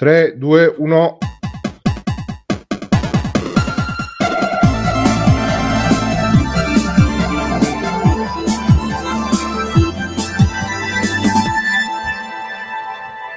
3, 2, 1...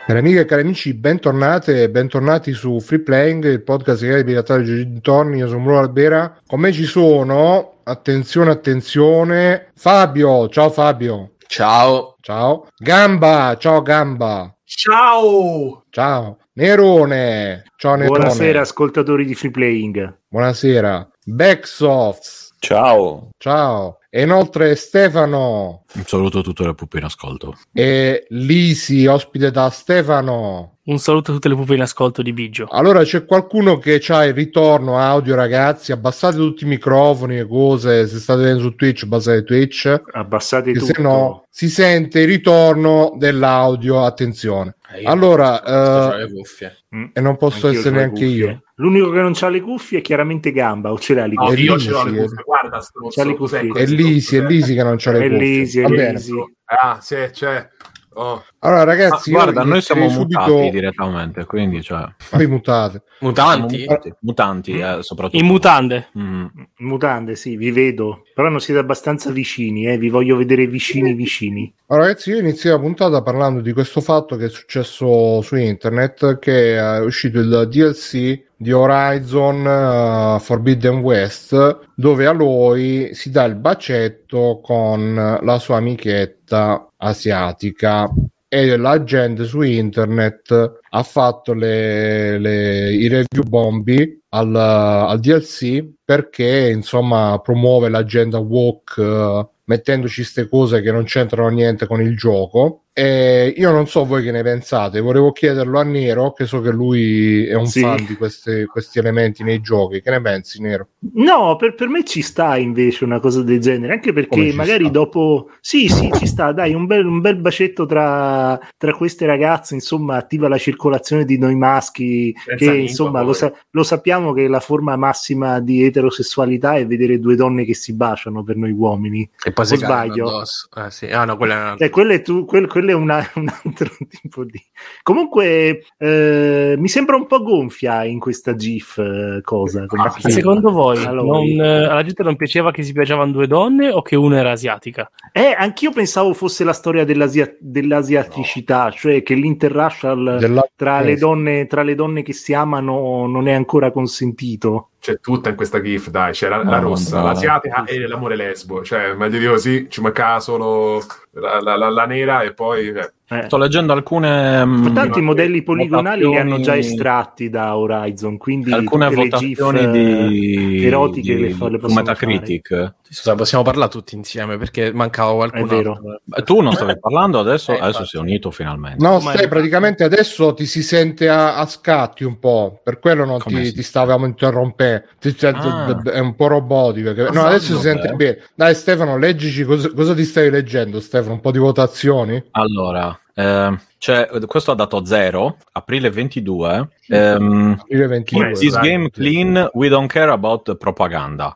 Cari amiche e cari amici, bentornate e bentornati su Free Playing, il podcast che è dedicato ai giochi d'intorno. Io sono Bruno Albera. Con me ci sono, attenzione, Fabio. Ciao Fabio. Ciao. Ciao. Gamba. Ciao Gamba. Ciao. Ciao. Nerone. Ciao Nerone. Buonasera ascoltatori di Free Playing. Buonasera. Backsofts. Ciao. Ciao. E inoltre Stefano. Un saluto a tutte le pupe in ascolto. E Lisi, ospite da Stefano. Un saluto a tutte le pupe in ascolto di Biggio. Allora, c'è qualcuno che c'ha il ritorno audio, ragazzi. Abbassate tutti i microfoni e cose. Se state vedendo su Twitch, abbassate Twitch. Abbassate tutto. Se no, si sente il ritorno dell'audio. Attenzione. Allora, le cuffie. E non posso anch'io essere neanche io. L'unico che non c'ha le cuffie è chiaramente Gamba, o ce l'ha lì? No, io ce l'ho le cuffie, guarda, c'ha le cuffie. È Lisi che non c'ha le cuffie. Ah, sì, c'è. Oh. Allora ragazzi, guarda, noi siamo mutati subito... direttamente, quindi cioè mutanti soprattutto in mutande. Mutande, sì, vi vedo, però non siete abbastanza vicini, vi voglio vedere vicini. Allora ragazzi, io inizio la puntata parlando di questo fatto che è successo su internet, che è uscito il DLC di Horizon Forbidden West, dove a lui si dà il bacetto con la sua amichetta asiatica e la gente su internet ha fatto i review bombi al DLC, perché insomma promuove l'agenda woke mettendoci queste cose che non c'entrano niente con il gioco. E io non so voi che ne pensate, volevo chiederlo a Nero, che so che lui è un fan di questi elementi nei giochi. Che ne pensi, Nero? No, per me ci sta invece una cosa del genere, anche perché magari dopo ci sta, dai, un bel bacetto tra queste ragazze, insomma, attiva la circolazione di noi maschi. Senza che insomma lo sappiamo che la forma massima di eterosessualità è vedere due donne che si baciano per noi uomini, e poi se sbaglio quello è un altro tipo di... Comunque mi sembra un po' gonfia in questa GIF cosa. Secondo voi alla gente non piaceva che si piacevano due donne o che una era asiatica? Anch'io pensavo fosse la storia dell'asiaticità, no, cioè che l'interracial tra le donne che si amano non è ancora consentito. C'è tutta in questa GIF, dai, c'è la rossa, no, l'asiatica e l'amore lesbo, cioè meglio di così, ci manca solo la nera e poi... Sto leggendo alcune... Tanti modelli poligonali li hanno già estratti da Horizon, quindi alcune votazioni di erotiche le Metacritic. Fare. Scusa, possiamo parlare tutti insieme, perché mancava qualcuno. È vero. Tu non stavi parlando, adesso sei unito finalmente. No, stai praticamente adesso ti si sente a scatti un po', per quello non ti stavamo interrompendo. È un po' robotico. No, adesso si sente bene. Dai Stefano, leggici cosa ti stai leggendo, Stefano, un po' di votazioni? Allora, questo ha dato 0, aprile 22. Aprile 22. This game clean, we don't care about the propaganda.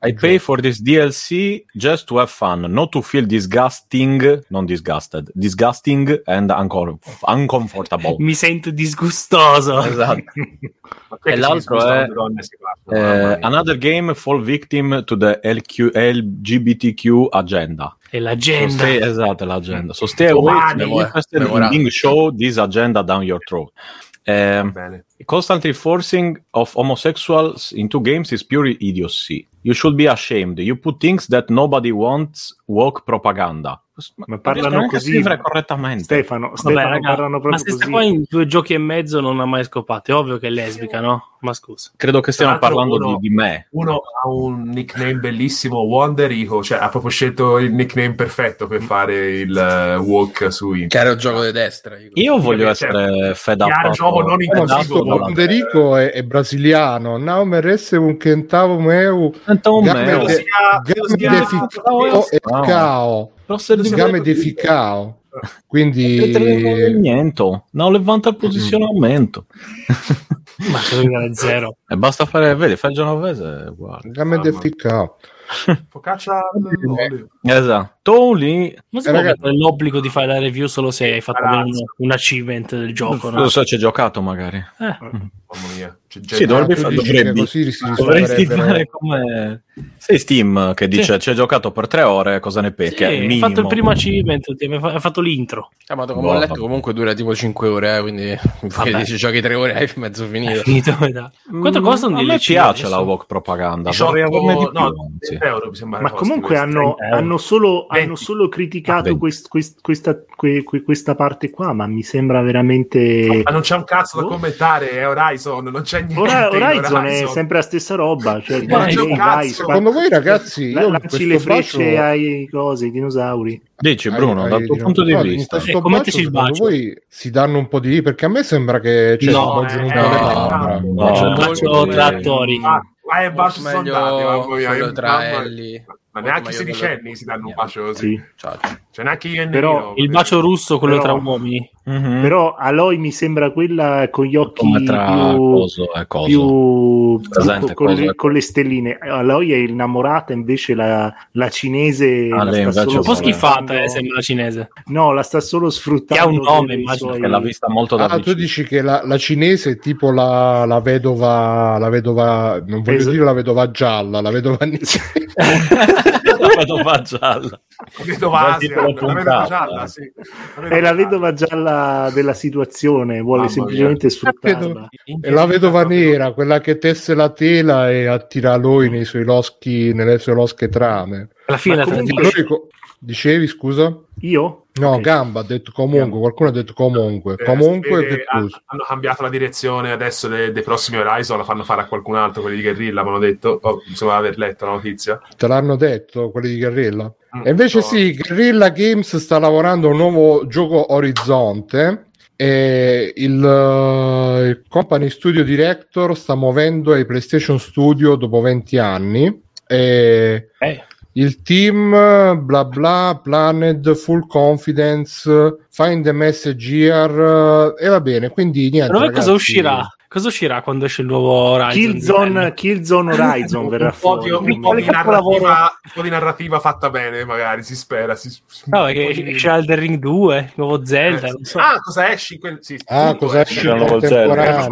I pay for this DLC just to have fun, not to feel disgusting and uncomfortable. Mi sento disgustoso. Esatto. E l'altro è another game fall victim to the LGBTQ agenda. E l'agenda. Esatto, l'agenda. So stay away from being show this agenda down your throat. Constant enforcing of homosexuals into games is pure idiocy. You should be ashamed. You put things that nobody wants, woke propaganda. Ma parlano così correttamente. Stefano, vabbè, parlano proprio così. Ma se qua in 2 giochi e mezzo non ha mai scopato, è ovvio che è lesbica, no? Ma scusa. Credo che stiamo parlando di me. Uno ha un nickname bellissimo, Wanderico, cioè ha proprio scelto il nickname perfetto per fare il walk su internet. Chiaro gioco di destra. Io voglio essere fed up. Chiaro gioco non inclusivo. Wanderico è brasiliano. Não merece un centavo meu. Cao. Game di Ficao, quindi niente, non levanta il posizionamento. Ma è 0 e basta fare, vedi, fai il genovese, guarda. Game di Ficao. Focaccia all'olio. Esatto. cartoni. Ma si può l'obbligo di fare la review solo se hai fatto bene un achievement del gioco? Non lo so, c'è giocato magari. Mamma mia. Sì, dovrebbe dovresti fare come sei Steam che dice sì. C'è giocato per 3 ore, cosa ne pecca? Sì, hai fatto il primo achievement, hai fatto l'intro. Ma come ho letto, comunque dura tipo 5 ore, quindi dici giochi 3 ore hai mezzo finito. Quanto costa un DLC? A me piace la woke propaganda. Ma comunque hanno solo criticato questa parte qua, ma mi sembra veramente. Ma non c'è un cazzo da commentare, è Horizon, non c'è. Horizon è sempre la stessa roba, cioè, secondo voi ragazzi lanci le frecce ai cose, ai dinosauri. Dice Bruno, dal tuo punto di vista come ti si bacia? Voi si danno un po' di lì, perché a me sembra che c'è un bacio trattori, ma è bacio sondato tra Ellie. Ma neanche 16enni si danno un bacio così. Cioè, neanche io, però il bacio russo, quello tra uomini. Mm-hmm. Però Aloy mi sembra quella con gli occhi più con le stelline. Aloy è innamorata, invece la cinese un po' schifata, sembra la cinese. No, la sta solo sfruttando. Che ha un nome, immagino che l'ha vista molto da vicino. Tu dici che la cinese è tipo la vedova non voglio dire la vedova gialla, la vedova la vedova gialla. È la vedova gialla della situazione, vuole semplicemente sfruttarla. È la vedova nera, quella che tesse la tela e attira lui nei suoi loschi, nelle sue losche trame. Alla fine dicevi, scusa? Io? No, okay. Gamba ha detto comunque, qualcuno ha detto comunque hanno cambiato la direzione adesso dei prossimi Horizon, la fanno fare a qualcun altro, quelli di Guerrilla mi hanno detto, insomma, aver letto la notizia. Te l'hanno detto quelli di Guerrilla? E invece no. Sì, Guerrilla Games sta lavorando a un nuovo gioco Orizzonte e il company studio director sta muovendo ai PlayStation Studio dopo 20 anni e il team bla bla planet full confidence find the message here e va bene, quindi niente. Però ragazzi, cosa uscirà quando esce il nuovo Horizon? Killzone Horizon verrà fuori un po' di narrativa fatta bene, magari si spera. No, perché c'è Elden Ring 2, nuovo Zelda, non so. Cosa esce in quel cosa esce il nuovo Zelda?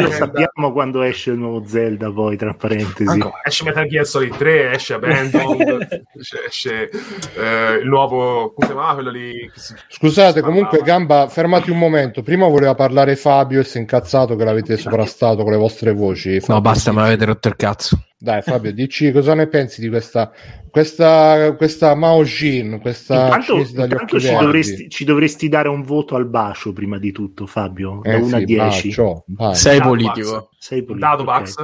Lo sappiamo quando esce il nuovo Zelda, poi tra parentesi. Esce Metal Gear Solid 3, esce Abandoned, esce il nuovo quello lì. Scusate, comunque Gamba, fermati un momento. Prima voleva parlare Fabio e si è incazzato che l'avete sovrastato con le vostre voci. Fabio, no, basta, me l'avete rotto il cazzo. Dai Fabio, dici cosa ne pensi di questa Mao Jin, questa intanto ci dovresti dare un voto al bacio prima di tutto, Fabio, da 1 a 10. Sei politico. Sei Dadobax.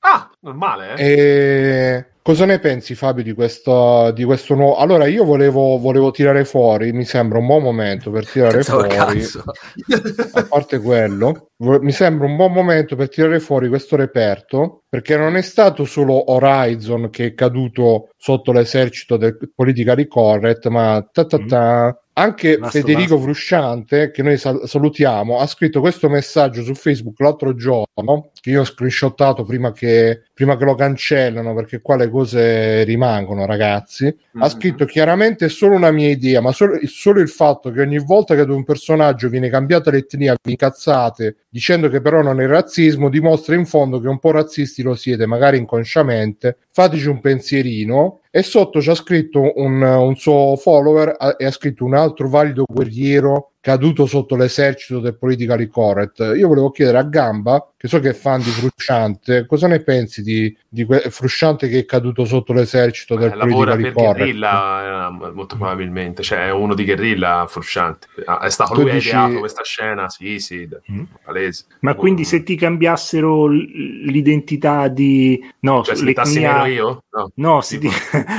Ah, normale, eh? Cosa ne pensi, Fabio, di questo nuovo? Allora, io volevo tirare fuori, mi sembra un buon momento per tirare a parte quello, mi sembra un buon momento per tirare fuori questo reperto, perché non è stato solo Horizon che è caduto sotto l'esercito del politically correct, ma anche Federico Frusciante, che noi salutiamo, ha scritto questo messaggio su Facebook l'altro giorno, che io ho screenshottato prima che lo cancellano, perché qua le cose rimangono, ragazzi. Ha scritto: chiaramente è solo una mia idea, ma solo il fatto che ogni volta che ad un personaggio viene cambiata l'etnia vi incazzate dicendo che però non è razzismo, dimostra in fondo che un po' razzisti lo siete, magari inconsciamente. Fateci un pensierino. E sotto c'ha scritto un suo follower e ha scritto: un altro valido guerriero caduto sotto l'esercito del politically correct. Io volevo chiedere a Gamba, che so che è fan di Frusciante, cosa ne pensi di Frusciante che è caduto sotto l'esercito del politically correct? Guerrilla, molto probabilmente, cioè è uno di Guerrilla Frusciante, è stato lui che ha ideato questa scena, sì, palese. Ma quindi se ti cambiassero l'identità di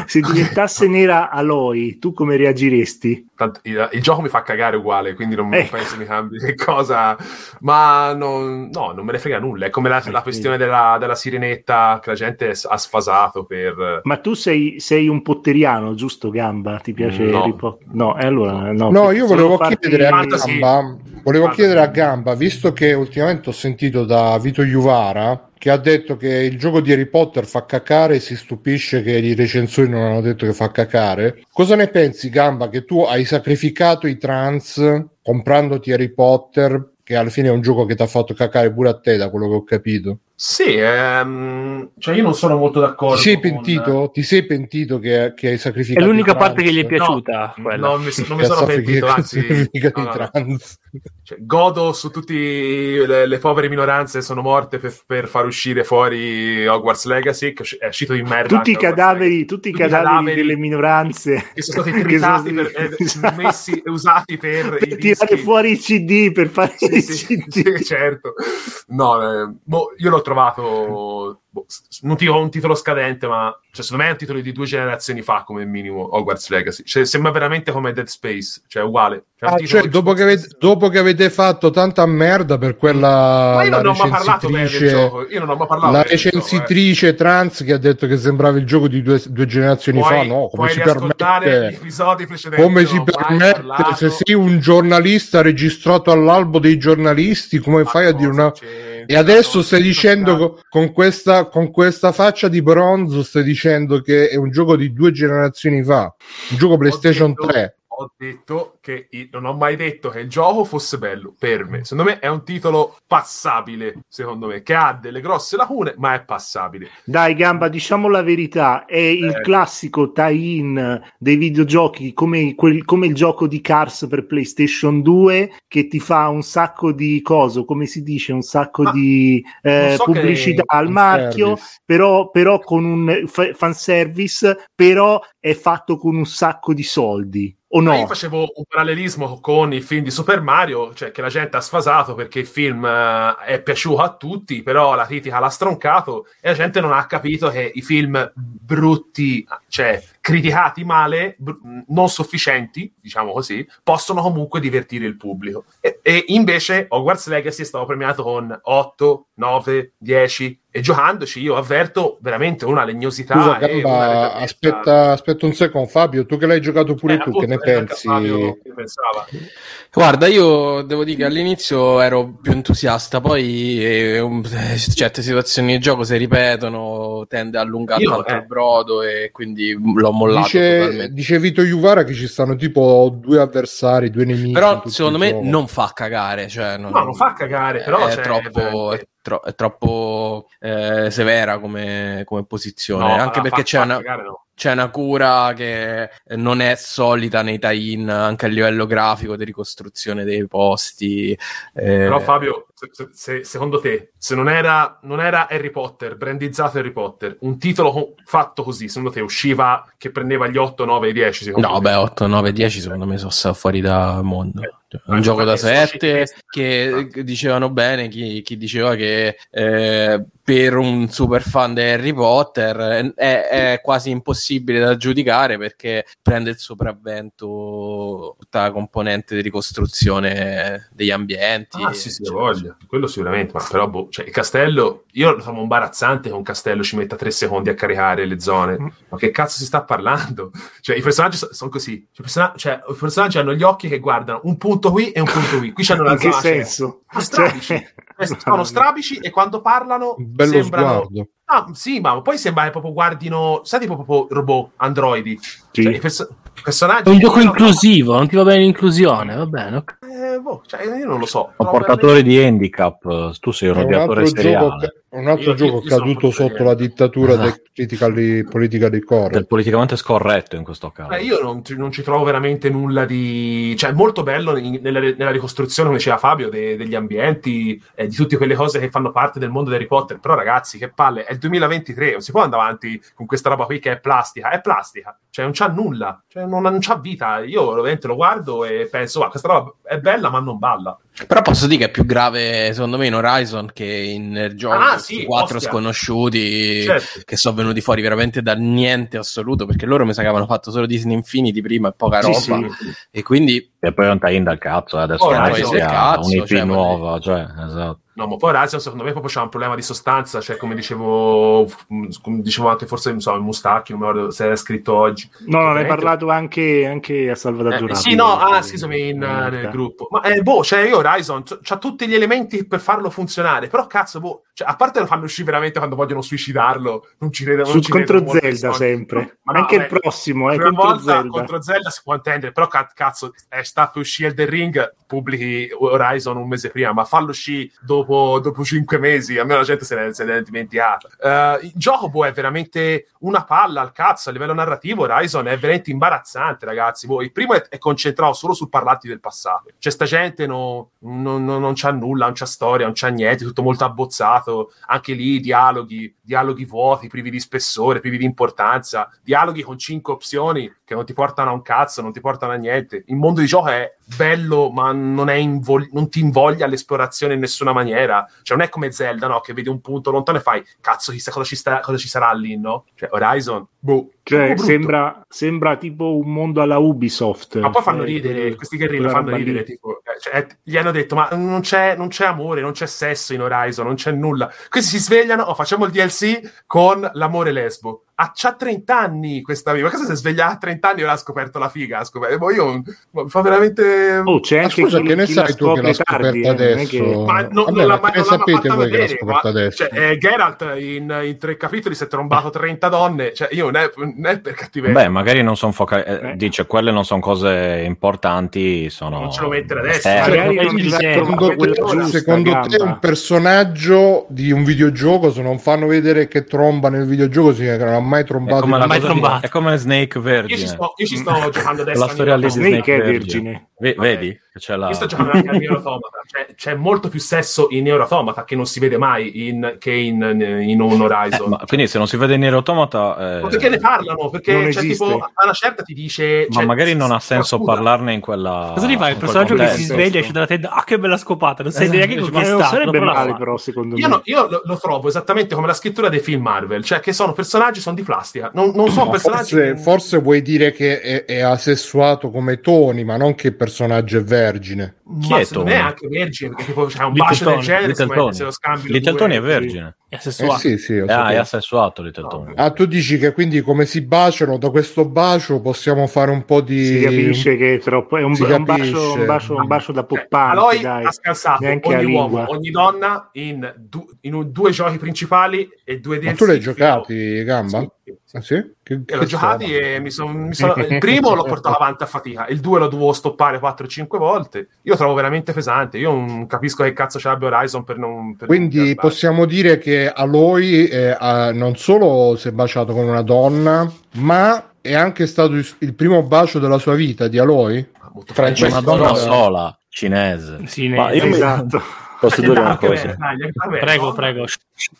se diventasse nera Aloy, tu come reagiresti? Tanto, il gioco mi fa cagare uguale, quindi non penso mi cambi che cosa, ma non me ne frega nulla. È come la questione della sirenetta che la gente ha sfasato per... Ma tu sei un potteriano, giusto, Gamba? Ti piace Harry Potter? No, allora no. No, io volevo chiedere a Gamba, visto che ultimamente ho sentito da Vito Iuvara che ha detto che il gioco di Harry Potter fa cacare e si stupisce che i recensori non hanno detto che fa cacare. Cosa ne pensi, Gamba, che tu hai sacrificato i trans comprandoti Harry Potter, che alla fine è un gioco che ti ha fatto cacare pure a te, da quello che ho capito? Sì, cioè io non sono molto d'accordo. Ti sei pentito? Ti sei pentito che hai sacrificato? È l'unica parte che gli è piaciuta. No, non mi sono pentito, anzi. Cioè, godo su tutte le povere minoranze sono morte per far uscire fuori Hogwarts Legacy, che è uscito di merda. Tutti i cadaveri delle minoranze che sono stati tritati messi e usati per tirare fuori i CD, per fare CD. Sì, certo. No, io l'ho trovato, non dico un titolo scadente, ma cioè, secondo me è un titolo di 2 generazioni fa come minimo, Hogwarts Legacy, cioè, sembra veramente come Dead Space, cioè uguale, cioè, dopo che avete fatto tanta merda per quella, ma io non ho mai parlato la recensitrice trans che ha detto che sembrava il gioco di 2 generazioni fa. No, come si permette, come si permette parlato. Se sei un giornalista registrato all'albo dei giornalisti, come fai a dire una... E adesso stai dicendo con questa faccia di bronzo, stai dicendo che è un gioco di 2 generazioni fa, un gioco PlayStation 3. Ho detto che non ho mai detto che il gioco fosse bello, per me. Secondo me è un titolo passabile, secondo me, che ha delle grosse lacune, ma è passabile. Dai, Gamba, diciamo la verità, è il classico tie-in dei videogiochi, come il gioco di Cars per PlayStation 2, che ti fa un sacco di coso, come si dice, un sacco di pubblicità al marchio, però con un fanservice, però è fatto con un sacco di soldi. O no? Io facevo un parallelismo con il film di Super Mario, cioè che la gente ha sfasato perché il film è piaciuto a tutti, però la critica l'ha stroncato e la gente non ha capito che i film brutti, cioè criticati male, non sufficienti, diciamo così, possono comunque divertire il pubblico. E invece Hogwarts Legacy è stato premiato con 8, 9, 10... E giocandoci io avverto veramente una legnosità. Scusa, Gamba, aspetta un secondo, Fabio, tu che l'hai giocato pure tu, che ne pensi? Fabio, guarda, io devo dire che all'inizio ero più entusiasta, poi certe situazioni di gioco si ripetono, tende a allungare tanto il brodo e quindi l'ho mollato totalmente. Dice Vito Iuvara che ci stanno tipo 2 avversari, 2 nemici. Però secondo me non fa cagare, cioè, non fa cagare, però è troppo... è troppo severa come posizione, no, anche perché c'è una cura che non è solita nei tie-in, anche a livello grafico di ricostruzione dei posti. Però Fabio, secondo te, se non era Harry Potter, brandizzato Harry Potter, un titolo fatto così, secondo te usciva che prendeva gli 8, 9, 10? No, beh, 8, 9, 10 secondo me sono fuori da mondo. Un gioco da 7 che dicevano bene chi diceva che per un super fan di Harry Potter è quasi impossibile da giudicare perché prende il sopravvento tutta la componente di ricostruzione degli ambienti. Ah, sì, sì, voglia. Quello sicuramente, ma però cioè, il castello, io lo trovo imbarazzante che un castello ci metta 3 secondi a caricare le zone. Ma che cazzo si sta parlando? Cioè, i personaggi sono così. Cioè, i personaggi hanno gli occhi che guardano un punto qui e un punto qui c'hanno la zona. In che senso? Sono strabici e quando parlano bello sembrano... sguardo. Ah, sì, ma poi sembra che proprio guardino, sai, tipo proprio robot, androidi. Sì. Cioè, personaggi... È un gioco inclusivo, non ti va bene l'inclusione, va bene, ok. Cioè, io non lo so. Un portatore di handicap, tu sei un odiatore seriale. Un altro gioco caduto sotto la dittatura del politicamente scorretto in questo caso. Io non ci trovo veramente nulla di... Cioè, è molto bello nella ricostruzione, come diceva Fabio, degli ambienti, di tutte quelle cose che fanno parte del mondo di Harry Potter. Però, ragazzi, che palle, è il 2023, non si può andare avanti con questa roba qui che è plastica, cioè non c'ha nulla, cioè non c'ha vita. Io veramente lo guardo e penso, questa roba è bella ma non balla. Però posso dire che è più grave secondo me in Horizon che in gioco sì, 4 ostia. Sconosciuti, certo, che sono venuti fuori veramente da niente assoluto, perché loro mi sa che avevano fatto solo Disney Infinity prima e poca roba. Sì. E quindi E poi è un tie-in dal cazzo, adesso un'IP nuova, esatto. No, ma poi Horizon secondo me proprio c'è un problema di sostanza, cioè come dicevo anche forse Mustacchi, non mi ricordo se era scritto oggi. No, ne hai parlato anche a Salvatore. Sì, no, scusami, nel gruppo. Ma cioè io Horizon c'ha tutti gli elementi per farlo funzionare, però cazzo, cioè, a parte lo fanno uscire veramente quando vogliono suicidarlo, non ci credo. Contro Zelda sempre. Ma anche il prossimo, una volta Zelda. Contro Zelda si può intendere, però cazzo, è stato uscire Elden Ring, pubblichi Horizon un mese prima, ma fallo uscire dopo 5 mesi, almeno la gente se ne è dimenticata. Il gioco è veramente una palla al cazzo a livello narrativo. Horizon è veramente imbarazzante, ragazzi. Il primo è concentrato solo sul parlarti del passato, c'è sta gente non c'ha nulla, non c'ha storia, non c'ha niente, tutto molto abbozzato, anche lì dialoghi vuoti, privi di spessore, privi di importanza, dialoghi con 5 opzioni che non ti portano a un cazzo, non ti portano a niente. Il mondo di gioco è bello, ma non ti invoglia all'esplorazione in nessuna maniera. Cioè non è come Zelda, no, che vedi un punto lontano e fai cazzo, chissà cosa ci sarà lì, no? Cioè Horizon, cioè sembra tipo un mondo alla Ubisoft. Ma poi fanno ridere questi guerrilla, fanno ridere tipo, cioè, gli hanno detto ma non c'è amore, non c'è sesso in Horizon, non c'è nulla. Questi si svegliano, facciamo il DLC con l'amore lesbo. C'ha 30 anni questa vita, ma cosa si è svegliata a 30 anni e l'ha scoperto la figa? Mi fa veramente... c'è anche scusa, che ne sai tu che l'ha scoperta adesso? Ma non l'ha mai fatta vedere. Geralt in 3 capitoli si è trombato 30 donne, cioè io non è per cattiveria. Beh, magari non sono dice, quelle non sono cose importanti, sono... Non ce lo mettere adesso. Secondo te un personaggio di un videogioco, se non fanno vedere che tromba nel videogioco, si non ha mai trombato, è come Snake vergine. Io ci sto giocando adesso, la storia di Snake è vergine. Vedi? C'è la... Io sto giocando anche a Nier Automata, c'è molto più sesso in Nier Automata che non si vede mai in un Horizon. Ma quindi se non si vede in Nier Automata... Perché ne parlano? Perché c'è tipo alla certa ti dice... Ma magari non ha senso parlarne in quella... Cosa ti fa? Il personaggio che si sveglia e esce dalla tenda, che bella scopata, non sai neanche con chi sta. Sarebbe male però, secondo me. Io lo trovo esattamente come la scrittura dei film Marvel, cioè che sono personaggi, sono di plastica, non sono personaggi... Forse vuoi dire che è asessuato come Tony, ma non che personaggio è vero. Vergine. Ma non è anche vergine, perché tipo c'è un bacio del genere, se lo scambio. Little Tony è vergine. È assessuato. È assessuato Little Tony. Ah, tu dici che quindi come si baciano, da questo bacio possiamo fare un po' di... Si capisce che è troppo... È un bacio da poppanti, dai. Ha scalzato ogni uomo, ogni donna in 2 giochi principali e 2 DLC. Ma tu li hai giocati, Gamba? Sì. Ah, sì? L'ho giocati e mi sono il primo l'ho portato avanti a fatica, il 2 l'ho dovuto stoppare 4-5 volte. Io lo trovo veramente pesante, io non capisco che cazzo c'abbia Horizon per non... Quindi possiamo dire che Aloy non solo si è baciato con una donna, ma è anche stato il primo bacio della sua vita di Aloy? Francesco, una donna sola, cinese. Ma io esatto. Posso dire una cosa? Prego. Ragazzi.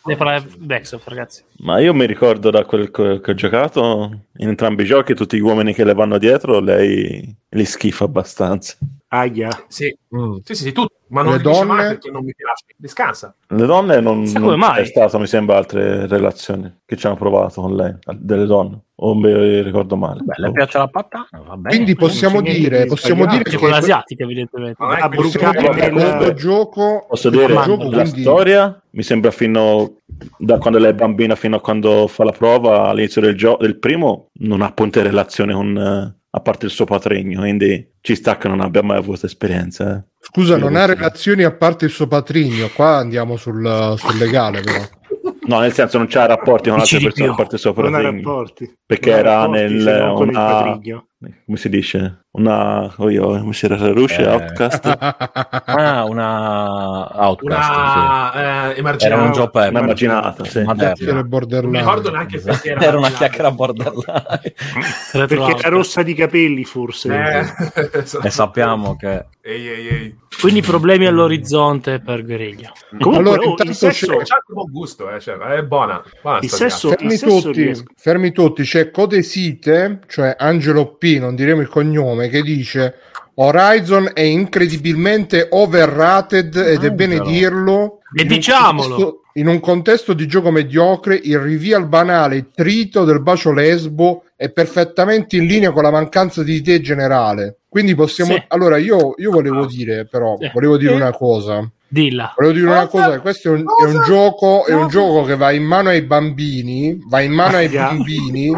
Ma io mi ricordo da quel che ho giocato, in entrambi i giochi, tutti gli uomini che le vanno dietro, lei li schifa abbastanza. Aia. Sì, tutto. Ma non le donne, perché non mi piace, descansa. Le donne non è stata, mi sembra, altre relazioni che ci hanno provato con lei, delle donne, o mi ricordo male. Beh, le piace la patata, va bene. Quindi possiamo dire che quella asiatica evidentemente ha bruciato questo gioco. Posso dire la storia? Mi sembra fino da quando lei è bambina fino a quando fa la prova all'inizio del primo non ha appunto relazione con, a parte il suo patregno, quindi ci sta che non abbia mai avuto esperienza. Scusa, non ha relazioni a parte il suo patrigno, qua andiamo sul legale però. No, nel senso non c'ha rapporti con altre persone a parte il suo patrigno. Perché era nel come si dice? Outcast. Una Outcast, sì. Era un gioco emarginata, sì. Non ricordo neanche perché era una chiacchiera borderline. Perché era rossa di capelli, forse. E sappiamo che... Quindi problemi all'orizzonte per Guerriglia. Comunque, allora, il sesso c'è anche buon gusto, è buona. Fermi tutti, c'è Codesite, cioè Angelo P, non diremo il cognome, che dice Horizon è incredibilmente overrated ed è bene dirlo. E diciamolo, In un contesto di gioco mediocre, il reveal banale trito del bacio lesbo è perfettamente in linea con la mancanza di idee generale. Quindi possiamo... Sì. Allora, io volevo dire, però, sì, volevo dire una cosa. Dilla. Volevo dire una cosa, questo è un gioco che va in mano ai bambini, e i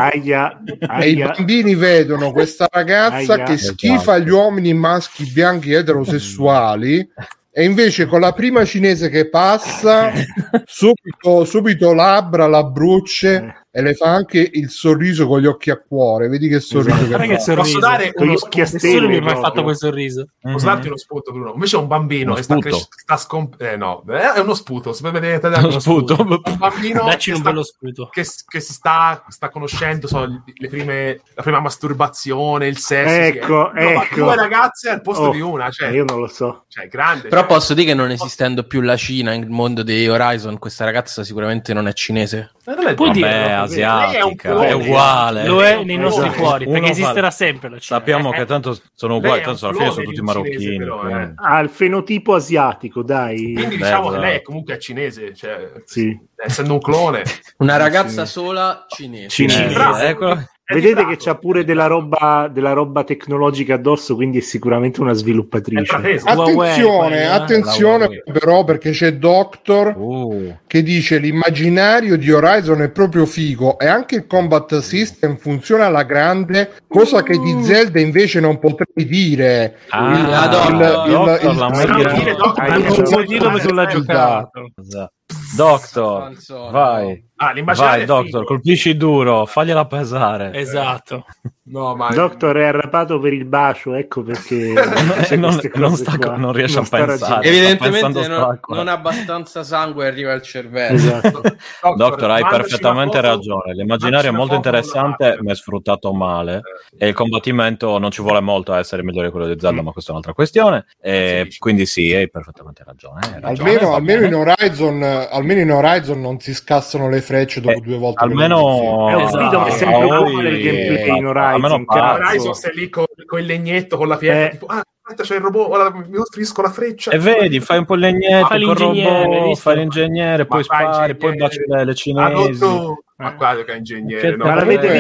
bambini vedono questa ragazza che schifa gli uomini maschi bianchi eterosessuali, e invece con la prima cinese che passa subito labbra, labrucce, e le fa anche il sorriso con gli occhi a cuore. Vedi che sorriso, esatto, che fa. Posso dare con gli occhi a stelle? Mi ha mai fatto quel sorriso. Posso darti uno sputo, Bruno? Invece è un bambino uno che è uno sputo. Se vedete, un bambino che si sta conoscendo, la prima masturbazione, il sesso. Ecco. Due ragazze al posto di una. Cioè, io non lo so. Cioè, grande. Però posso dire che non esistendo più la Cina nel mondo dei Horizon, questa ragazza sicuramente non è cinese. Puoi dire asiatica, è uguale, lo è nei nostri cuori, perché esisterà sempre la Cina. Sappiamo che tanto sono uguali, tanto alla fine sono tutti marocchini, però, il fenotipo asiatico, dai. Quindi diciamo che lei comunque è cinese, cioè, sì, essendo un clone, una ragazza sola cinese. Ecco. Vedete che c'ha pure della roba tecnologica addosso, quindi è sicuramente una sviluppatrice. Attenzione però, perché c'è Doctor che dice: l'immaginario di Horizon è proprio figo e anche il combat system funziona alla grande, cosa che di Zelda invece non potrei dire. Non puoi dirlo perché non l'ha giocato. Doctor, vai. Vai, Doctor, colpisci duro, fagliela pesare. Esatto. No, ma... Doctor è arrapato per il bacio, ecco perché non riesce a pensare. Evidentemente non ha abbastanza sangue, arriva al cervello. Esatto. Doctor, hai perfettamente ragione. L'immaginario è molto interessante, ma è sfruttato male. E il combattimento non ci vuole molto a essere migliore di quello di Zelda, ma questa è un'altra questione. E quindi sì, hai perfettamente ragione. Almeno in Horizon non si scassano le frecce dopo due volte. Almeno è un sfido, sempre il gameplay in Horizon. Horizon sei lì con il legnetto, con la pietra, tipo c'è il robot, mi offrisco la freccia e vedi, fai un po' il legnetto, fai robot, fai l'ingegnere, poi spari, poi baci le cinesi. Ma qua che ingegnere, no? Ma l'avete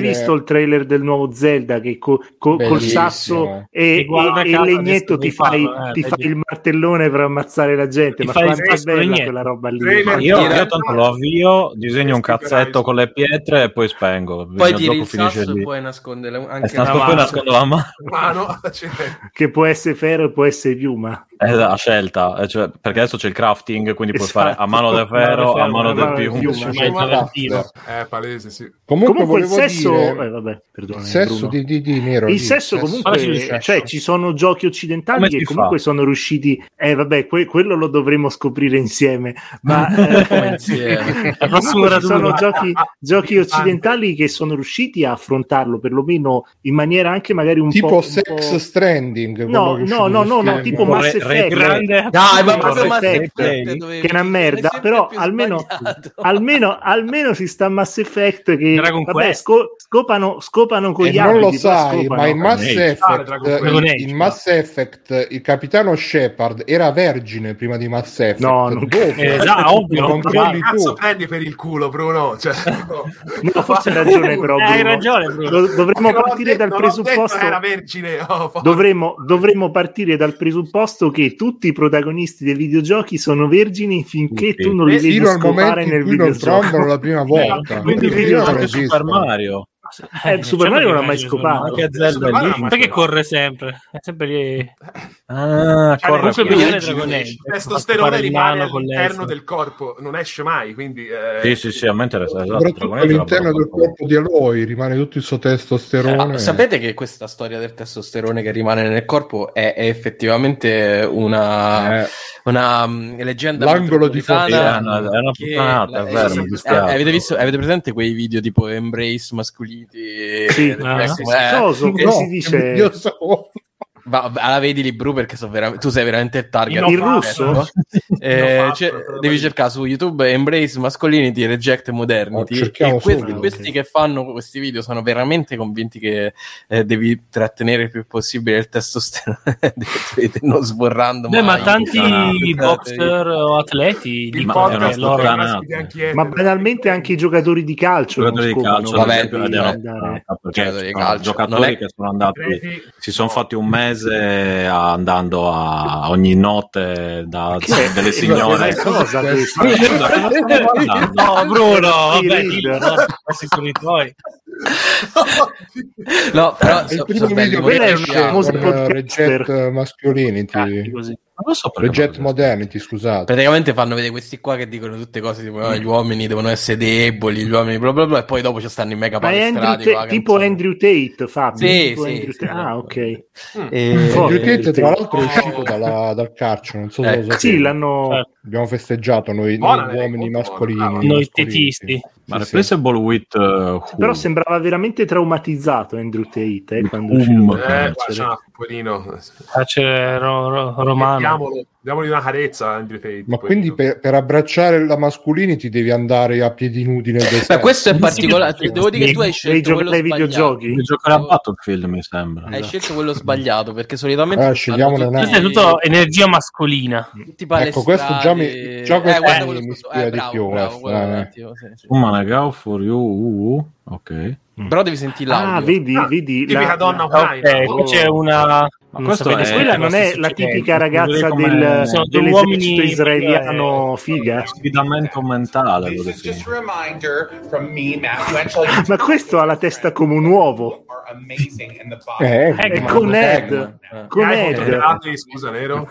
visto il trailer del nuovo Zelda che col sasso e il legnetto ti fai il martellone per ammazzare la gente? Ma quanto è bella quella roba lì. Io tanto lo avvio, disegno un cazzetto con le pietre e poi spengo. Poi tiri il sasso e poi nasconde la mano, che può essere ferro e può essere piuma. La scelta, cioè, perché adesso c'è il crafting, quindi puoi fare a mano del ferro, a mano del piuma. Palese, sì. Comunque il sesso, comunque, cioè, ci sono giochi occidentali che comunque sono riusciti, quello lo dovremo scoprire insieme. Ma ci sono giochi occidentali che sono riusciti a affrontarlo perlomeno in maniera anche magari un po' tipo Sex Stranding. No, tipo Mass Effect. Dai, ma proprio Mass Effect che è una merda, però almeno si sta Mass Effect, che vabbè, scopano con gli altri. Non lo sai, ma in Mass Effect il capitano Shepard era vergine prima di Mass Effect. No, non ovvio. Cazzo, prendi per il culo, Bruno. Cioè, no, forse hai ragione, però. Hai ragione, Bruno. Dovremmo partire dal presupposto. Era vergine. Dovremmo partire dal presupposto che tutti i protagonisti dei videogiochi sono vergini finché tu non li vedi scopare nel videogioco. La prima volta, quindi anche Super Mario. Super Mario non ha mai scopato, anche Zelda perché corre sempre. È sempre lì. Corre il testosterone rimane all'interno del corpo, non esce mai. Quindi sì, a me interessa. Esatto, all'interno del corpo di Aloy rimane tutto il suo testosterone. Sapete che questa storia del testosterone che rimane nel corpo è effettivamente una leggenda. L'angolo di Fontana è una puttanata, vero? Avete presente quei video tipo Embrace Masculinity? Sì, si dice. la vedi lì, Bru, perché tu sei veramente il target. Il russo? Devi cercare su YouTube Embrace Masculinity Reject Modernity. E questi che fanno questi video sono veramente convinti che devi trattenere il più possibile il testosterone, non sborrando. Beh, ma tanti boxer o atleti ma banalmente anche i giocatori di calcio. Giocatori che sono andati, si sono fatti un mese andando a ogni notte da delle signore. No, Bruno, vabbè, sono i tuoi. No, però il primo video Reject Masculinity, Reject Modernity, scusate. Praticamente fanno vedere questi qua che dicono tutte cose tipo gli uomini devono essere deboli, gli uomini bla bla bla, e poi dopo ci stanno i mega palestrati tipo Andrew Tate, Fabio. Sì. Ah, ok. Andrew Tate tra l'altro è uscito dal carcere, non so se lo sapete. Sì, l'hanno abbiamo festeggiato noi uomini mascolini, noi tetisti. Ma Replaceable with però sembrava veramente traumatizzato Andrew Tate quando c'era un pochino romano. Diamogli una carezza Andrew Tate. Ma poi, quindi per abbracciare la masculinity devi andare a piedi nudi nel deserto. Questo è particolare, devo dire che tu hai scelto quello sbagliato. Giocare a Battlefield mi sembra. Hai scelto quello sbagliato perché solitamente questa è tutta energia mascolina. Ecco, questo già mi spiega di più. Managao for you. Ok. Però devi sentire l'audio. Vedi tipica donna c'è una quella non è la tipica ragazza dell'esercito israeliano figa, sfidamento mentale. Ma questo ha la testa come un uovo. Con Ed. Scusa, vero?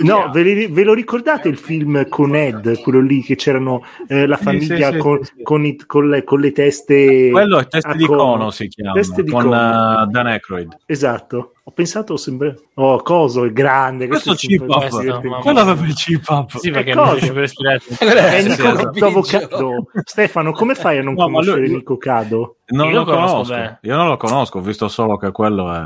No, ve lo ricordate il film Con Ed, quello lì che c'erano la famiglia con le teste? Quello è Teste di Cono, si chiama, con Dan Aykroyd. Esatto. Ho pensato sempre coso è grande questo chip-up, quello aveva il chip-up. Sì, perché non riesce per respirare. Nico Cado. Stefano, come fai a non conoscere Nico Cado? Io non lo conosco, ho visto solo che quello è.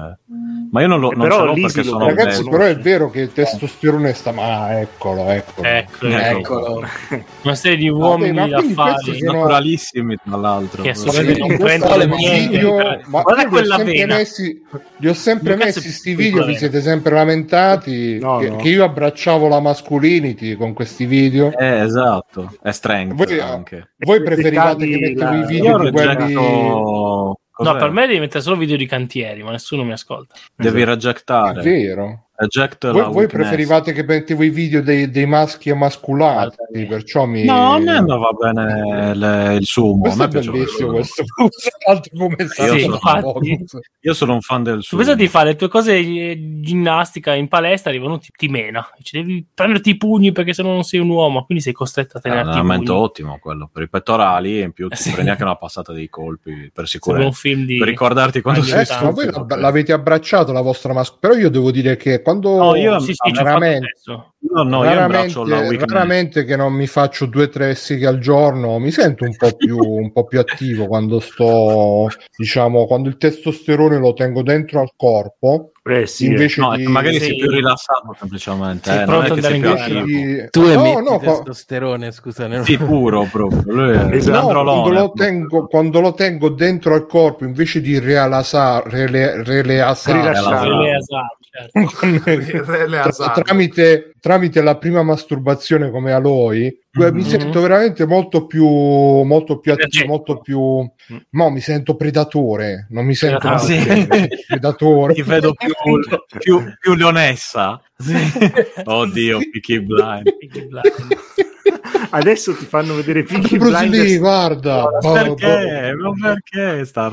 Ma io non lo conosco perché sono ragazzi, però è vero che il testosterone sta eccolo. Una serie di uomini affari naturalissimi tra l'altro. Che guarda quella vena. Li ho sempre messi questi video, vi siete sempre lamentati che io abbracciavo la masculinity con questi video. Esatto, è strength voi preferivate che mettevo i video di quelli... Cos'è? No, per me devi mettere solo video di cantieri, ma nessuno mi ascolta. Devi raggiactare. È vero. Voi preferivate che mettevo i video dei maschi emasculati, perciò mi... No, a me andava bene il sumo. Questo a me è bellissimo io sono un fan del sumo. Pensa di fare le tue cose ginnastica in palestra, arrivano ti mena, ci devi prenderti i pugni perché sennò non sei un uomo, quindi sei costretto a tenerti i pugni. È un allenamento ottimo quello, per i pettorali, e in più ti prendi anche una passata dei colpi per sicurezza. Un film per ricordarti quando sei stato. Voi l'avete abbracciato la vostra però io devo dire che quando raramente che non mi faccio 2-3 seghe al giorno, mi sento un po' più attivo quando sto, diciamo, quando il testosterone lo tengo dentro al corpo. Invece magari sei più rilassato semplicemente. Testosterone, scusa, puro proprio. Quando lo tengo dentro al corpo invece di rilassare tramite la prima masturbazione come Aloy, mi sento veramente molto più attivo, molto più mi sento predatore, non mi sento predatore. Ti vedo più leonessa. Oddio, Peaky Blind. Adesso ti fanno vedere Peaky Blinders, guarda. Perché sta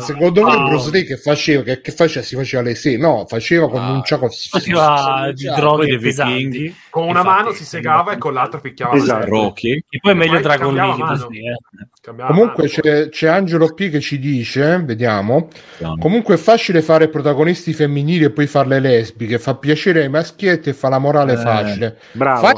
secondo voi Bruce Lee che faceva? Si faceva le sì, no, faceva con un ciacco, faceva di droghe dei vichinghi, con una mano si segava e con l'altra picchiava Rocky, e poi meglio Dragon Lee. Comunque c'è Angelo P che ci dice, vediamo. Comunque è facile fare protagonisti femminili e poi farle lesbiche, fa piacere ai maschietti e fa la morale facile. Bravo. Fai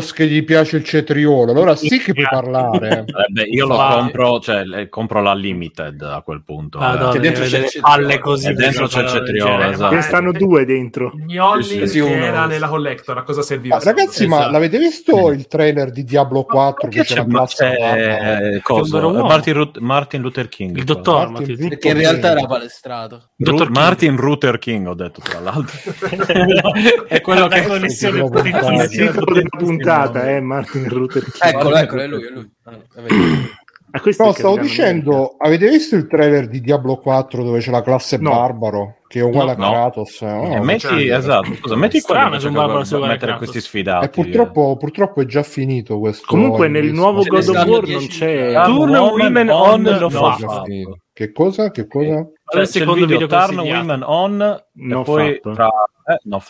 Santos che gli piace il cetriolo, allora sì che puoi parlare. Beh, io lo compro, cioè compro la limited a quel punto. Madonna, che dentro c'è palle così, dentro c'è il cetriolo, esatto. Ne stanno due dentro. Gnolli era nella collector, a cosa serviva? Ah, ragazzi, esatto. Ma l'avete visto il trailer di Diablo 4 che c'è Martin Luther King, il dottor Martin Luther King, che in realtà era palestrato. Dottor Martin Luther King, ho detto, tra l'altro. È quello che è il titolo della puntata, Martin Luther King. Eccolo, è lui. No, stavo dicendo, avete visto il trailer di Diablo 4 dove c'è la classe Barbaro? Che è uguale a Kratos. Metti qua mettere questi sfidati. E purtroppo è già finito questo. Comunque nel nuovo God of War non c'è. Turn Women On lo fa. Che cosa? Cioè, secondo video Turn Women On e poi tra... No,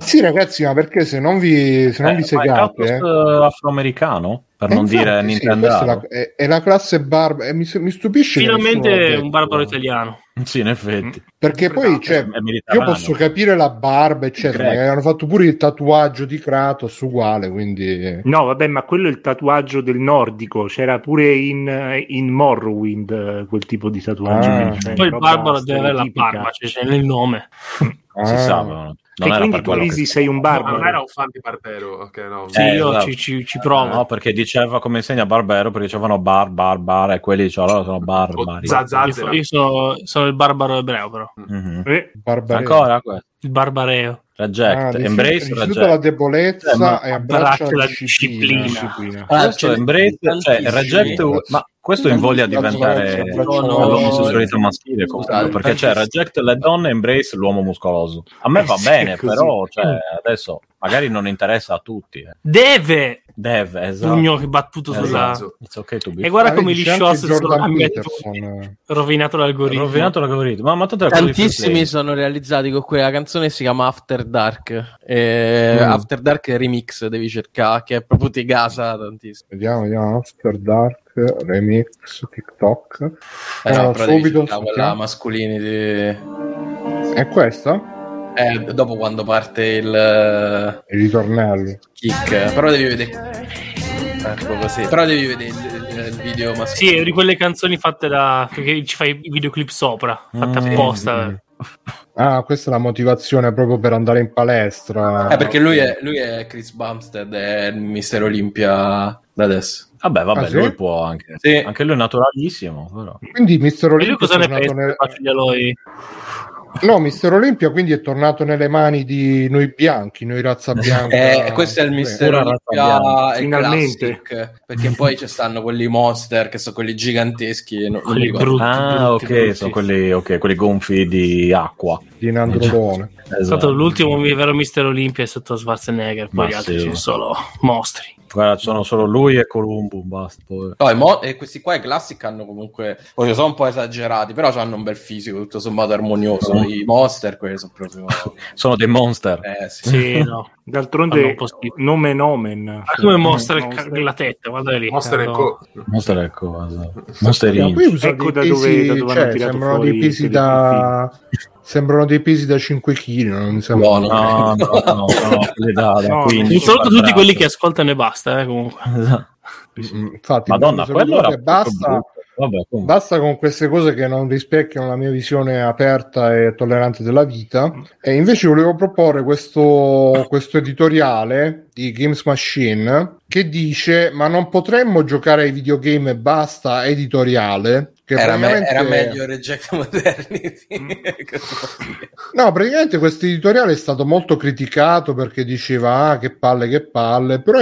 sì, ragazzi, ma perché se non vi segate è afroamericano, per non dire Nintendo, è la classe barbara, mi stupisce finalmente un barbaro italiano. Sì, in effetti. Perché poi io posso capire la barba, eccetera, ma hanno fatto pure il tatuaggio di Kratos uguale, quindi no, vabbè, ma quello è il tatuaggio del nordico, c'era pure in Morrowind quel tipo di tatuaggio. Poi il barbaro deve avere la barba, c'è nel nome. Si sa, e quindi tu Lisi sei un barbaro. Non era un fan di Barbero, okay, no. Sì, io ci provo. No, perché diceva come insegna Barbero, perché dicevano bar, e quelli dicevano allora sono barbari. Io sono il barbaro ebreo, però. Mm-hmm. Ancora questo. Il barbareo. Reject, embrace, reject. La debolezza e abbraccia la disciplina. Questo embrace, cioè reject, ma questo invoglia a diventare l'omosessualità maschile, perché c'è reject le donne, embrace l'uomo muscoloso. A me va bene, però adesso magari non interessa a tutti. Deve, esatto. Pugno che battuto sulla... Okay, e guarda come gli shots sono rovinato l'algoritmo. Ma tantissimi sono realizzati con quella canzone, si chiama After Dark. After Dark Remix, devi cercare, che è proprio ti gasa tantissimo. Vediamo, After Dark Remix TikTok. Subito quella mascolini di... È questa? Dopo quando parte il ritornello kick, però devi vedere il video maschile. Sì, è di quelle canzoni fatte da, perché ci fai i videoclip sopra, fatte apposta. Questa è la motivazione proprio per andare in palestra, perché lui è Chris Bumstead, è il Mister Olimpia da adesso. Vabbè, sì? Lui può anche. Sì. Anche lui è naturalissimo, però. Quindi Mister Olimpia, e lui cosa ne pensa? No, Mister Olimpia quindi è tornato nelle mani di noi bianchi, noi razza bianca. Questo è il Mister Olimpia finalmente, perché poi ci stanno quelli monster che sono quelli giganteschi, quelli brutti. Brutti. Sono quelli gonfi di acqua. Di Nandrodone. Esatto. È stato l'ultimo vero Mister Olimpia è stato Schwarzenegger, poi gli altri sono solo mostri. Guarda, sono solo lui e Columbum, basta. No, e questi qua i classic hanno comunque, sono un po' esagerati, però hanno un bel fisico tutto sommato armonioso. No. I monster quelli sono proprio sono dei monster. Sì, no. D'altronde nome nomen. Come monster la tetta, guarda lì. Monster ecco. Ecco da dove hanno tirato sembrano fuori dei pesi da sembrano dei pesi da 5 kg, non sembra. No. Un saluto a tutti quelli che ascoltano e basta, comunque. Infatti, Madonna, quello era basta. Vabbè, basta con queste cose che non rispecchiano la mia visione aperta e tollerante della vita. E invece volevo proporre questo editoriale di Games Machine che dice: ma non potremmo giocare ai videogame e basta, editoriale. Che era meglio Reject Modernity. No, praticamente questo editoriale è stato molto criticato perché diceva che palle, però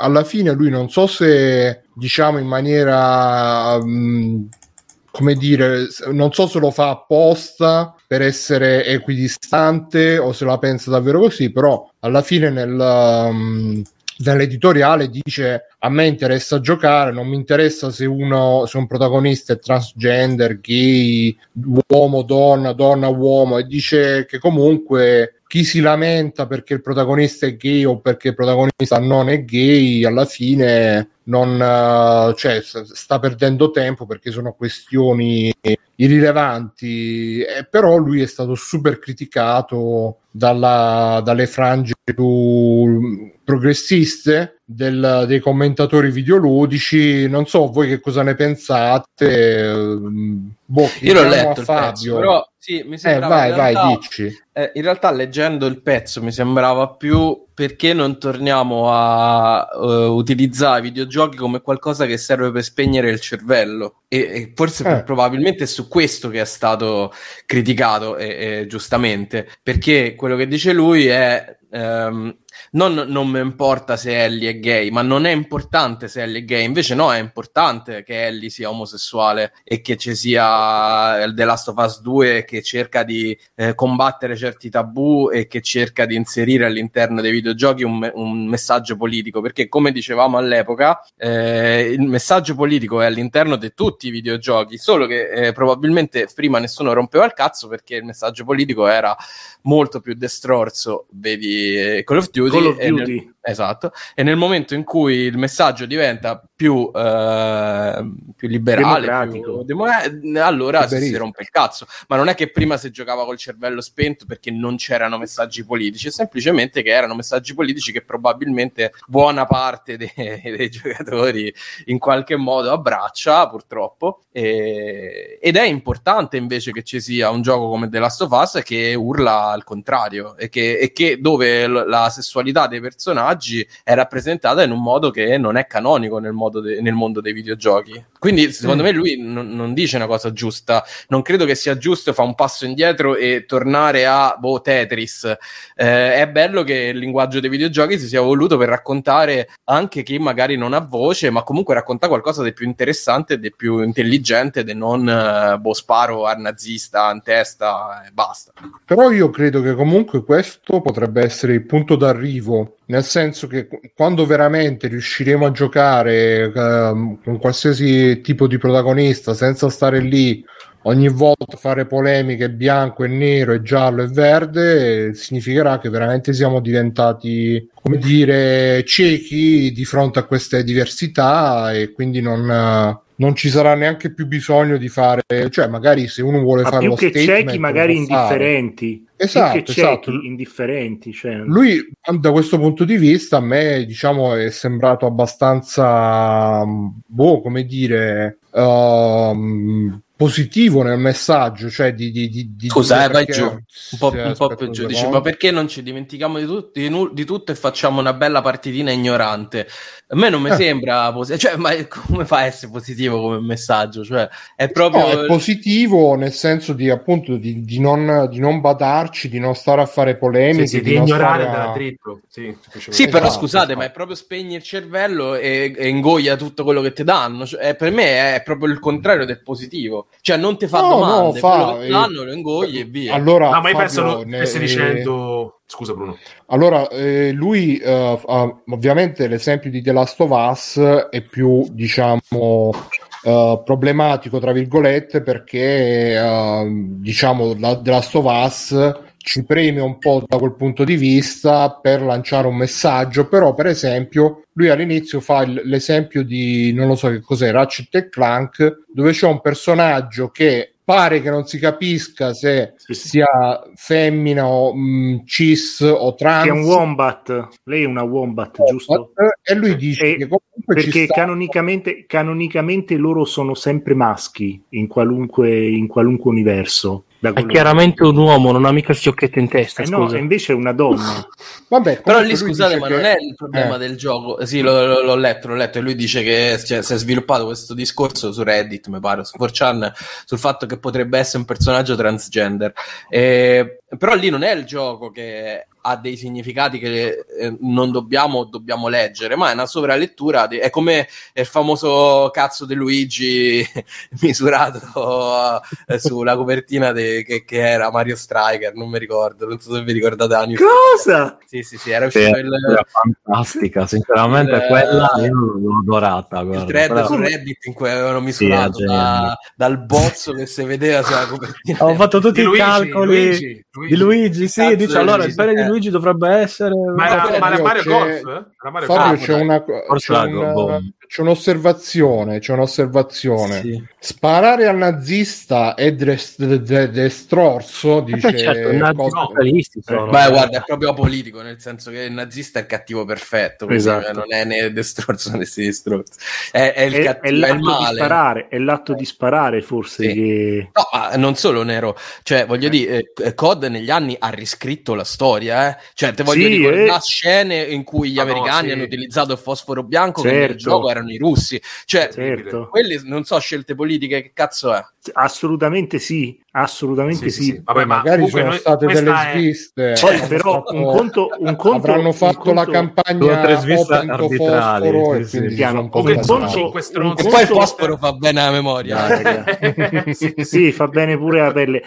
alla fine lui, non so se diciamo in maniera come dire, non so se lo fa apposta per essere equidistante o se la pensa davvero così, però alla fine nell'editoriale dice: a me interessa giocare, non mi interessa se un protagonista è transgender, gay, uomo, donna, uomo, e dice che comunque chi si lamenta perché il protagonista è gay o perché il protagonista non è gay, alla fine non sta perdendo tempo, perché sono questioni irrilevanti, però lui è stato super criticato dalle frange più progressiste dei commentatori videoludici. Non so voi che cosa ne pensate. Boh, io l'ho letto il pezzo, però sì, mi sembrava vai, dici. In realtà leggendo il pezzo mi sembrava più perché non torniamo a utilizzare i videogiochi come qualcosa che serve per spegnere il cervello, e forse probabilmente è su questo che è stato criticato, e giustamente, perché quello che dice lui è non mi importa se Ellie è gay, ma non è importante se Ellie è gay. Invece no, è importante che Ellie sia omosessuale e che ci sia The Last of Us 2 che cerca di combattere certi tabù e che cerca di inserire all'interno dei videogiochi un messaggio politico, perché come dicevamo all'epoca il messaggio politico è all'interno di tutti i videogiochi, solo che probabilmente prima nessuno rompeva il cazzo perché il messaggio politico era molto più destrorso, vedi Call of Duty. Esatto, e nel momento in cui il messaggio diventa più liberale, allora si rompe il cazzo. Ma non è che prima si giocava col cervello spento perché non c'erano messaggi politici, semplicemente che erano messaggi politici che probabilmente buona parte dei giocatori in qualche modo abbraccia, purtroppo, ed è importante invece che ci sia un gioco come The Last of Us che urla al contrario e che dove la sessualità dei personaggi è rappresentata in un modo che non è canonico nel mondo dei videogiochi. Quindi secondo me lui non dice una cosa giusta, non credo che sia giusto fa un passo indietro e tornare a Tetris. È bello che il linguaggio dei videogiochi si sia evoluto per raccontare anche chi magari non ha voce, ma comunque racconta qualcosa di più interessante, di più intelligente, di non sparo al nazista in testa e basta. Però io credo che comunque questo potrebbe essere il punto d'arrivo, nel senso che quando veramente riusciremo a giocare con qualsiasi tipo di protagonista senza stare lì ogni volta fare polemiche bianco e nero e giallo e verde, significherà che veramente siamo diventati, come dire, ciechi di fronte a queste diversità, e quindi non ci sarà neanche più bisogno di fare, cioè magari se uno vuole fare lo statement, più che ciechi magari indifferenti. Esatto. Indifferenti, cioè. Lui da questo punto di vista a me diciamo è sembrato abbastanza positivo nel messaggio, cioè di scusa, vai giù un po' più giù. Dice, ma perché non ci dimentichiamo di tutto e facciamo una bella partitina ignorante? A me non mi sembra cioè, ma come fa a essere positivo come messaggio? Cioè è proprio è positivo nel senso di appunto di non badarci, di non stare a fare polemiche, sì, di non ignorare dalla triplo. Sì, però scusate, ma è proprio spegnere il cervello e ingoia tutto quello che ti danno. Cioè, per me è proprio il contrario del positivo. Cioè non ti fa domande, lo ingogli e via. Allora, ma io penso che stai dicendo... Scusa Bruno. Allora, lui ovviamente l'esempio di The Last of Us è più, diciamo... problematico tra virgolette, perché diciamo The Last of Us ci preme un po' da quel punto di vista per lanciare un messaggio. Però per esempio lui all'inizio fa l'esempio di non lo so che cos'è, Ratchet & Clank, dove c'è un personaggio che pare che non si capisca se sia femmina o cis o trans. Che è un wombat, lei è una wombat, giusto? E lui dice che comunque perché canonicamente loro sono sempre maschi in qualunque universo. È chiaramente un uomo, non ha mica il fiocchetto in testa. No, è invece è una donna. Vabbè, però lì scusate, ma non è il problema del gioco. Sì, l'ho letto e lui dice che si è sviluppato questo discorso su Reddit, mi pare, su 4chan, sul fatto che potrebbe essere un personaggio transgender. Però lì non è il gioco che ha dei significati che non dobbiamo leggere, ma è una sovralettura è come il famoso cazzo di Luigi misurato sulla copertina che era Mario Striker, non mi ricordo, non so se vi ricordate anni cosa? Sì, era uscito era fantastica, sinceramente quella io l'ho adorata, il thread però... su Reddit in cui avevano misurato dal bozzo che si vedeva sulla copertina. Ho fatto tutti i calcoli di Luigi sì, dice allora il pene di Luigi dovrebbe essere, ma era Mario Golf? Fabio, c'è una C'è un'osservazione. Sì. Sparare al nazista è destrorso, dice. Certo, ma guarda, è proprio politico, nel senso che il nazista è cattivo perfetto, esatto. Non è né destrorso né si distrorso. È l'atto di sparare, forse. Sì. Che... No, non solo Nero. Cioè, voglio dire, COD negli anni ha riscritto la storia, eh? Cioè, te voglio dire, la scene in cui gli americani hanno utilizzato il fosforo bianco, certo, che nel gioco erano i russi, cioè, certo, quelle non so scelte politiche che cazzo è. Assolutamente sì. Vabbè, magari sono state delle sviste, poi però un conto avranno fatto la campagna tre sviste arbitrali, e poi il fosforo fa bene alla memoria. Sì, fa bene pure alla pelle.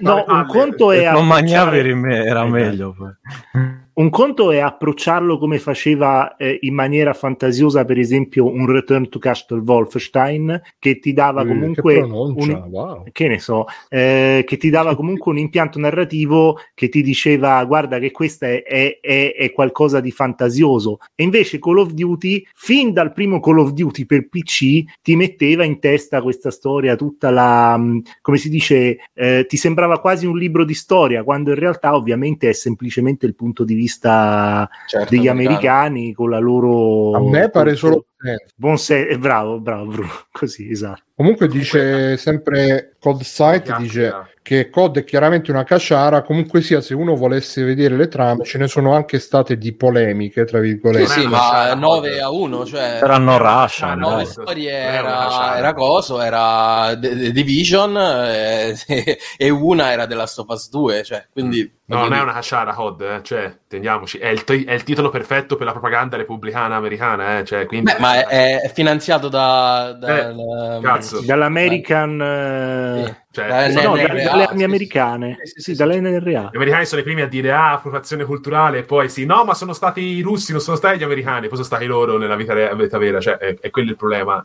No, un conto è non mangiare era meglio. Un conto è approcciarlo come faceva in maniera fantasiosa, per esempio, un Return to Castle Wolfenstein, che ti dava comunque che ti dava comunque un impianto narrativo che ti diceva guarda che questa è qualcosa di fantasioso. E invece Call of Duty, fin dal primo Call of Duty per PC, ti metteva in testa questa storia tutta la, come si dice, ti sembrava quasi un libro di storia, quando in realtà ovviamente è semplicemente il punto di vista degli americani con la loro... A me pare solo... Bravo Bruno, così, esatto. Comunque dice sempre Code Site, dice che COD è chiaramente una caciara, comunque sia, se uno volesse vedere le trame ce ne sono anche state di polemiche, tra virgolette. Sì, ma 9-1, cioè erano Russian, 9 storie era coso, era Division, e una era The Last of Us 2, cioè, quindi non è una caciara COD, cioè, teniamoci, è il titolo perfetto per la propaganda repubblicana americana, cioè, quindi ma è finanziato dall'American dalle armi americane. Sì, dalle NRA. Gli americani sono i primi a dire appropriazione culturale, e poi sì, no, ma sono stati i russi, non sono stati gli americani, poi sono stati loro nella vita vera, cioè è quello il problema.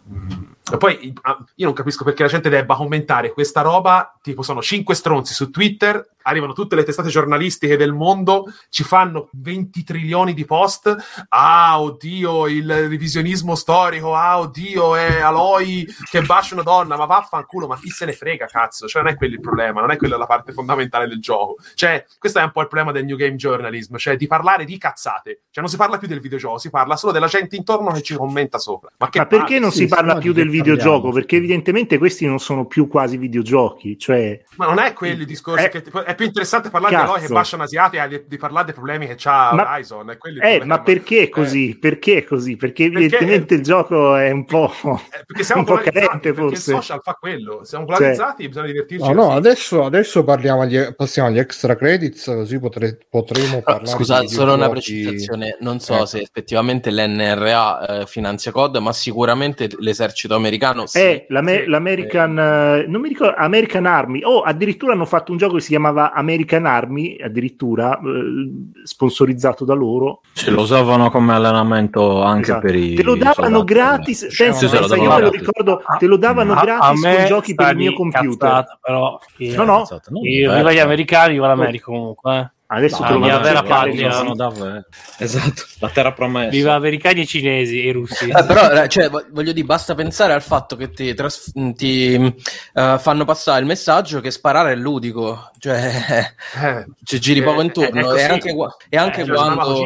E poi io non capisco perché la gente debba commentare questa roba, tipo sono 5 stronzi su Twitter, arrivano tutte le testate giornalistiche del mondo, ci fanno 20 trilioni di post, oddio il revisionismo storico, oddio è Aloy che bacia una donna, ma vaffanculo, ma chi se ne frega, cazzo, cioè non è quello il problema, non è quella la parte fondamentale del gioco, cioè questo è un po' il problema del New Game Journalism, cioè di parlare di cazzate, cioè non si parla più del videogioco, si parla solo della gente intorno che ci commenta sopra. Ma perché non si parla più del videogioco? Perché evidentemente questi non sono più quasi videogiochi, cioè... Ma non è quello il discorso, che è più interessante parlare di Aloy che bacia un'asiatica di parlare dei problemi che c'ha Horizon. Ma perché è così? Perché è così? Perché evidentemente il gioco è un po' carente, forse. Perché il social fa quello, siamo polarizzati, cioè, bisogna divertirci. No, adesso passiamo agli extra credits, così potremo parlare. Scusate, solo una precisazione, non so se effettivamente l'NRA finanzia COD, ma sicuramente l'esercito americano l'American non mi ricordo, American Army, addirittura hanno fatto un gioco che si chiamava American Army, addirittura sponsorizzato da loro, ce lo usavano come allenamento anche, esatto, per i te lo davano soldati, gratis, pensa, io me lo ricordo, te lo davano gratis con giochi per il mio computer, però io gli americani o l'America comunque adesso trovo la vera patria, sono davvero, esatto, la terra promessa, viva americani e cinesi e russi. Però cioè, voglio dire, basta pensare al fatto che ti fanno passare il messaggio che sparare è ludico, cioè ci giri poco intorno, e anche quando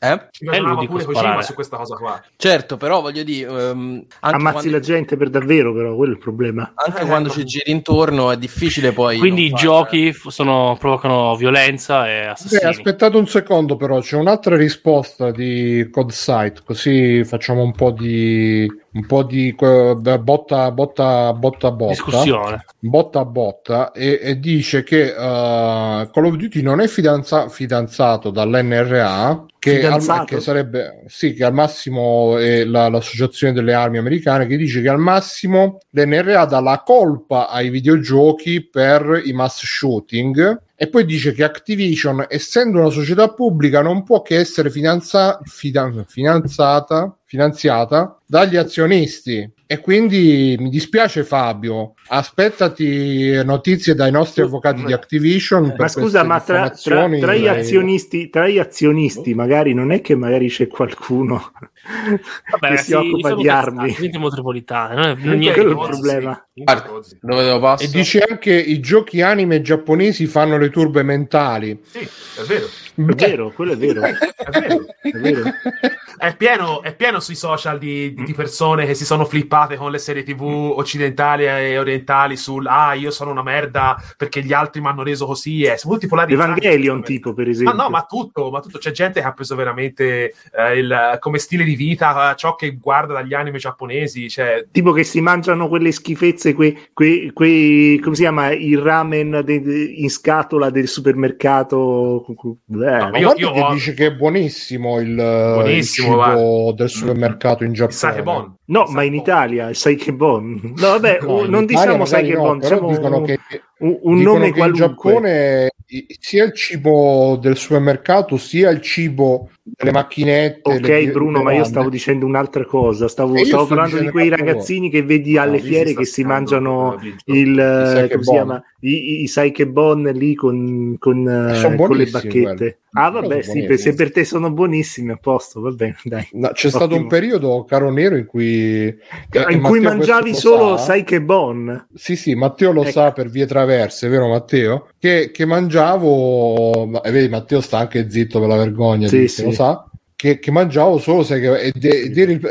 è ludico sparare su questa cosa qua, certo, però voglio dire, anche ammazzi la gente per davvero, però quello è il problema, anche quando ci giri intorno è difficile poi, quindi i giochi provocano violenza e assassini. Aspettate un secondo, però c'è un'altra risposta di CodeSite, così facciamo un po' di botta discussione, botta e dice che Call of Duty non è fidanzato dall'NRA, che sarebbe, sì, che al massimo è l'associazione delle armi americane, che dice che al massimo l'NRA dà la colpa ai videogiochi per i mass shooting, e poi dice che Activision, essendo una società pubblica, non può che essere finanziata finanziata dagli azionisti, e quindi mi dispiace Fabio, aspettati notizie dai nostri avvocati di Activision. Ma per scusa, ma tra gli azionisti, magari non è che magari c'è qualcuno vabbè, che si occupa di armi, metropolitana, non è quello il problema. Dove e dice anche i giochi anime giapponesi fanno le turbe mentali. Sì, è vero. Beh. È vero, quello è vero. È pieno sui social di persone che si sono flippate con le serie TV occidentali e orientali sul io sono una merda perché gli altri mi hanno reso così. Molti polarizzati. Evangelion tipo, per esempio. Ma no, ma tutto. C'è gente che ha preso veramente come stile di vita ciò che guarda dagli anime giapponesi. Cioè... tipo che si mangiano quelle schifezze, quei come si chiama, il ramen in scatola del supermercato. No, io che dice che è buonissimo il cibo del supermercato in Giappone. Sakebon. No, ma in Italia il Sakebon. No, vabbè, no, non diciamo Sakebon, diciamo dicono che un nome che in Giappone sia il cibo del supermercato sia il cibo delle macchinette. Ok, le Bruno, ma io stavo dicendo un'altra cosa, stavo parlando di quei ragazzini che vedi alle fiere che si mangiano i Sakebon lì con le bacchette. Ah vabbè, sì, se per te sono buonissimi, a posto, va bene, dai. No, c'è stato un periodo, caro Nero, in cui mangiavi solo Sakebon. Sì, Matteo lo sa per vie traverse, vero Matteo? Che mangiavo, e vedi Matteo sta anche zitto per la vergogna, sì. Lo sa? Che mangiavo solo è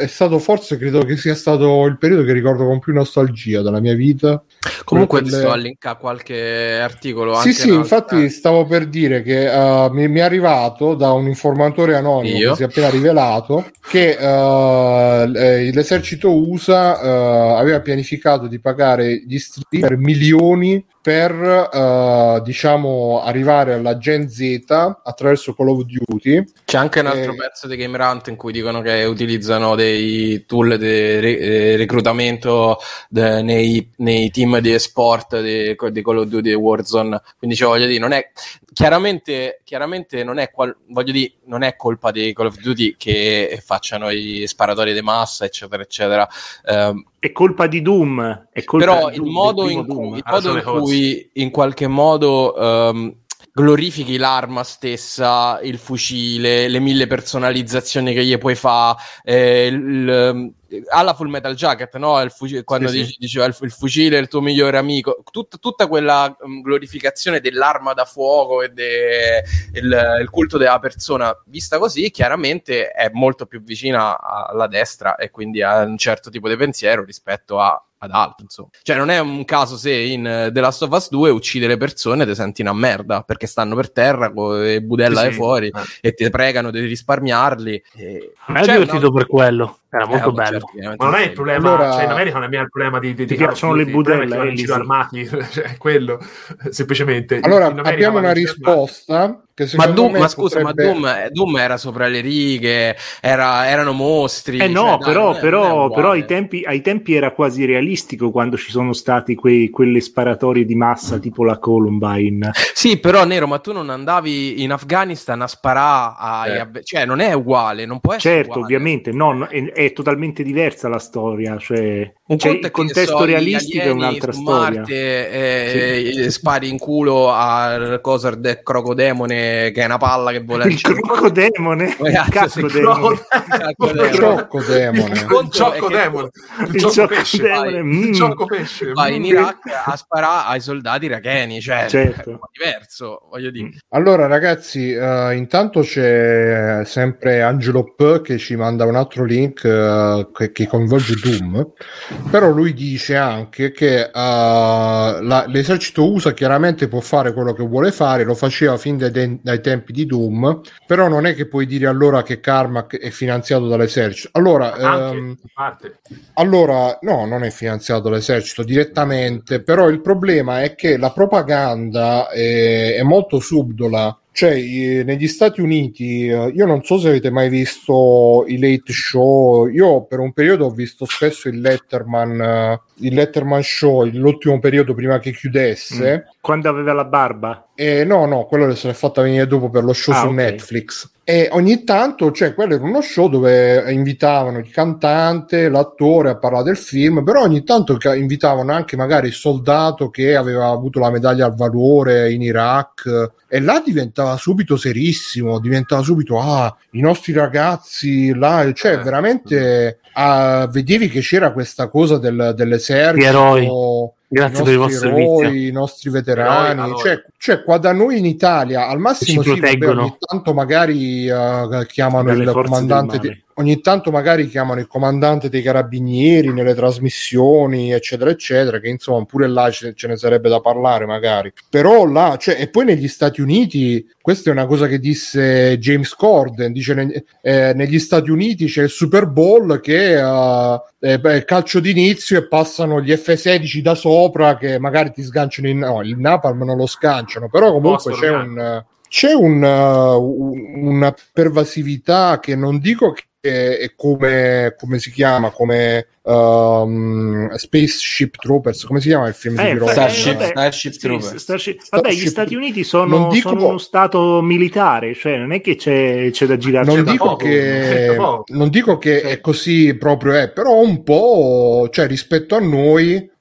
stato, forse credo che sia stato il periodo che ricordo con più nostalgia della mia vita. Comunque ti sto a linkare qualche articolo. Sì, infatti stavo per dire che mi è arrivato da un informatore anonimo che si è appena rivelato che l'esercito USA aveva pianificato di pagare gli streamer milioni per arrivare alla Gen Z attraverso Call of Duty. C'è anche un altro pezzo di Game Rant in cui dicono che utilizzano dei tool di reclutamento nei team di esport di Call of Duty e Warzone. Quindi voglio dire, non è chiaramente non è colpa dei Call of Duty che facciano i sparatori di massa, eccetera, eccetera. È colpa di Doom, però il modo in cui in qualche modo glorifichi l'arma stessa, il fucile, le 1000 personalizzazioni che gli puoi fare, alla Full Metal Jacket, no? Diceva il fucile è il tuo migliore amico, tutta quella glorificazione dell'arma da fuoco e il culto della persona vista così chiaramente è molto più vicina alla destra e quindi a un certo tipo di pensiero rispetto ad altro, insomma. Cioè non è un caso se in The Last of Us 2 uccide le persone e te senti una merda perché stanno per terra e budella è fuori e ti pregano di risparmiarli ma è divertito per quello. Era molto bello, certo, ma non è il problema. Allora... cioè in America non è il problema di ti piacciono le budelle, i armati, cioè quello semplicemente. Allora abbiamo una risposta che ma Doom era sopra le righe, erano mostri. No, però ai tempi era quasi realistico quando ci sono stati quelle sparatorie di massa tipo la Columbine. Sì, però Nero, ma tu non andavi in Afghanistan a sparare, cioè non è uguale, non può essere certo, uguale. Ovviamente no, è totalmente diversa la storia, cioè il contesto realistico è un'altra storia. Spari in culo a Cosardec Crocodemone che è una palla che vola il Crocodemone, il Ciocco Pesce vai in Iraq a sparare ai soldati iracheni, cioè certo. È un po' diverso, voglio dire. Allora ragazzi, intanto c'è sempre Angelo P che ci manda un altro link che coinvolge Doom, però lui dice anche che l'esercito USA chiaramente può fare quello che vuole fare, lo faceva fin dai tempi di Doom, però non è che puoi dire allora che Carmack è finanziato dall'esercito. Allora no, non è finanziato dall'esercito direttamente, però il problema è che la propaganda è molto subdola. Cioè, negli Stati Uniti, io non so se avete mai visto i late show, io per un periodo ho visto spesso il Letterman Show, l'ultimo periodo prima che chiudesse. Quando aveva la barba? No, quello se l'è fatta venire dopo per lo show su Netflix. E ogni tanto, cioè, quello era uno show dove invitavano il cantante, l'attore a parlare del film, però ogni tanto invitavano anche magari il soldato che aveva avuto la medaglia al valore in Iraq, e là diventava subito serissimo, diventava subito i nostri ragazzi là, cioè veramente vedevi che c'era questa cosa dell'esercito, gli eroi. Grazie per il vostro servizio, i nostri veterani, eroi. Cioè qua da noi in Italia al massimo si proteggono. Ogni tanto magari chiamano il comandante ogni tanto magari chiamano il comandante dei carabinieri nelle trasmissioni, eccetera eccetera, che insomma pure là ce ne sarebbe da parlare magari, però là, cioè, e poi negli Stati Uniti questa è una cosa che disse James Corden, dice negli Stati Uniti c'è il Super Bowl che è calcio d'inizio e passano gli F-16 da sopra che magari ti sganciano il napalm non lo sganciano, però comunque c'è una pervasività che non dico che è come si chiama, come Spaceship Troopers, come si chiama il film di Roma? Starship Troopers. Vabbè, gli Stati Uniti sono uno stato militare, cioè non è che c'è da girarci. Non dico che è così proprio, però un po', cioè rispetto a noi,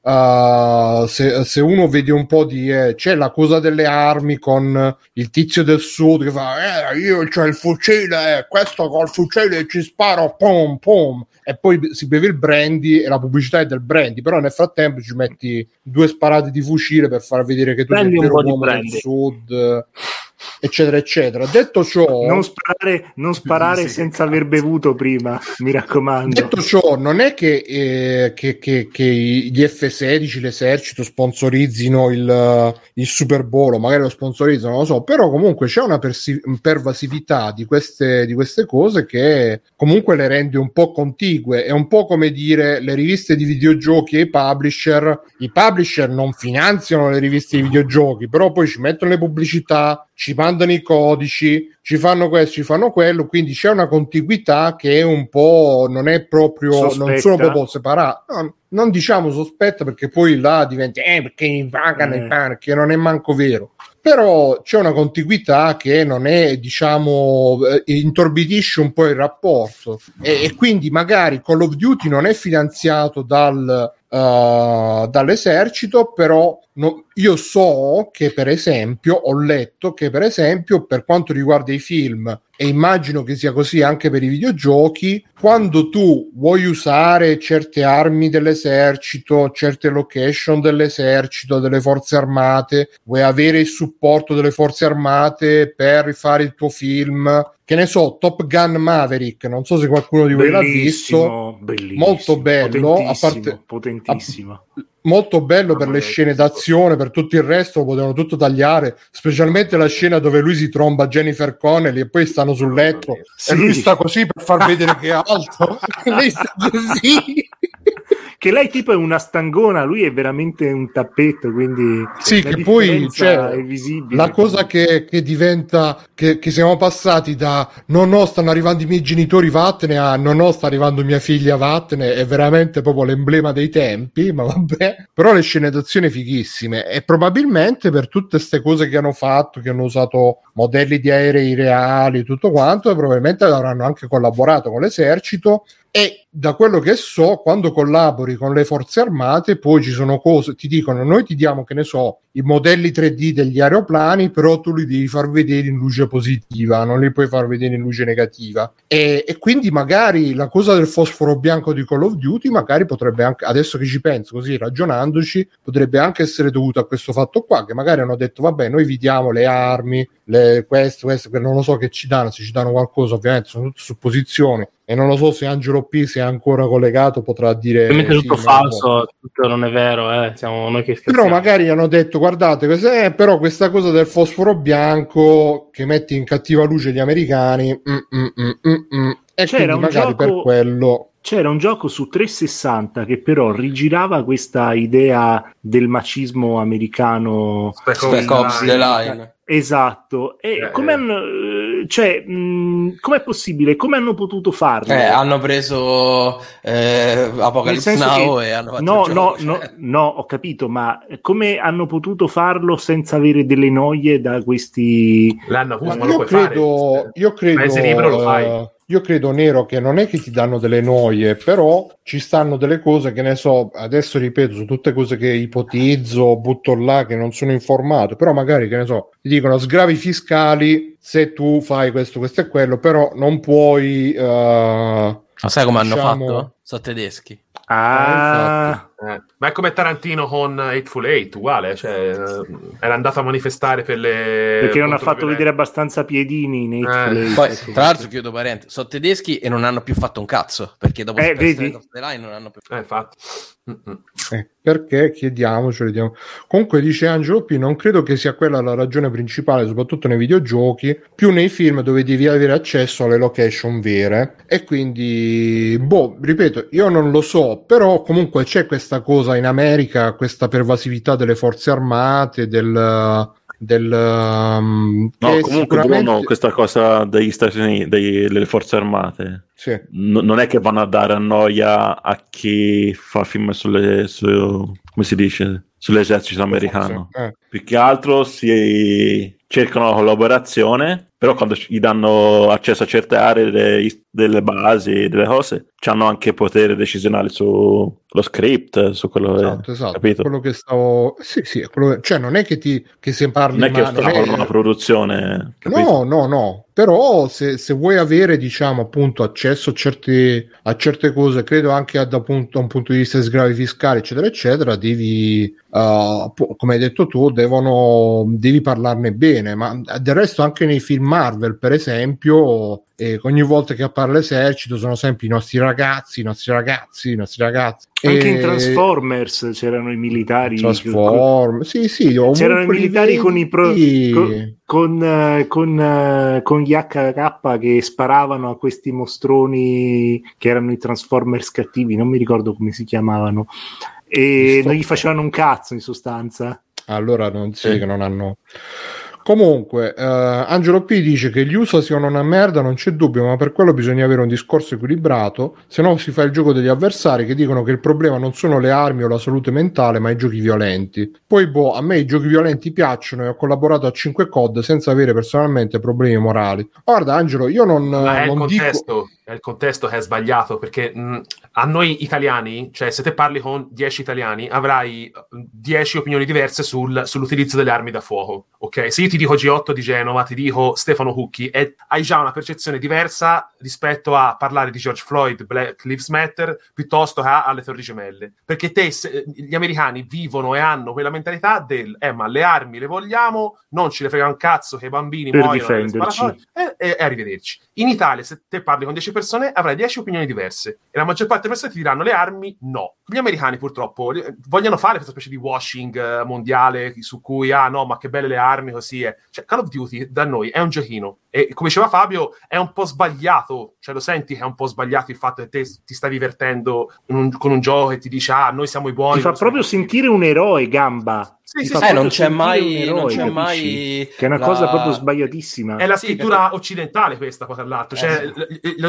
se uno vede un po' di c'è la cosa delle armi con il tizio del sud che fa io c'ho il fucile, questo col fucile ci sparo pom pom, e poi si beve il brandy e la pubblicità è del brandy, però nel frattempo ci metti due sparate di fucile per far vedere che tu sei un uomo del sud, eccetera eccetera. Detto ciò, non sparare sì, senza aver bevuto prima, mi raccomando. Detto ciò, non è che gli F-16, l'esercito sponsorizzino il Super Bowl, magari lo sponsorizzano, non lo so, però comunque c'è una pervasività di queste cose che comunque le rende un po' contigue. È un po' come dire le riviste di videogiochi e i publisher non finanziano le riviste di videogiochi, però poi ci mettono le pubblicità, ci mandano i codici, ci fanno questo, ci fanno quello, quindi c'è una contiguità che è un po', non è proprio sospetta. Non sono proprio separati, no, non diciamo sospetta, perché poi là diventa perché pagano i parchi, non è manco vero, però c'è una contiguità che non è, diciamo, intorbidisce un po' il rapporto, e quindi magari Call of Duty non è finanziato dall'esercito, però io so che per esempio ho letto che per esempio per quanto riguarda i film, e immagino che sia così anche per i videogiochi, quando tu vuoi usare certe armi dell'esercito, certe location dell'esercito, delle forze armate, vuoi avere il supporto delle forze armate per fare il tuo film, che ne so, Top Gun Maverick, non so se qualcuno di voi l'ha visto, bellissimo, molto bello, potentissimo. Molto bello per le scene d'azione, per tutto il resto lo potevano tutto tagliare, specialmente la scena dove lui si tromba Jennifer Connelly e poi stanno sul letto, sì. E lui sta così per far vedere che è alto e lei sta così che lei tipo è una stangona, lui è veramente un tappetto, quindi sì, che poi è visibile la cosa che diventa che siamo passati da no stanno arrivando i miei genitori vattene a no sta arrivando mia figlia vattene, è veramente proprio l'emblema dei tempi, ma vabbè. Però le scene d'azione fighissime, e probabilmente per tutte queste cose che hanno fatto, che hanno usato modelli di aerei reali, tutto quanto, probabilmente avranno anche collaborato con l'esercito. E da quello che so, quando collabori con le forze armate, poi ci sono cose, ti dicono noi ti diamo, che ne so, i modelli 3D degli aeroplani, però tu li devi far vedere in luce positiva, non li puoi far vedere in luce negativa, e quindi magari la cosa del fosforo bianco di Call of Duty magari potrebbe anche, adesso che ci penso così ragionandoci, potrebbe anche essere dovuto a questo fatto qua, che magari hanno detto vabbè noi vi diamo le armi, questo, non lo so che ci danno, se ci danno qualcosa, ovviamente sono tutte supposizioni, e non lo so se Angelo P, se è ancora collegato, potrà dire ovviamente sì, tutto falso, tutto non è vero, siamo noi che scherziamo. Però magari hanno detto guardate, però questa cosa del fosforo bianco che mette in cattiva luce gli americani, e c'era quindi magari per quello. C'era un gioco su 360 che però rigirava questa idea del macismo americano, Spec Ops The Line. Esatto, e com'è possibile? Come hanno potuto farlo? Hanno preso Apocalypse Now e hanno fatto No, ho capito, ma come hanno potuto farlo senza avere delle noie da questi... Io credo, Nero, che non è che ti danno delle noie, però ci stanno delle cose che ne so, adesso ripeto, sono tutte cose che ipotizzo, butto là, che non sono informato, però magari, che ne so, ti dicono sgravi fiscali se tu fai questo, questo e quello, però non puoi... Ma sai come hanno fatto? Sono tedeschi. Ma è come Tarantino con Hateful Eight, uguale, cioè, era andato a manifestare per le... perché non ha fatto vedere abbastanza piedini in Hateful Eight. Poi, tra l'altro, chiudo parentesi, sono tedeschi e non hanno più fatto un cazzo, perché dopo The Line non hanno più fatto. Perché chiediamocelo, vediamo. Comunque dice Angelo P, non credo che sia quella la ragione principale, soprattutto nei videogiochi, più nei film dove devi avere accesso alle location vere, e quindi ripeto, io non lo so, però comunque c'è questa cosa in America, questa pervasività delle forze armate, questa cosa degli Stati Uniti, delle forze armate, sì. Non è che vanno a dare a noia a chi fa film sull'esercito americano, più che altro si cercano la collaborazione, però quando gli danno accesso a certe aree delle basi, delle cose, hanno anche potere decisionale su lo script, su quello, esatto, capito? Quello che stavo... sì, quello... cioè non è che se parli male, non è che ostacolano la produzione, capito? No, però se vuoi avere, diciamo, appunto accesso a certe cose, credo anche da un punto di vista di sgravi fiscali, eccetera eccetera, devi come hai detto tu, devi parlarne bene. Ma del resto anche nei film Marvel, per esempio, ogni volta che appare l'esercito sono sempre i nostri ragazzi. Anche in Transformers c'erano i militari. C'erano i militari con gli HK che sparavano a questi mostroni che erano i Transformers cattivi, non mi ricordo come si chiamavano, e non gli facevano un cazzo, in sostanza. Allora che non hanno... Comunque, Angelo P dice che gli USA siano una merda, non c'è dubbio, ma per quello bisogna avere un discorso equilibrato, se no si fa il gioco degli avversari che dicono che il problema non sono le armi o la salute mentale, ma i giochi violenti. Poi a me i giochi violenti piacciono e ho collaborato a 5 COD senza avere personalmente problemi morali. Guarda Angelo, io non... Ma è non il contesto, dico... è il contesto che è sbagliato, perché a noi italiani, cioè se te parli con 10 italiani, avrai 10 opinioni diverse sull'utilizzo delle armi da fuoco, ok? Se io ti dico G8 di Genova, ti dico Stefano Cucchi, e hai già una percezione diversa rispetto a parlare di George Floyd, Black Lives Matter, piuttosto che alle Torri Gemelle, perché gli americani vivono e hanno quella mentalità del ma le armi le vogliamo, non ci le frega un cazzo che i bambini per muoiono e arrivederci. In Italia, se te parli con 10 persone, avrai 10 opinioni diverse e la maggior parte delle persone ti diranno le armi no. Gli americani purtroppo vogliono fare questa specie di washing mondiale su cui ma che belle le armi, così è. Cioè, Call of Duty da noi è un giochino e, come diceva Fabio, è un po' sbagliato, cioè lo senti che è un po' sbagliato il fatto che te ti stai divertendo con un gioco che ti dice noi siamo i buoni. Ti fa proprio sentire un eroe, Gamba. Sì, non c'è mai che è una cosa proprio sbagliatissima. È la scrittura occidentale questa, poi, tra l'altro, cioè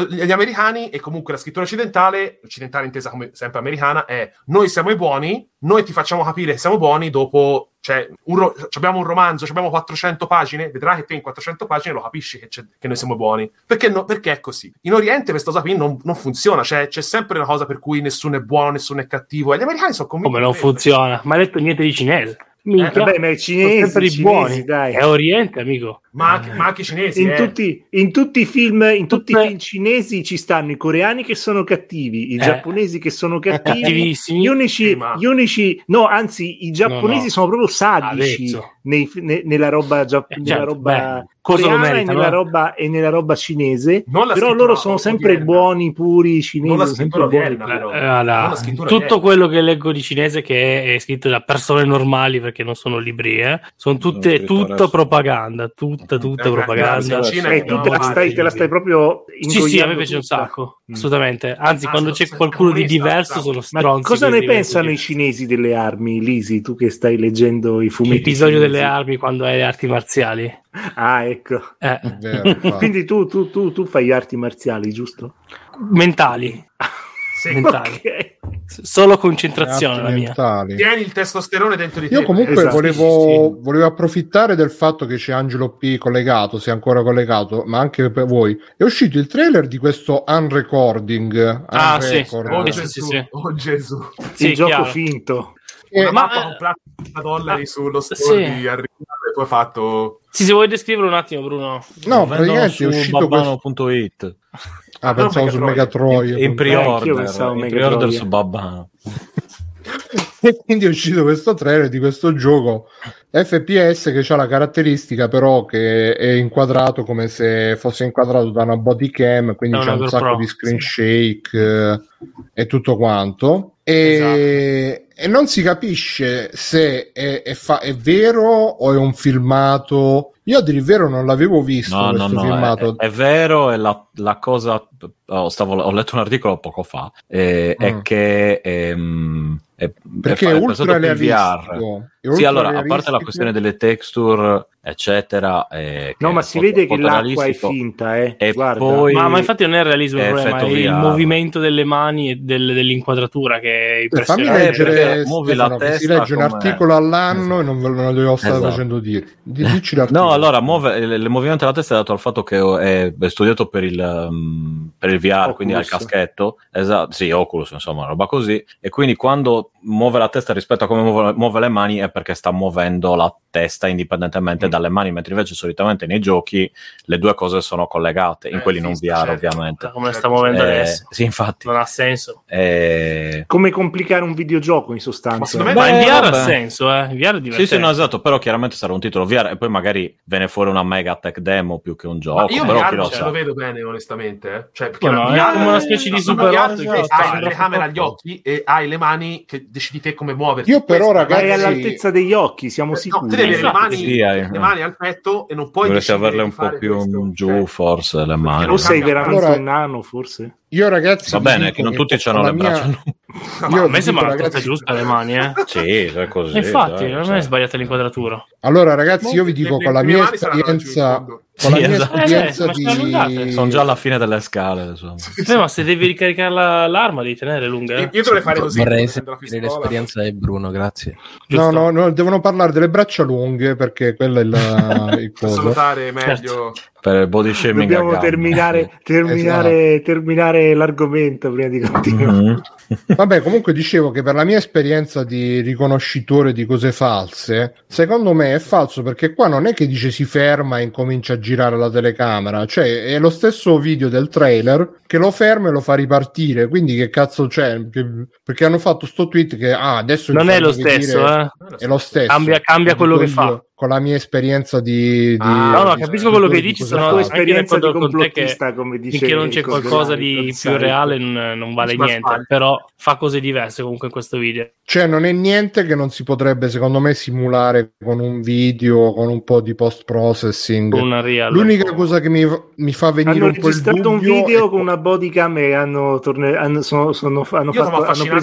gli americani, e comunque la scrittura occidentale intesa come sempre americana, è noi siamo i buoni, noi ti facciamo capire che siamo buoni dopo, cioè abbiamo un romanzo, abbiamo 400 pagine, vedrai che te in 400 pagine lo capisci che noi siamo buoni, perché no, perché è così. In Oriente questa cosa qui non funziona, cioè c'è sempre una cosa per cui nessuno è buono, nessuno è cattivo, e gli americani sono convinti come non funziona. Ma ha detto niente di cinese. Ma i cinesi sono i buoni, dai. È Oriente, amico. Ma anche i cinesi. In tutti i film cinesi ci stanno i coreani che sono cattivi, i giapponesi che sono cattivi, i giapponesi sono proprio sadici nella roba giapponese, nella roba coreana, merita, nella roba cinese, però loro sono sempre buoni, puri, cinesi, sempre buoni. Tutto quello che leggo di cinese che è scritto da persone normali, perché perché non sono libri, sono tutte propaganda, tutta propaganda. Te la stai proprio ingoiando. Sì, a me piace un sacco, assolutamente. Anzi, quando c'è qualcuno di diverso sono stronzi. Ma cosa ne pensano i cinesi delle armi, Lisi, tu che stai leggendo i fumetti? L'episodio delle armi quando hai le arti marziali. Ah, ecco. Vero, quindi tu fai arti marziali, giusto? Mentali. Sì, mentali. Okay. Solo concentrazione la mia. Tieni il testosterone dentro di te. Io comunque volevo approfittare del fatto che c'è Angelo P collegato, se è ancora collegato, ma anche per voi. È uscito il trailer di questo Unrecording. Gesù. Sì, il gioco finto. Una mappa con $40 sullo store di Harry Potter, tu hai fatto... Sì, se vuoi descriverlo un attimo, Bruno. No, praticamente è uscito babbano.it. Ah, pensavo su Megatroid. In pre-order su Babbano. E quindi è uscito questo trailer di questo gioco FPS che ha la caratteristica però che è inquadrato come se fosse inquadrato da una body cam, quindi c'è un sacco di screen shake e tutto quanto. E non si capisce se è vero o è un filmato. Io a dire il vero non l'avevo visto questo filmato. È vero, è la cosa... ho letto un articolo poco fa, è che... perché è ultra realistico. Sì, allora, a parte la questione delle texture, eccetera, ma si vede che l'acqua è finta, e guarda. Poi ma infatti non è il realismo, il problema è il movimento delle mani e dell'inquadratura che è impressionante. Si legge un articolo all'anno e non lo stavo facendo dire. Dici l'articolo. No, allora, il movimento della testa è dato al fatto che è studiato per il VR, Oculus. Quindi al caschetto. Esatto, sì, Oculus, insomma, una roba così. E quindi quando muove la testa rispetto a come muove le mani è perché sta muovendo la testa indipendentemente dalle mani, mentre invece solitamente nei giochi le due cose sono collegate, in quelli non VR, certo, ovviamente. Come sta muovendo adesso. Sì, infatti. Non ha senso. Come complicare un videogioco, in sostanza. Ma in VR ha senso, eh? In VR è divertente. Sì, no, esatto, però chiaramente sarà un titolo VR e poi magari viene fuori una mega tech demo più che un gioco. Ma io però lo vedo bene, onestamente, eh? Cioè, perché VR, come una specie di super VR, hai le camere agli occhi e hai le mani che decidi te come muoverti. Io però, ragazzi, è all'altezza degli occhi, siamo sicuri. No, te devi le mani al petto e non puoi dovresti averle un po' più giù, forse, le mani. Tu sei veramente un nano, forse? Io, ragazzi, va bene, che non tutti c'hanno le braccia. Io a me sembra la testa giusta le mani, eh? Sì, è così. Infatti, non è sbagliata l'inquadratura. Allora, ragazzi, io vi dico, con la mia esperienza... sono già alla fine delle scale, insomma. Ma se devi ricaricare l'arma devi tenere lunga, io dovrei fare così. Vorrei sentire l'esperienza di Bruno, grazie. No, devono parlare delle braccia lunghe perché quella è il coso. Salutare meglio per il body shaming. Dobbiamo terminare l'argomento prima di continuare. Vabbè, comunque dicevo che per la mia esperienza di riconoscitore di cose false, secondo me è falso perché qua non è che dice si ferma e incomincia a girare la telecamera, cioè è lo stesso video del trailer che lo ferma e lo fa ripartire, quindi che cazzo c'è? Perché hanno fatto sto tweet che adesso non è lo stesso, è lo stesso, cambia quello che fa. Con la mia esperienza capisco quello che dici, sono esperienza di complottista, come dice, che non c'è qualcosa di più reale non vale niente, però fa cose diverse comunque in questo video, cioè non è niente che non si potrebbe secondo me simulare con un video, con un po' di post processing. L'unica cosa che mi fa venire un po' il dubbio, hanno registrato un video con una body cam e hanno preso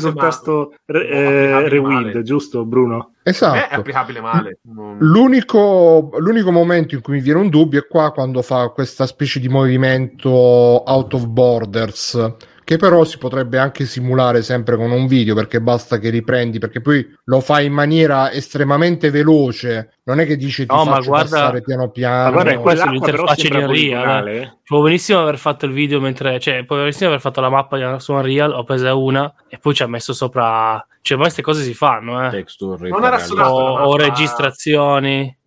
il tasto rewind, giusto Bruno? Esatto. È applicabile male. L'unico momento in cui mi viene un dubbio è qua, quando fa questa specie di movimento out of borders, che però si potrebbe anche simulare sempre con un video, perché basta che riprendi, perché poi lo fai in maniera estremamente veloce, non è che dici faccio passare piano piano. Ma guarda, l'interfaccia di Unreal, può benissimo aver fatto il video mentre, cioè può benissimo aver fatto la mappa su Unreal, ho presa una e poi ci ha messo sopra, cioè ma queste cose si fanno, texture, non era solo o registrazioni.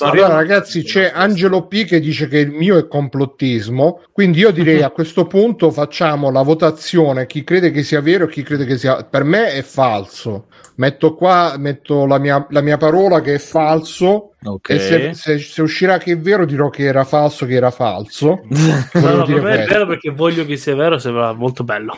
Allora ragazzi, c'è Angelo P che dice che il mio è complottismo, quindi io direi a questo punto facciamo la votazione, chi crede che sia vero e chi crede che sia, per me è falso, metto la mia parola che è falso. Okay. E se uscirà che è vero dirò che era falso. No, per me è vero perché voglio che sia vero, sembra molto bello.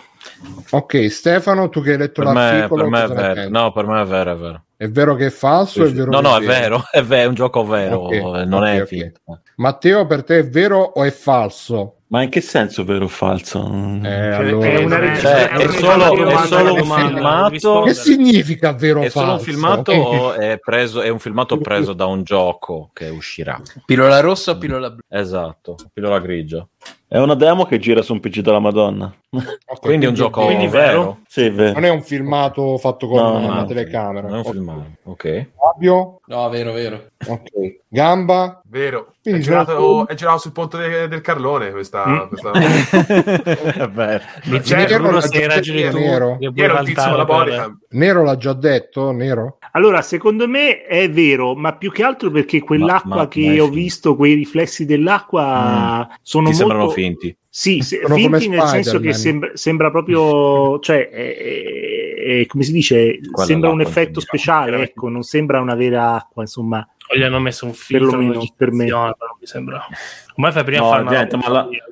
Ok Stefano, tu che hai letto l'articolo, per me è vero. No, per me è vero È vero che è falso? È vero no, è vero, è un gioco vero, okay, non okay, è finto. Okay. Matteo, per te è vero o è falso? Ma in che senso vero o falso? Allora... È solo un filmato. Che significa vero o falso? È un filmato preso da un gioco che uscirà. Pillola rossa o pillola blu? Esatto, pillola grigia. È una demo che gira su un PC della Madonna. Okay, quindi è un gioco vero? Sì, vero. Non è un filmato fatto con una telecamera. Non è un filmato, ok. Fabio? No, vero. Ok. Gamba? Vero. Quindi è girato sul ponte del Carlone questa... Vabbè. Nero l'ha già detto, Nero? Allora, secondo me è vero, ma più che altro perché quell'acqua che ho visto, quei riflessi dell'acqua sono molto... finti. Sì, finti nel Spider-Man. Senso che sembra proprio, cioè come si dice, quella sembra un effetto speciale, ecco, non sembra una vera acqua, insomma. O gli hanno messo un filtro per me, non mi sembra. Ma fai prima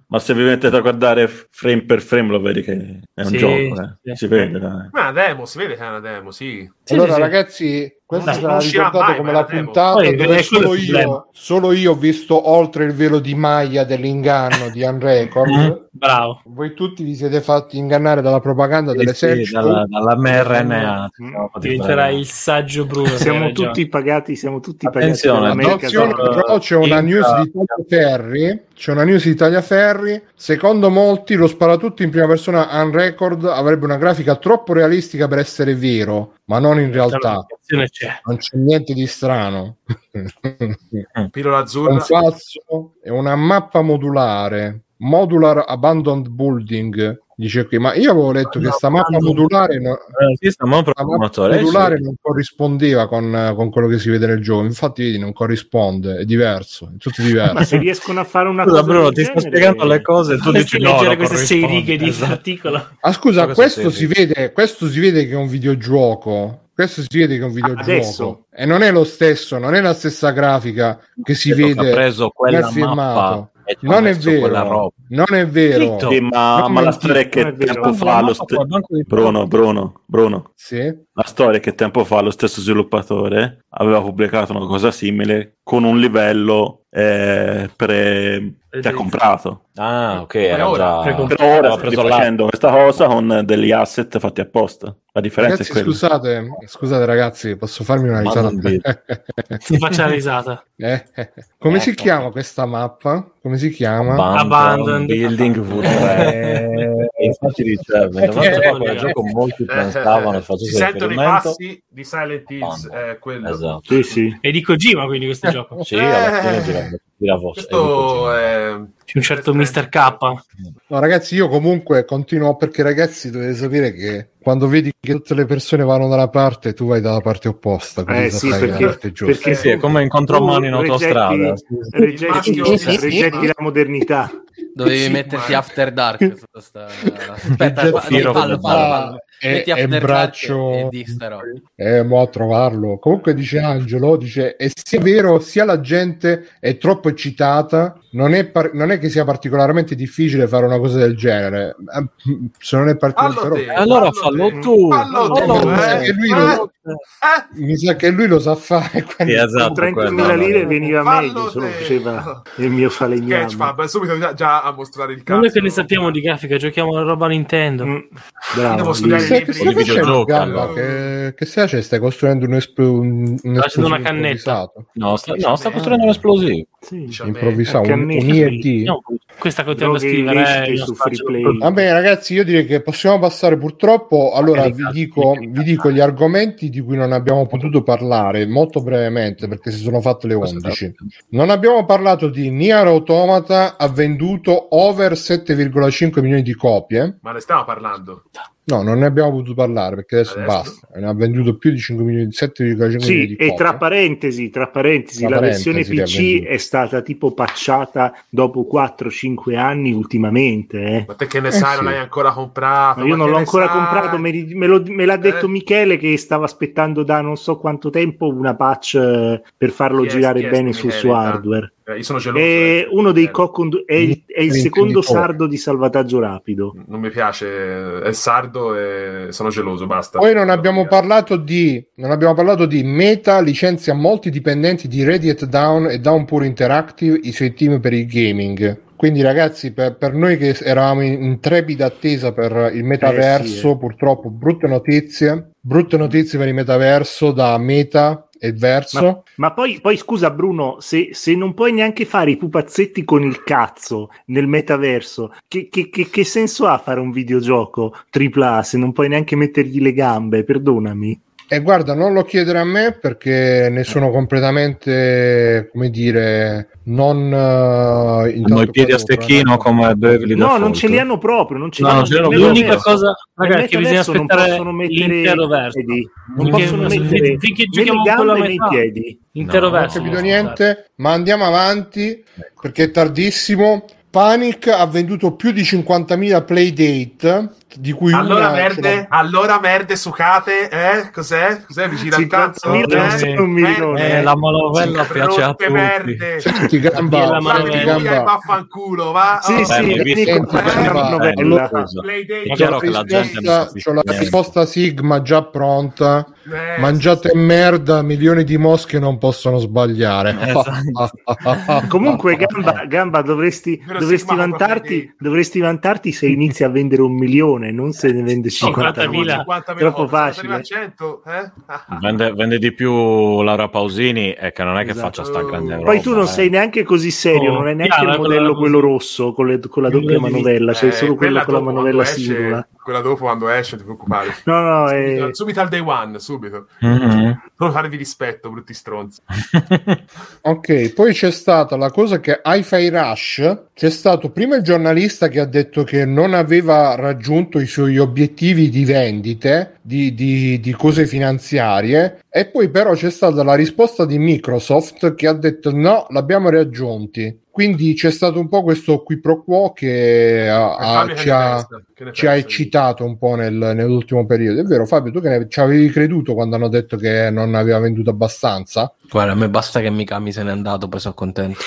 ma se vi mettete a guardare frame per frame lo vedi che è un gioco, si vede. Ma demo, si vede che è una demo, sì. Allora ragazzi, questo sarà ricordato come la puntata dove solo io ho visto oltre il velo di maglia dell'inganno di Unrecord. Bravo. Voi tutti vi siete fatti ingannare dalla propaganda dell'esercito, dalla mRNA. Diventerà il saggio Bruno. Siamo tutti pagati. Attenzione, però c'è una news di Tagliaferri. Secondo molti lo sparatutto in prima persona Unrecord avrebbe una grafica troppo realistica per essere vero, ma non in realtà. Non c'è niente di strano. Pillola azzurra. Un falso è una mappa modulare. Modular Abandoned Building dice qui, ma io avevo letto che sta mappa modulare non corrispondeva con quello che si vede nel gioco, infatti vedi, non corrisponde, è diverso, è tutto diverso. Ma se riescono a fare una cosa, Bruno, ti sto spiegando le cose e tu dici leggere queste 6 righe di articolo. Ah scusa, questo si vede che è un videogioco. Questo si vede che è un videogioco adesso. E non è lo stesso, non è la stessa grafica che si vede. Ha preso quella mappa. Non è vero. Sì, ma la storia è che tempo fa lo stesso Bruno. Sì? La storia è che tempo fa lo stesso sviluppatore aveva pubblicato una cosa simile con un livello che ha comprato. Ah, ok. Ora sto facendo questa cosa con degli asset fatti apposta. La differenza ragazzi, è quella. Scusate ragazzi, posso farmi una risata? Si faccia la risata. Come si chiama questa mappa? Come si chiama? Abandoned Building. Infatti gioco molti pensavano si sentono i passi di Silent Hills, quello. Esatto. Sì. E di Kojima quindi questo gioco. Sì, alla fine questo è un certo Mr. K. No, ragazzi, io comunque continuo perché ragazzi dovete sapere che quando vedi che tutte le persone vanno dalla parte tu vai dalla parte opposta, perché sì, è come incontro a mano in autostrada. Rigetti la modernità. Dovevi metterti After Dark. Aspetta, è braccio e mo a trovarlo. Comunque dice Angelo, dice e sia vero sia la gente è troppo eccitata, non è che sia particolarmente difficile fare una cosa del genere, se non è particolarmente allora fallo tu. Mi sa che lui lo sa fare. Con 30.000 lire veniva meglio, se lo faceva il mio falegname. Fa subito già a mostrare il cazzo. Non è che ne sappiamo di grafica, giochiamo la roba Nintendo. Bravo. Che stai facendo? Stai costruendo un esplosivo una cannetta? No, sta costruendo un esplosivo. Sì, improvvisato un IED. No, questa continuiamo a scrivere su Free Play. Vabbè ragazzi, io direi che possiamo passare purtroppo. Allora vi dico gli argomenti di cui non abbiamo potuto parlare molto brevemente perché si sono fatte le 11. Non abbiamo parlato di Nier Automata, ha venduto over 7,5 milioni di copie. Ma ne stiamo parlando? No, non ne abbiamo potuto parlare perché adesso basta. Ne ha venduto più di 7,5 milioni di copie. E tra parentesi, la versione PC è stata tipo patchata dopo 4-5 anni ultimamente. Ma te che ne sai, non l'hai ancora comprata? Io non l'ho ancora comprato, me l'ha detto Michele che stava aspettando da non so quanto tempo una patch per farlo girare bene sul suo hardware. Io sono geloso. È uno dei è il secondo sardo di salvataggio rapido. Non mi piace, è sardo e sono geloso, basta. Poi non abbiamo parlato di Meta licenzia molti dipendenti di Radiant Dawn e Downpour Interactive, i suoi team per il gaming. Quindi ragazzi, per noi che eravamo in trepida attesa per il metaverso, purtroppo brutte notizie per il metaverso da Meta e Verso. Ma poi scusa Bruno, se non puoi neanche fare i pupazzetti con il cazzo nel metaverso, che senso ha fare un videogioco AAA se non puoi neanche mettergli le gambe? Perdonami. E guarda, non lo chiedere a me perché ne sono completamente, come dire, non hanno i piedi a stecchino come Beverly. No, non ce li hanno proprio, l'unica cosa, ragazzi, che bisogna aspettare, non possono mettere l'intero verso, non possono mettere finché giochiamo con la metà nei piedi. Intero verso. Non ho capito niente, ma andiamo avanti perché è tardissimo. Panic ha venduto più di 50.000 playdate, di cui allora merde sucate, cos'è vicino al cazzo? Non mi ricordo, la manovella piace a tutti. Senti, Gamba, vaffanculo, va. C'ho la risposta Sigma già pronta. Mangiate merda, milioni di mosche non possono sbagliare. Comunque Gamba dovresti vantarti se inizi a vendere 1 milione. Non se ne vende 50.000, troppo facile. 100, vende di più Laura Pausini, è che non è che faccia sta grande roba. Poi tu non sei neanche così serio, non è neanche il modello quello rosso con la doppia manovella, c'è solo quella con la manovella singola. Quella dopo quando esce, ti preoccupare. No, subito al day one, subito. Mm-hmm. Solo farvi rispetto, brutti stronzi. Ok, poi c'è stata la cosa che Hi-Fi Rush, c'è stato prima il giornalista che ha detto che non aveva raggiunto i suoi obiettivi di vendite, di cose finanziarie, e poi però c'è stata la risposta di Microsoft che ha detto no, l'abbiamo raggiunti. Quindi c'è stato un po' questo qui pro quo che ci ha eccitato un po' nell'ultimo periodo. È vero, Fabio, tu che ci avevi creduto quando hanno detto che non aveva venduto abbastanza? Guarda, a me basta che Mikami se n'è andato, poi sono contento.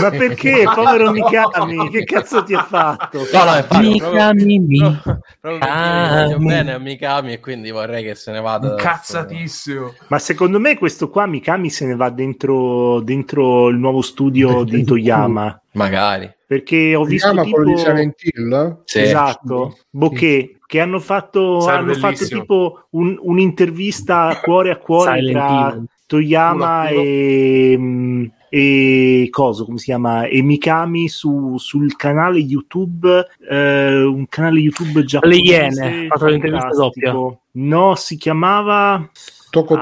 Ma perché? Povero Mikami, che cazzo ti ha fatto? Mikami, bene a Mikami, e quindi vorrei che se ne vada. Cazzatissimo. Ma secondo me questo qua Mikami se ne va dentro il nuovo studio di Toyama. Magari. Perché ho visto tipo sì. Esatto, Bokeh, che hanno fatto tipo un'intervista cuore a cuore tra Toyama e coso, come si chiama, e Mikami sul canale YouTube, un canale YouTube giapponese. Le Iene, fatto l'intervista doppia. No, si chiamava Toco.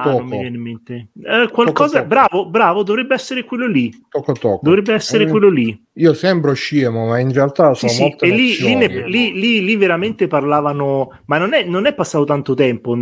Qualcosa, bravo, dovrebbe essere quello lì. Toco. Dovrebbe essere quello lì. Io sembro scemo, ma in realtà sono molto lì veramente parlavano, ma non è passato tanto tempo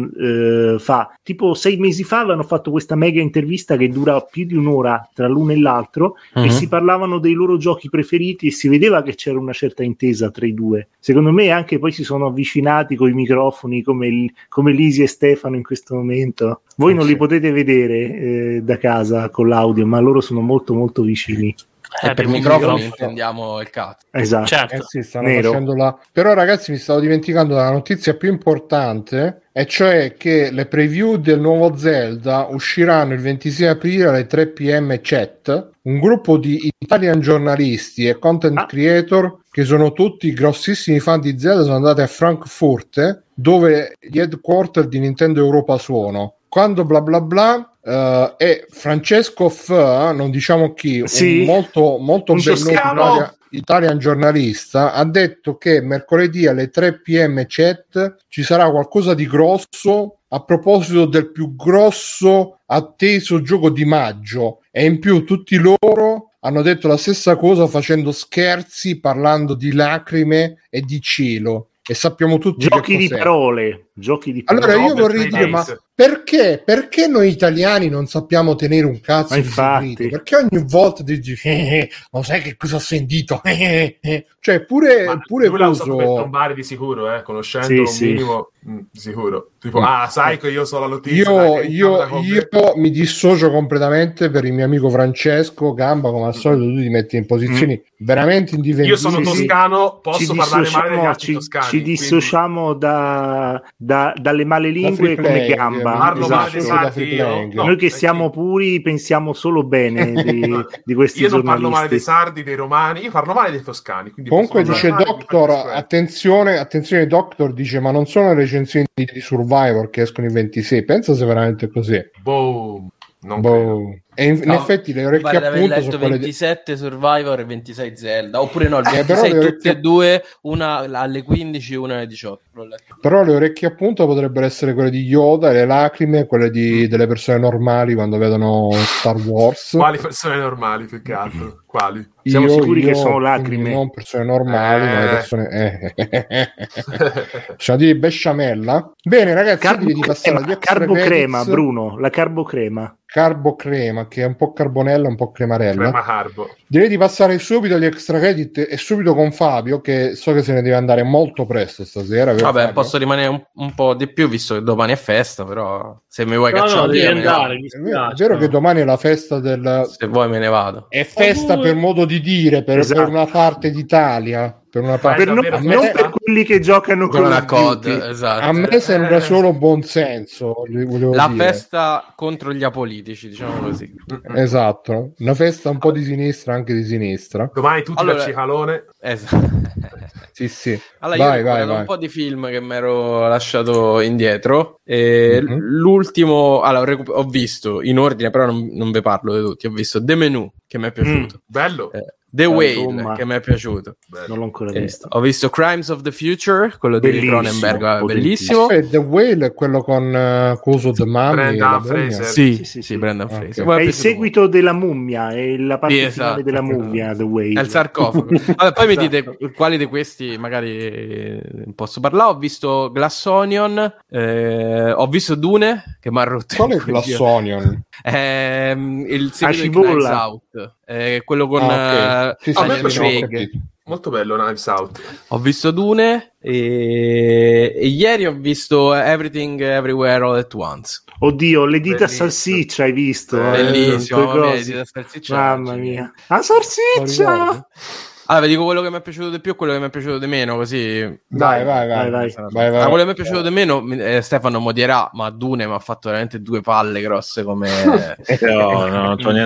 fa, tipo 6 mesi fa avevano fatto questa mega intervista che dura più di un'ora tra l'uno e l'altro, e si parlavano dei loro giochi preferiti e si vedeva che c'era una certa intesa tra i due. Secondo me anche poi si sono avvicinati coi microfoni come Lisi e Stefano in questo momento. Voi non li potete vedere da casa con l'audio, ma loro sono molto molto vicini. Per il microfono intendiamo il cazzo. Esatto. Certo. Però ragazzi, mi stavo dimenticando la notizia più importante, e cioè che le preview del nuovo Zelda usciranno il 26 aprile alle 3 p.m. CET. Un gruppo di Italian giornalisti e content creator che sono tutti grossissimi fan di Zelda sono andati a Francoforte, dove gli headquarter di Nintendo Europa sono. Quando bla bla bla e Francesco F, non diciamo chi, un molto molto bello Italian giornalista, ha detto che mercoledì alle 3 p.m. CET ci sarà qualcosa di grosso a proposito del più grosso atteso gioco di maggio, e in più tutti loro hanno detto la stessa cosa facendo scherzi, parlando di lacrime e di cielo, e sappiamo tutti giochi di parole. giochi di allora io vorrei dire, ma perché noi italiani non sappiamo tenere un cazzo di seguito? Perché ogni volta dici non sai che cosa ho sentito, cioè pure lui l'ha usato per tombare di sicuro, conoscendo sì, un minimo sì. Sicuro tipo sai che io so la notizia, io mi dissocio completamente per il mio amico Francesco Gamba, come al solito tu ti metti in posizioni veramente indifendibili. Io sono toscano, posso parlare male degli altri toscani, ci dissociamo quindi... dalle male lingue da come Gamba, parlo male dei sardi, noi che siamo puri pensiamo solo bene di questi giornalisti. Io non parlo male dei sardi, dei romani, io parlo male dei toscani. Comunque dice Doctor, attenzione Doctor dice, ma non sono recensioni di Survivor che escono in 26, pensa se veramente così. Boom. Non credo. E in effetti le orecchie a punta sono 27 Survivor e 26 Zelda, oppure no, 26 tutte e due, una alle 15 una alle 18. Però le orecchie a punta potrebbero essere quelle di Yoda, le lacrime, quelle delle persone normali quando vedono Star Wars. Quali persone normali, più che altro? Quali? Siamo sicuri che sono lacrime? Non persone normali, ma le persone... Possiamo dire besciamella? Bene ragazzi, di passare agli carbocrema, Bruno, la carbocrema. Carbocrema, che è un po' carbonella, un po' cremarella. Direi di passare subito agli extra credit e subito con Fabio, che so che se ne deve andare molto presto stasera. Vabbè, Fabio? Posso rimanere un po' di più visto che domani è festa, però se mi vuoi cacciare devi andare. È vero che domani è la festa del... Se vuoi me ne vado. È festa per modo di dire, per una parte d'Italia. Per una parte non per quelli che giocano con la COD, esatto. A me sembra solo buon senso la dire. Festa contro gli apolitici, diciamo così, esatto, una festa un po' di sinistra, anche di sinistra domani tutti allora, da Cicalone, esatto. sì. Allora io ho un po' di film che mi ero lasciato indietro e l'ultimo ho visto in ordine, però non ve parlo di tutti. Ho visto The Menu, che mi è piaciuto, bello, The Whale, che mi è piaciuto. Beh, non l'ho ancora visto. Ho visto Crimes of the Future, quello di Cronenberg, bellissimo. The Whale è quello con Coso the Mummy, Brendan Fraser. Sì, Brendan Fraser. Okay. È il seguito della mummia, è la parte finale della mummia, The Whale. È il sarcofago. Allora, poi mi dite quali di questi magari posso parlare. Ho visto Glass Onion, ho visto Dune, che mi ha rotto. Qual è Glass Onion? Il seguito di Knives Out, quello con molto bello Knives Out. Ho visto Dune e ieri ho visto Everything Everywhere All at Once. Oddio, le dita bellissimo. Salsiccia hai visto? Bellissimo, le dita salsiccia. Mamma mia, la salsiccia! Allora, vi dico quello che mi è piaciuto di più e quello che mi è piaciuto di meno, così... Vai. Allora, quello che mi è piaciuto di meno, Stefano modierà, ma Dune mi ha fatto veramente due palle grosse come...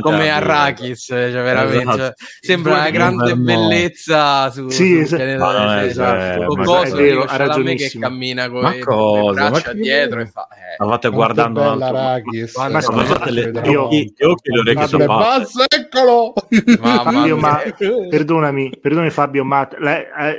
come Arrakis, cioè veramente... Cioè, sembra una grande bellezza su pianeta. Esatto. Ha ragionissimo. Che cammina con le braccia dietro e fa... Stavate guardando Arrakis. Ma scusate, gli occhi e le orecchie sono basse. Eccolo! Ma perdonami Fabio, ma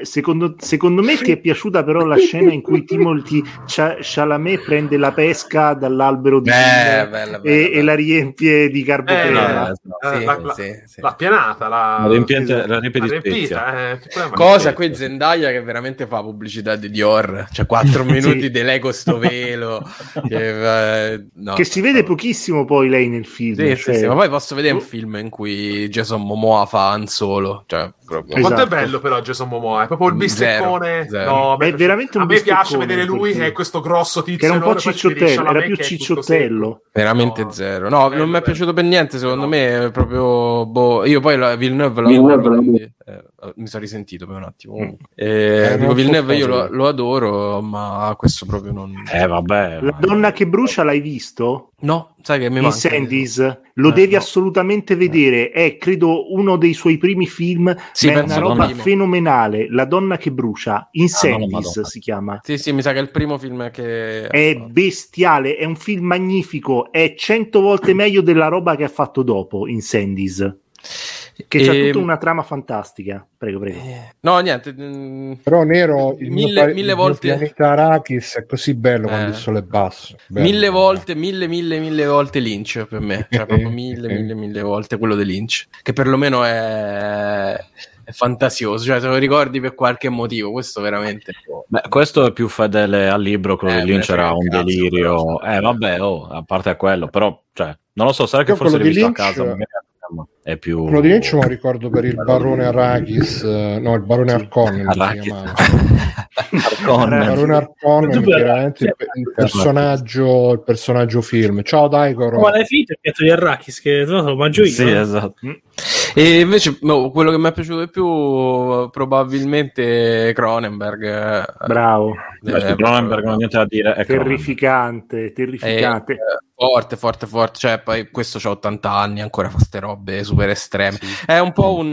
secondo me ti è piaciuta però la scena in cui Timothy Chalamet prende la pesca dall'albero di bella. E la riempie di carbonara, sì. La pianata, la riempie di spezia, cosa qui Zendaya che veramente fa pubblicità di Dior, cioè 4 minuti di lei con sto velo che si vede pochissimo poi lei nel film, sì. Ma poi posso vedere un film in cui Jason Momoa fa Han Solo, cioè proprio. Esatto. Quanto è bello però Jason Momoa, è proprio il bisteccone. No, è veramente un bisteccone. A me piace vedere lui che è questo grosso tizio che era un po' cicciottello, era più cicciottello. Veramente zero. No, non mi è piaciuto per niente, secondo me è proprio io poi Villeneuve mi sono risentito per un attimo. Villeneuve io lo adoro, ma questo proprio non vabbè. La donna che brucia l'hai visto? No, sai che mi manca. Incendies, lo devi assolutamente vedere, è credo uno dei suoi primi film, è una roba fenomenale, La donna che brucia, Incendies si chiama. Sì, mi sa che è il primo film che... È bestiale, è un film magnifico, è 100 volte meglio della roba che ha fatto dopo, Incendies. Che c'ha tutta una trama fantastica. Prego. No, niente. Però Nero, il mille volte il pianeta Arrakis è così bello quando il sole è basso. Bello. Mille volte Lynch per me. Cioè proprio mille volte quello di Lynch. Che perlomeno è... è fantasioso, cioè te lo ricordi per qualche motivo, questo veramente... Beh, questo è più fedele al libro, quello di Lynch era un delirio, vabbè, a parte quello, però, cioè, non lo so, sarà che forse l'hai visto Lynch... a casa, magari... è più... Quello di Lynch me lo ricordo per il barone Arrakis, no, il barone Harkonnen si chiamava. Il barone Harkonnen veramente il personaggio film. Ciao dai, Coro. Ma l'hai finito il piatto di Arrakis che lo mangio io. Sì, esatto. E invece no, quello che mi è piaciuto di più probabilmente Cronenberg. Bravo. Cronenberg non ho niente da dire, è terrificante. Forte, cioè poi questo c'ha 80 anni ancora fa ste robe super estreme. Sì. È un po'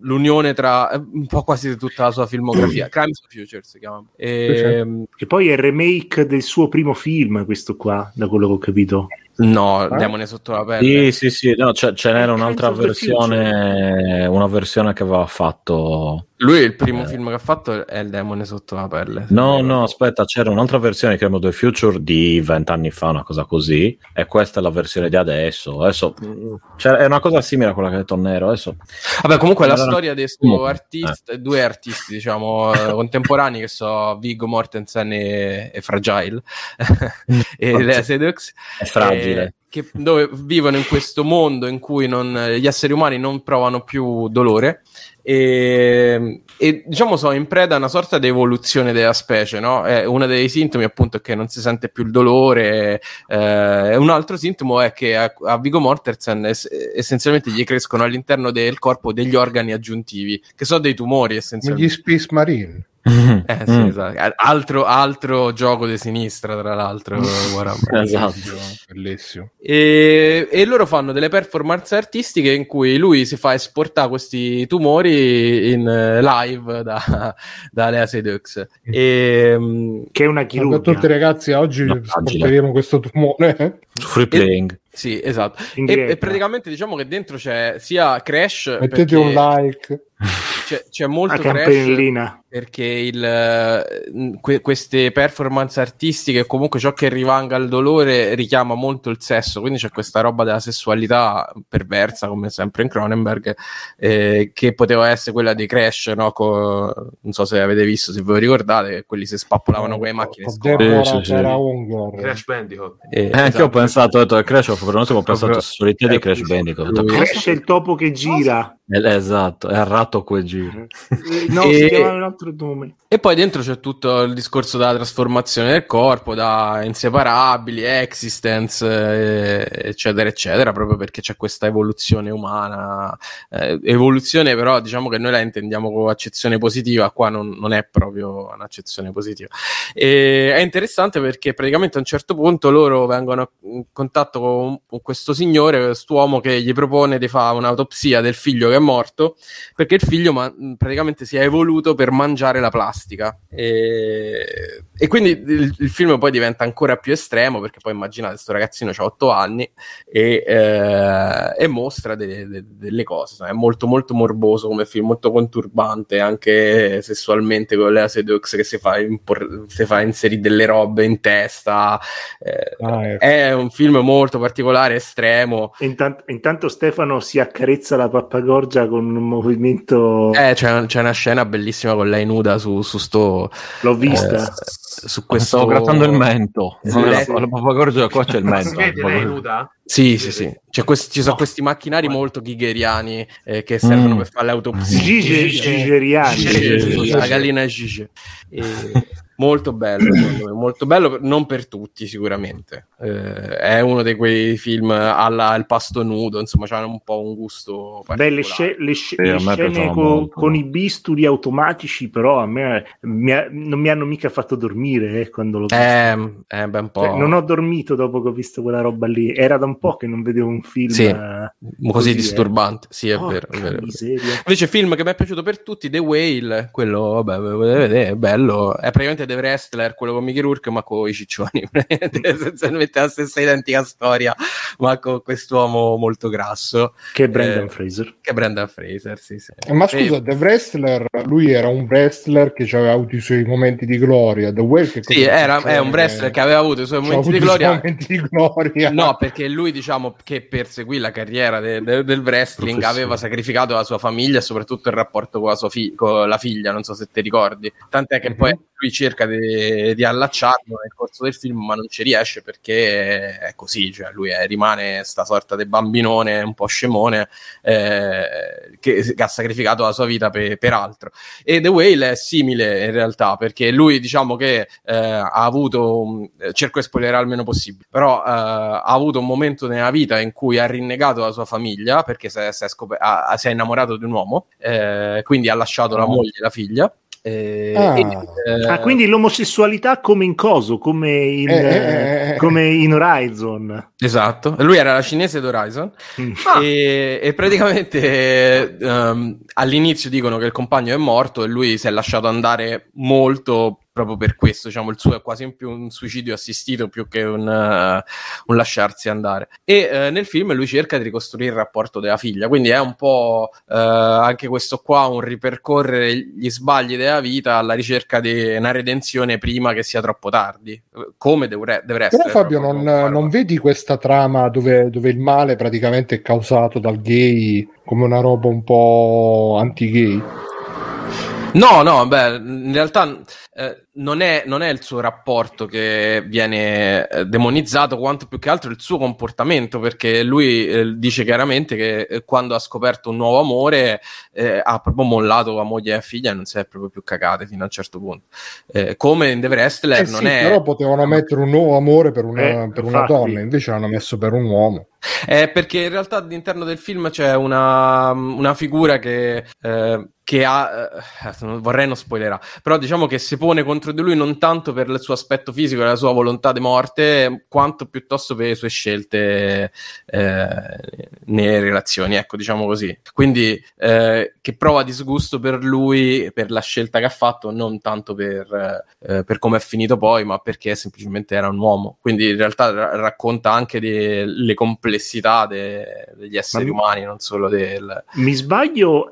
l'unione tra un po' quasi tutta la sua filmografia. Crime of Future si chiama. Che poi è il remake del suo primo film, questo qua, da quello che ho capito. No, Demone sotto la pelle. Sì, no, ce n'era un'altra versione, una versione che aveva fatto lui. Il primo film che ha fatto è Il Demone sotto la pelle. No, aspetta, c'era un'altra versione che chiamava The Future di 20 anni fa, una cosa così, e questa è la versione di adesso. Adesso è una cosa simile a quella che ha detto Nero. Adesso vabbè, comunque la storia di questo artista, due artisti, diciamo, contemporanei che sono Viggo Mortensen e Fragile e Léa Seydoux. È fragile. Che dove vivono in questo mondo in cui gli esseri umani non provano più dolore e diciamo sono in preda a una sorta di evoluzione della specie, no? Uno dei sintomi appunto è che non si sente più il dolore, un altro sintomo è che a Viggo Mortensen essenzialmente gli crescono all'interno del corpo degli organi aggiuntivi che sono dei tumori essenzialmente. Gli Space Marine. Sì, esatto. Altro gioco di sinistra, tra l'altro. Guarda, esatto. Bellissimo. E loro fanno delle performance artistiche in cui lui si fa esportare questi tumori in live da Léa Seydoux, che è una chirurgia. A tutti ragazzi, oggi porteremo questo tumore. Free Playing. Sì, esatto. E praticamente diciamo che dentro c'è sia Crash. Mettete un like. C'è molto Crash perché queste performance artistiche, comunque ciò che rimanga al dolore, richiama molto il sesso, quindi c'è questa roba della sessualità perversa, come sempre in Cronenberg, che poteva essere quella di Crash, no? Non so se avete visto, se ve lo ricordate, che quelli si spappolavano con le macchine. Crash Bandicoot. Esatto. Anche io ho pensato, Crash ho pensato sessualità di Crash Bandicoot. Crash è il topo che gira. Esatto, è il ratto quel giro. No, si chiama un altro nome. E poi dentro c'è tutto il discorso della trasformazione del corpo, da inseparabili, existence, eccetera, eccetera, proprio perché c'è questa evoluzione umana. Evoluzione però diciamo che noi la intendiamo con accezione positiva, qua non è proprio un'accezione positiva. È interessante perché praticamente a un certo punto loro vengono in contatto con questo signore, quest'uomo che gli propone di fare un'autopsia del figlio che è morto, perché il figlio praticamente si è evoluto per mangiare la plastica e quindi il film poi diventa ancora più estremo, perché poi immaginate sto ragazzino c'ha 8 anni e mostra delle cose, insomma, è molto molto morboso come film, molto conturbante anche sessualmente, con Léa Seydoux che si fa inserire delle robe in testa, è un film molto particolare, estremo. Intanto Stefano si accarezza la pappagorgia con un movimento. C'è una scena bellissima con lei nuda su sto. L'ho vista. Su questo. Stavo grattando il mento. Sì, la pappagorgia qua c'è il mento. Si vede lei nuda? Sì. Ci sono questi macchinari molto ghigheriani che servono per fare l'autopsia. Ghigheriani. La gallina Gige. Molto bello, molto bello, non per tutti sicuramente, è uno di quei film alla Il pasto nudo, insomma c'ha un po' un gusto particolare. Beh, le scene con i bisturi automatici però a me non mi hanno mica fatto dormire quando l'ho visto, ben po'. Cioè, non ho dormito dopo che ho visto quella roba lì, era da un po' che non vedevo un film così disturbante. Sì, è vero. Invece film che mi è piaciuto per tutti, The Whale, quello vabbè, vedete, è bello, è praticamente The Wrestler, quello con Mickey Rourke, ma con i ciccioni, essenzialmente la stessa identica storia, ma con quest'uomo molto grasso che è Brendan Fraser, che è Brendan Fraser, sì, sì. Ma scusa, The Wrestler, lui era un wrestler che aveva avuto i suoi momenti di gloria. The Whale, che sì, è un wrestler che aveva avuto i suoi momenti di gloria. No, perché lui, diciamo, che perseguì la carriera del wrestling, aveva sacrificato la sua famiglia e soprattutto il rapporto con la sua con la figlia, non so se ti ricordi, tant'è che poi lui cerca di allacciarlo nel corso del film, ma non ci riesce perché è così, cioè lui rimane sta sorta di bambinone un po' scemone che ha sacrificato la sua vita per altro. E The Whale è simile in realtà, perché lui, diciamo che ha avuto, cerco di spoilerare almeno possibile, però ha avuto un momento nella vita in cui ha rinnegato la sua famiglia perché si è innamorato di un uomo, quindi ha lasciato la moglie e la figlia. Quindi l'omosessualità come in coso, come in Horizon, esatto, lui era la cinese di Horizon. E praticamente all'inizio dicono che il compagno è morto e lui si è lasciato andare molto proprio per questo, diciamo, il suo è quasi più un suicidio assistito più che un lasciarsi andare. E nel film lui cerca di ricostruire il rapporto della figlia, quindi è un po' anche questo qua, un ripercorrere gli sbagli della vita alla ricerca di una redenzione prima che sia troppo tardi, come deve essere. Però Fabio, non vedi questa trama dove il male praticamente è causato dal gay come una roba un po' anti-gay? No, beh, in realtà non è il suo rapporto che viene demonizzato, quanto più che altro il suo comportamento, perché lui dice chiaramente che quando ha scoperto un nuovo amore ha proprio mollato la moglie e la figlia e non si è proprio più cagate fino a un certo punto, come in The Wrestler. Non sì, è però potevano mettere un nuovo amore per una donna, invece l'hanno messo per un uomo. Perché in realtà all'interno del film c'è una figura che ha, vorrei non spoilerà, però diciamo che si pone contro di lui non tanto per il suo aspetto fisico e la sua volontà di morte, quanto piuttosto per le sue scelte nelle relazioni, ecco, diciamo così. Quindi che prova disgusto per lui, per la scelta che ha fatto, non tanto per come è finito poi, ma perché semplicemente era un uomo. Quindi in realtà racconta anche le complessità degli esseri umani, non solo del... Mi sbaglio,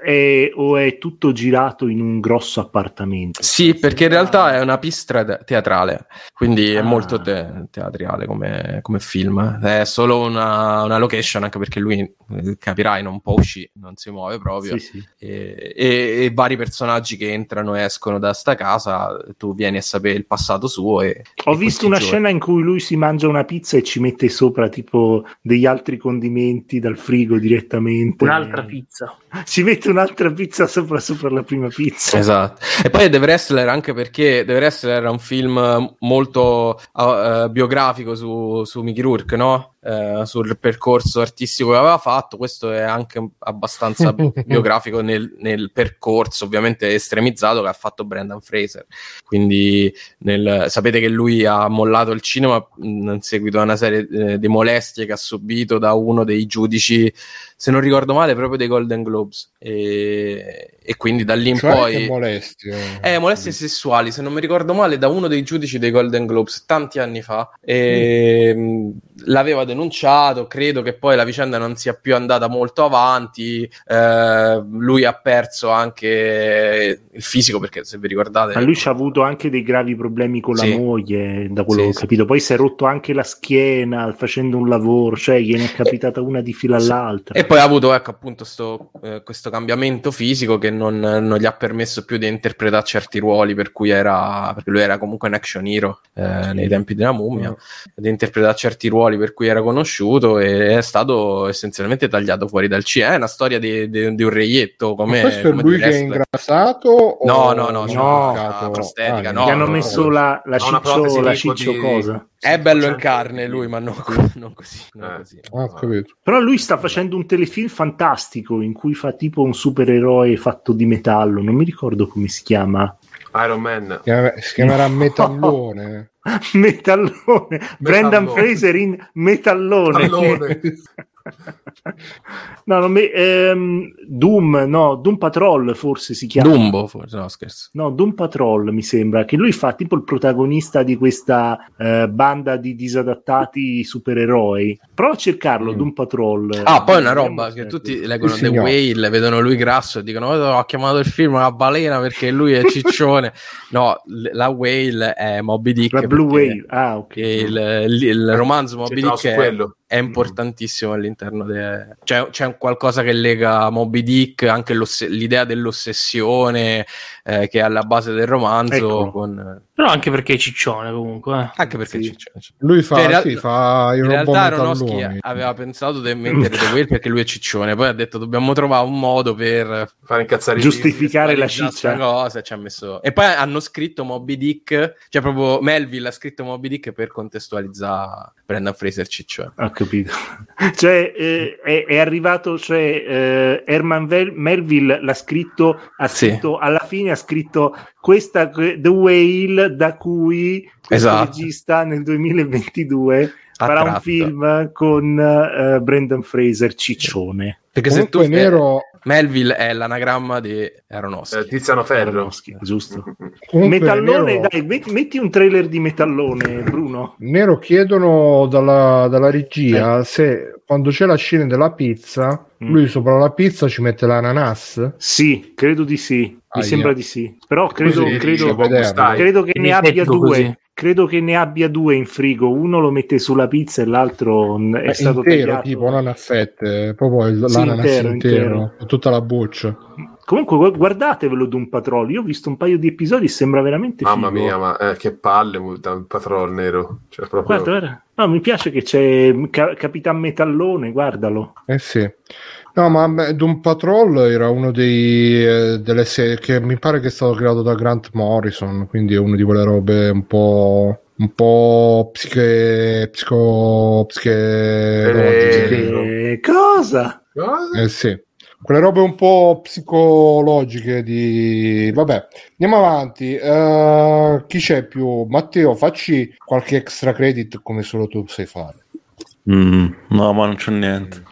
o è tutto girato in un grosso appartamento? Sì, perché in realtà è una pista teatrale, quindi è molto teatrale come film. È solo una location, anche perché lui, capirai, non può uscire, non si muove proprio. Sì, sì. E vari personaggi che entrano e escono da sta casa, tu vieni a sapere il passato suo. Ho visto una scena in cui lui si mangia una pizza e ci mette sopra tipo degli altri condimenti dal frigo direttamente. Un'altra pizza. Si mette un'altra pizza sopra la prima pizza. Esatto. E poi The Wrestler, anche perché The Wrestler era un film molto biografico su Mickey Rourke, no? Sul percorso artistico che aveva fatto. Questo è anche abbastanza biografico nel percorso, ovviamente estremizzato, che ha fatto Brendan Fraser. Quindi sapete che lui ha mollato il cinema in seguito a una serie di molestie che ha subito da uno dei giudici, se non ricordo male, proprio dei Golden Globes, e quindi da lì in poi molestie sessuali, se non mi ricordo male, da uno dei giudici dei Golden Globes tanti anni fa, l'aveva denunciato. Credo che poi la vicenda non sia più andata molto avanti, lui ha perso anche il fisico, perché se vi ricordate, ma lui ci ha avuto anche dei gravi problemi con la moglie, da quello che ho capito. Poi si è rotto anche la schiena facendo un lavoro, cioè gliene è capitata una di fila all'altra, e poi ha avuto, ecco, appunto questo cambiamento fisico che non gli ha permesso più di interpretare certi ruoli, perché lui era comunque un action hero nei tempi della mummia, di interpretare certi ruoli per cui era conosciuto, e è stato essenzialmente tagliato fuori dal cinema. È una storia di un reietto, come questo come è lui che è ingrassato? No, prostetica, no, gli hanno messo la ciccio, la ciccio di... cosa? È bello in carne lui, ma non così. Ah, capito. Però lui sta facendo un telefilm fantastico in cui fa tipo un supereroe fatto di metallo, non mi ricordo come si chiama. Iron Man. Si chiamerà Metallone. Metallone. Brendan Fraser in Metallone. No, non mi... Doom, no, Doom Patrol forse si chiama. Dumbo, forse, no, scherzo. No, Doom Patrol mi sembra, che lui fa tipo il protagonista di questa banda di disadattati supereroi. Prova a cercarlo, Doom Patrol. Ah, poi è una roba che tutti leggono The Whale, vedono lui grasso e dicono ho chiamato il film una balena perché lui è ciccione. No, la Whale è Moby Dick. La Blue Whale, ah, ok. Il romanzo Moby Dick è importantissimo all'interno del... c'è un qualcosa che lega Moby Dick, anche l'idea dell'ossessione che è alla base del romanzo con... Però anche perché è ciccione comunque anche perché sì. È ciccione. Lui fa, cioè, fa in realtà Aronofsky aveva pensato di mettere The Whale perché lui è ciccione, poi ha detto dobbiamo trovare un modo per far incazzare, giustificare la ciccia cosa, ci ha messo... E poi hanno scritto Moby Dick, cioè proprio Melville ha scritto Moby Dick per contestualizzare Brendan Fraser ciccione. Ho capito. Cioè è arrivato, cioè Herman Melville l'ha scritto, sì. Alla fine ha scritto questa The Whale, da cui il regista nel 2022 farà un film con Brendan Fraser ciccione. Perché comunque se tu nero... Melville è l'anagramma di Aronofsky. Tiziano Ferro. Aronofsky, giusto. Comunque, Metallone, nero... dai, metti un trailer di Metallone, Bruno. Nero, chiedono dalla regia se quando c'è la scena della pizza, lui sopra la pizza ci mette l'ananas? Sì, credo di sì. Mi sembra di sì. Però credo che ne abbia due. Così. Credo che ne abbia due in frigo, uno lo mette sulla pizza e l'altro è stato intero, tagliato. Tipo l'anaffette, proprio l'ananas intero, tutta la buccia. Comunque guardatevelo Doom Patrol, io ho visto un paio di episodi e sembra veramente mamma figo. Mia, ma che palle Doom Patrol nero, cioè proprio... Guarda, no, mi piace che c'è Capitan Metallone, guardalo. Sì. No, ma Doom Patrol era uno delle serie che mi pare che è stato creato da Grant Morrison, quindi è una di quelle robe un po' Cosa? Sì. Quelle robe un po' psicologiche di... Vabbè, andiamo avanti. Chi c'è più? Matteo, facci qualche extra credit come solo tu sai fare. No, ma non c'è niente.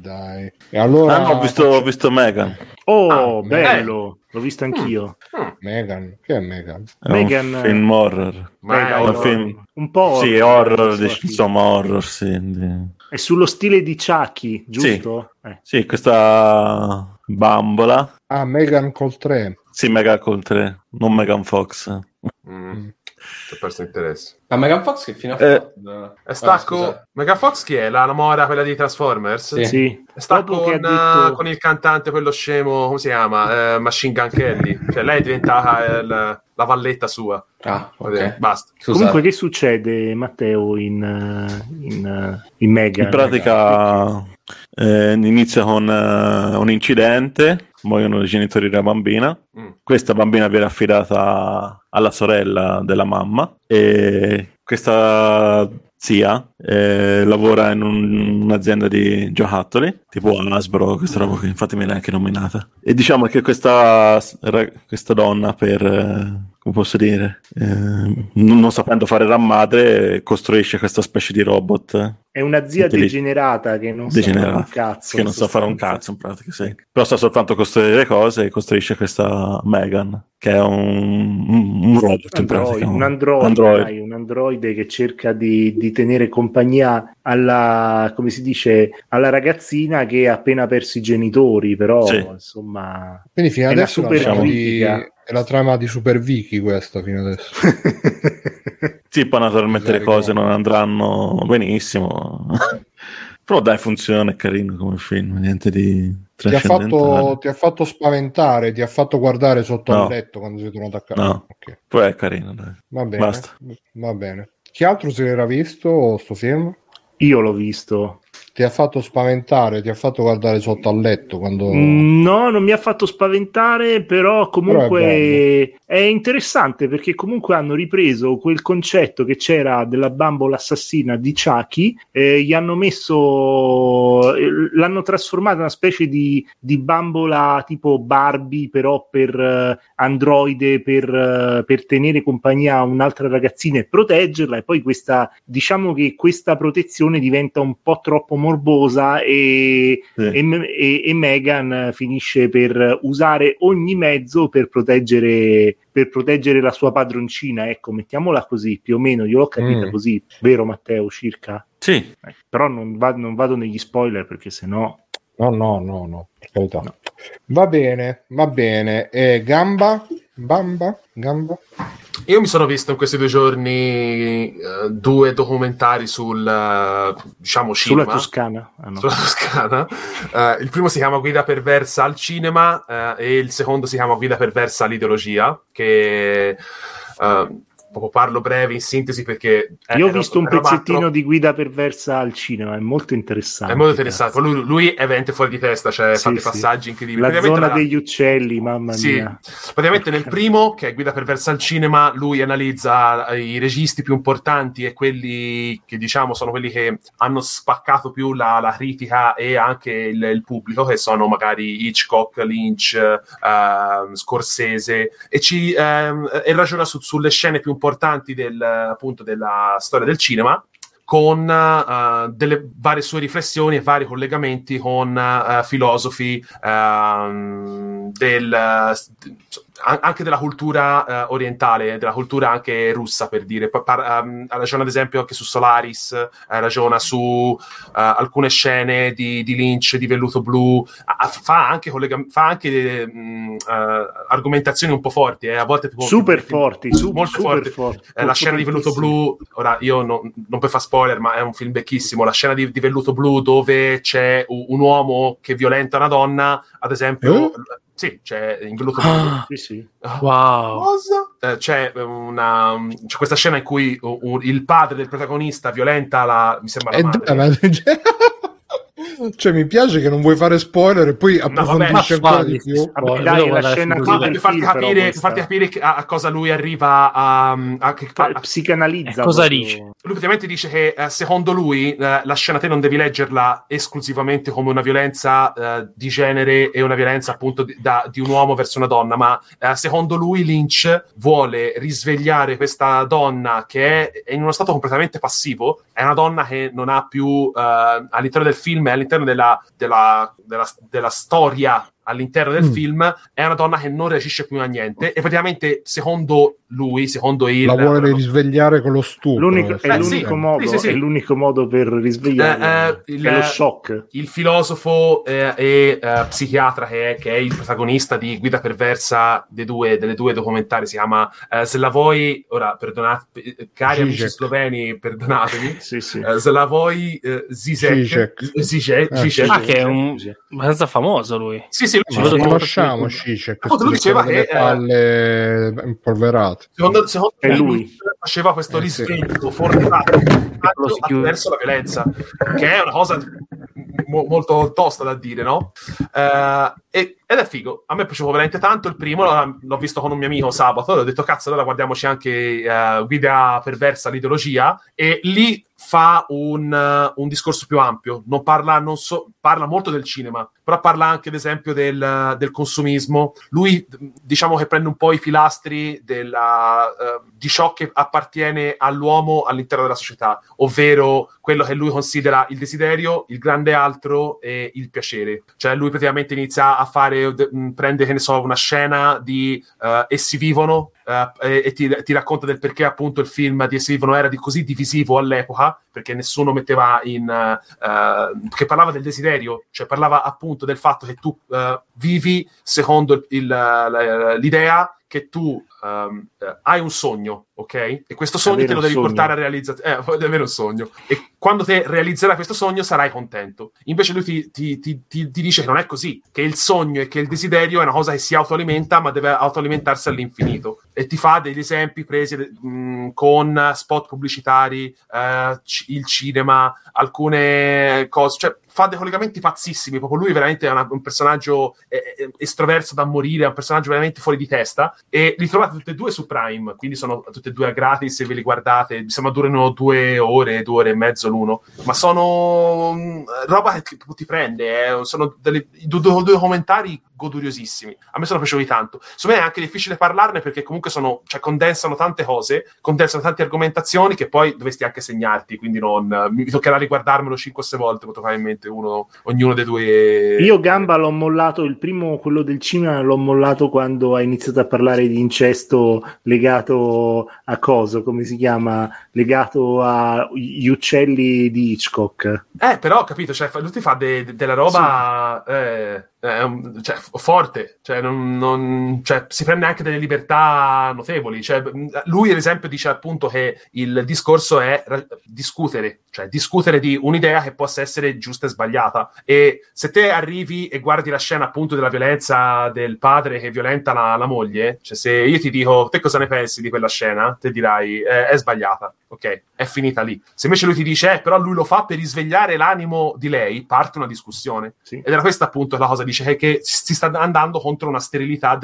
Dai. E allora no, ho visto Megan. Oh, bello. L'ho visto anch'io. Megan, che è Megan? È un film horror. Un po' sì, horror, insomma, horror, sì. È sullo stile di Chucky, giusto? Sì, sì, questa bambola. Ah, Megan col 3. Sì, Megan col 3, non Megan Fox. Ho perso interesse. Ma Megan Fox che fino a Megan Fox chi è? La mora quella di Transformers? Sì. Sta con il cantante quello scemo, come si chiama? Machine Gun Kelly. Cioè lei è diventata la valletta sua. Ah, ok. Basta. Scusate. Comunque che succede, Matteo, in Megan? In pratica inizia con un incidente, muoiono i genitori della bambina. Questa bambina viene affidata alla sorella della mamma e questa zia lavora in un'azienda di giocattoli tipo Hasbro, questa roba che infatti me l'ha anche nominata, e diciamo che questa donna per... come posso dire, non sapendo fare la madre, costruisce questa specie di robot. È una zia degenerata che non sa fare un cazzo. Che non sa fare un cazzo, in pratica, sì. Però sa soltanto costruire le cose e costruisce questa Megan, che è un robot, in pratica. Un androide che cerca di tenere compagnia alla, come si dice, alla ragazzina che ha appena perso i genitori, però, insomma... Quindi fino adesso è la trama di Super Vicky questa fino adesso. Sì, poi naturalmente le cose non andranno benissimo. Però dai, funziona, è carino come film, niente di trascendentale. Ti ha fatto spaventare, ti ha fatto guardare sotto al letto quando sei tornato a casa. No, okay. Poi è carino, dai. Va bene, basta. Va bene. Chi altro se l'era visto sto film? Io l'ho visto. Ti ha fatto spaventare, ti ha fatto guardare sotto al letto quando... No, non mi ha fatto spaventare, però comunque è interessante perché comunque hanno ripreso quel concetto che c'era della bambola assassina di Chucky, gli hanno messo... l'hanno trasformata in una specie di bambola tipo Barbie, però per androide, per tenere compagnia a un'altra ragazzina e proteggerla, e poi questa, diciamo che questa protezione diventa un po' troppo morbosa e Megan finisce per usare ogni mezzo per proteggere la sua padroncina, ecco, mettiamola così, più o meno, io l'ho capita così, vero Matteo, circa? Sì. Però non vado negli spoiler perché sennò... No, per carità. No. Va bene. Gamba? Io mi sono visto in questi 2 giorni 2 documentari sul cinema. Sulla Toscana. Ah, no. Sulla Toscana. Il primo si chiama Guida perversa al cinema e il secondo si chiama Guida perversa all'ideologia, che... parlo breve in sintesi perché io ho visto un pezzettino di Guida perversa al cinema, è molto interessante. Lui è veramente fuori di testa, cioè fa dei passaggi incredibili, la zona degli uccelli, mamma mia, praticamente nel primo, che è Guida perversa al cinema, lui analizza i registi più importanti e quelli che diciamo sono quelli che hanno spaccato più la critica e anche il pubblico, che sono magari Hitchcock, Lynch, Scorsese, e ragiona sulle scene più importanti della storia del cinema, con delle varie sue riflessioni e vari collegamenti con filosofi anche della cultura orientale, della cultura anche russa, per dire. Ragiona ad esempio anche su Solaris, ragiona su alcune scene di Lynch, di Velluto Blu, fa anche argomentazioni un po' forti, a volte molto forti. La scena di Velluto Blu, ora io non per far spoiler, ma è un film vecchissimo, la scena di Velluto Blu dove c'è un uomo che violenta una donna, ad esempio... Sì, c'è in Velluto Blu. Sì. Wow. C'è questa scena in cui il padre del protagonista violenta la madre. Cioè, mi piace che non vuoi fare spoiler e poi approfondisci ancora di più. Dai, la scena per farti capire a cosa lui arriva, a psicanalizza. Cosa dice? Lui praticamente dice che secondo lui la scena te non devi leggerla esclusivamente come una violenza di genere e una violenza appunto di un uomo verso una donna, ma secondo lui Lynch vuole risvegliare questa donna che è in uno stato completamente passivo, è una donna che non ha più all'interno del film, all'interno della storia, all'interno del film, è una donna che non reagisce più a niente, e praticamente secondo lui la vuole risvegliare con lo stupro. È l'unico modo per risvegliare lo shock. Il filosofo e psichiatra che è il protagonista di Guida perversa delle due documentari si chiama Slavoj, ora perdonate cari amici sloveni, perdonatemi, Slavoj Žižek, ma che è un abbastanza famoso lui. Sì, lo conosciamo, Žižek. Lui diceva che palle impolverate. Secondo me lui faceva questo risveglio forzato verso la violenza, che è una cosa molto tosta da dire, no? Ed è figo, a me è piaciuto veramente tanto il primo, l'ho visto con un mio amico sabato, ho detto cazzo, allora guardiamoci anche Guida perversa all'ideologia, e lì fa un discorso più ampio, parla molto del cinema, però parla anche ad esempio del consumismo. Lui diciamo che prende un po' i pilastri di ciò che appartiene all'uomo all'interno della società, ovvero quello che lui considera il desiderio, il grande altro e il piacere. Cioè lui praticamente inizia a prende, che ne so, una scena di Essi vivono, e ti racconta del perché appunto il film di Essi vivono era così divisivo all'epoca, perché nessuno metteva che parlava del desiderio, cioè parlava appunto del fatto che tu vivi secondo l'idea che tu hai un sogno, ok? E questo sogno te lo devi portare a realizzare, è avere un sogno, e quando te realizzerai questo sogno sarai contento. Invece lui ti dice che non è così, che il sogno e che il desiderio è una cosa che si autoalimenta, ma deve autoalimentarsi all'infinito, e ti fa degli esempi presi con spot pubblicitari, il cinema, alcune cose, cioè fa dei collegamenti pazzissimi. Proprio lui veramente è un personaggio estroverso da morire, è un personaggio veramente fuori di testa, e li trovate tutti e 2 su Prime, quindi sono tutti e 2 gratis se ve li guardate. Insomma, durano 2 ore e mezzo l'uno, ma sono roba che ti prende. Sono 2 documentari goduriosissimi. A me sono piaciuti tanto. Su me è anche difficile parlarne perché comunque sono, cioè, condensano tante cose, condensano tante argomentazioni che poi dovresti anche segnarti, quindi non mi toccherà riguardarmelo 5 o 6 volte probabilmente ognuno dei due. Io Gamba l'ho mollato, il primo, quello del cinema, l'ho mollato quando ha iniziato a parlare di incesto legato a coso, come si chiama, legato agli uccelli di Hitchcock. Però ho capito, cioè, lui ti fa della roba sì. Cioè, forte, cioè, non, cioè, si prende anche delle libertà notevoli. Cioè, lui, ad esempio, dice appunto che il discorso è discutere, cioè discutere di un'idea che possa essere giusta e sbagliata. E se te arrivi e guardi la scena appunto della violenza del padre che violenta la moglie, cioè se io ti dico te cosa ne pensi di quella scena, te dirai è sbagliata, ok, è finita lì. Se invece lui ti dice però lui lo fa per risvegliare l'animo di lei, parte una discussione. Sì. Ed era questa appunto la cosa, dice che si sta andando contro una sterilità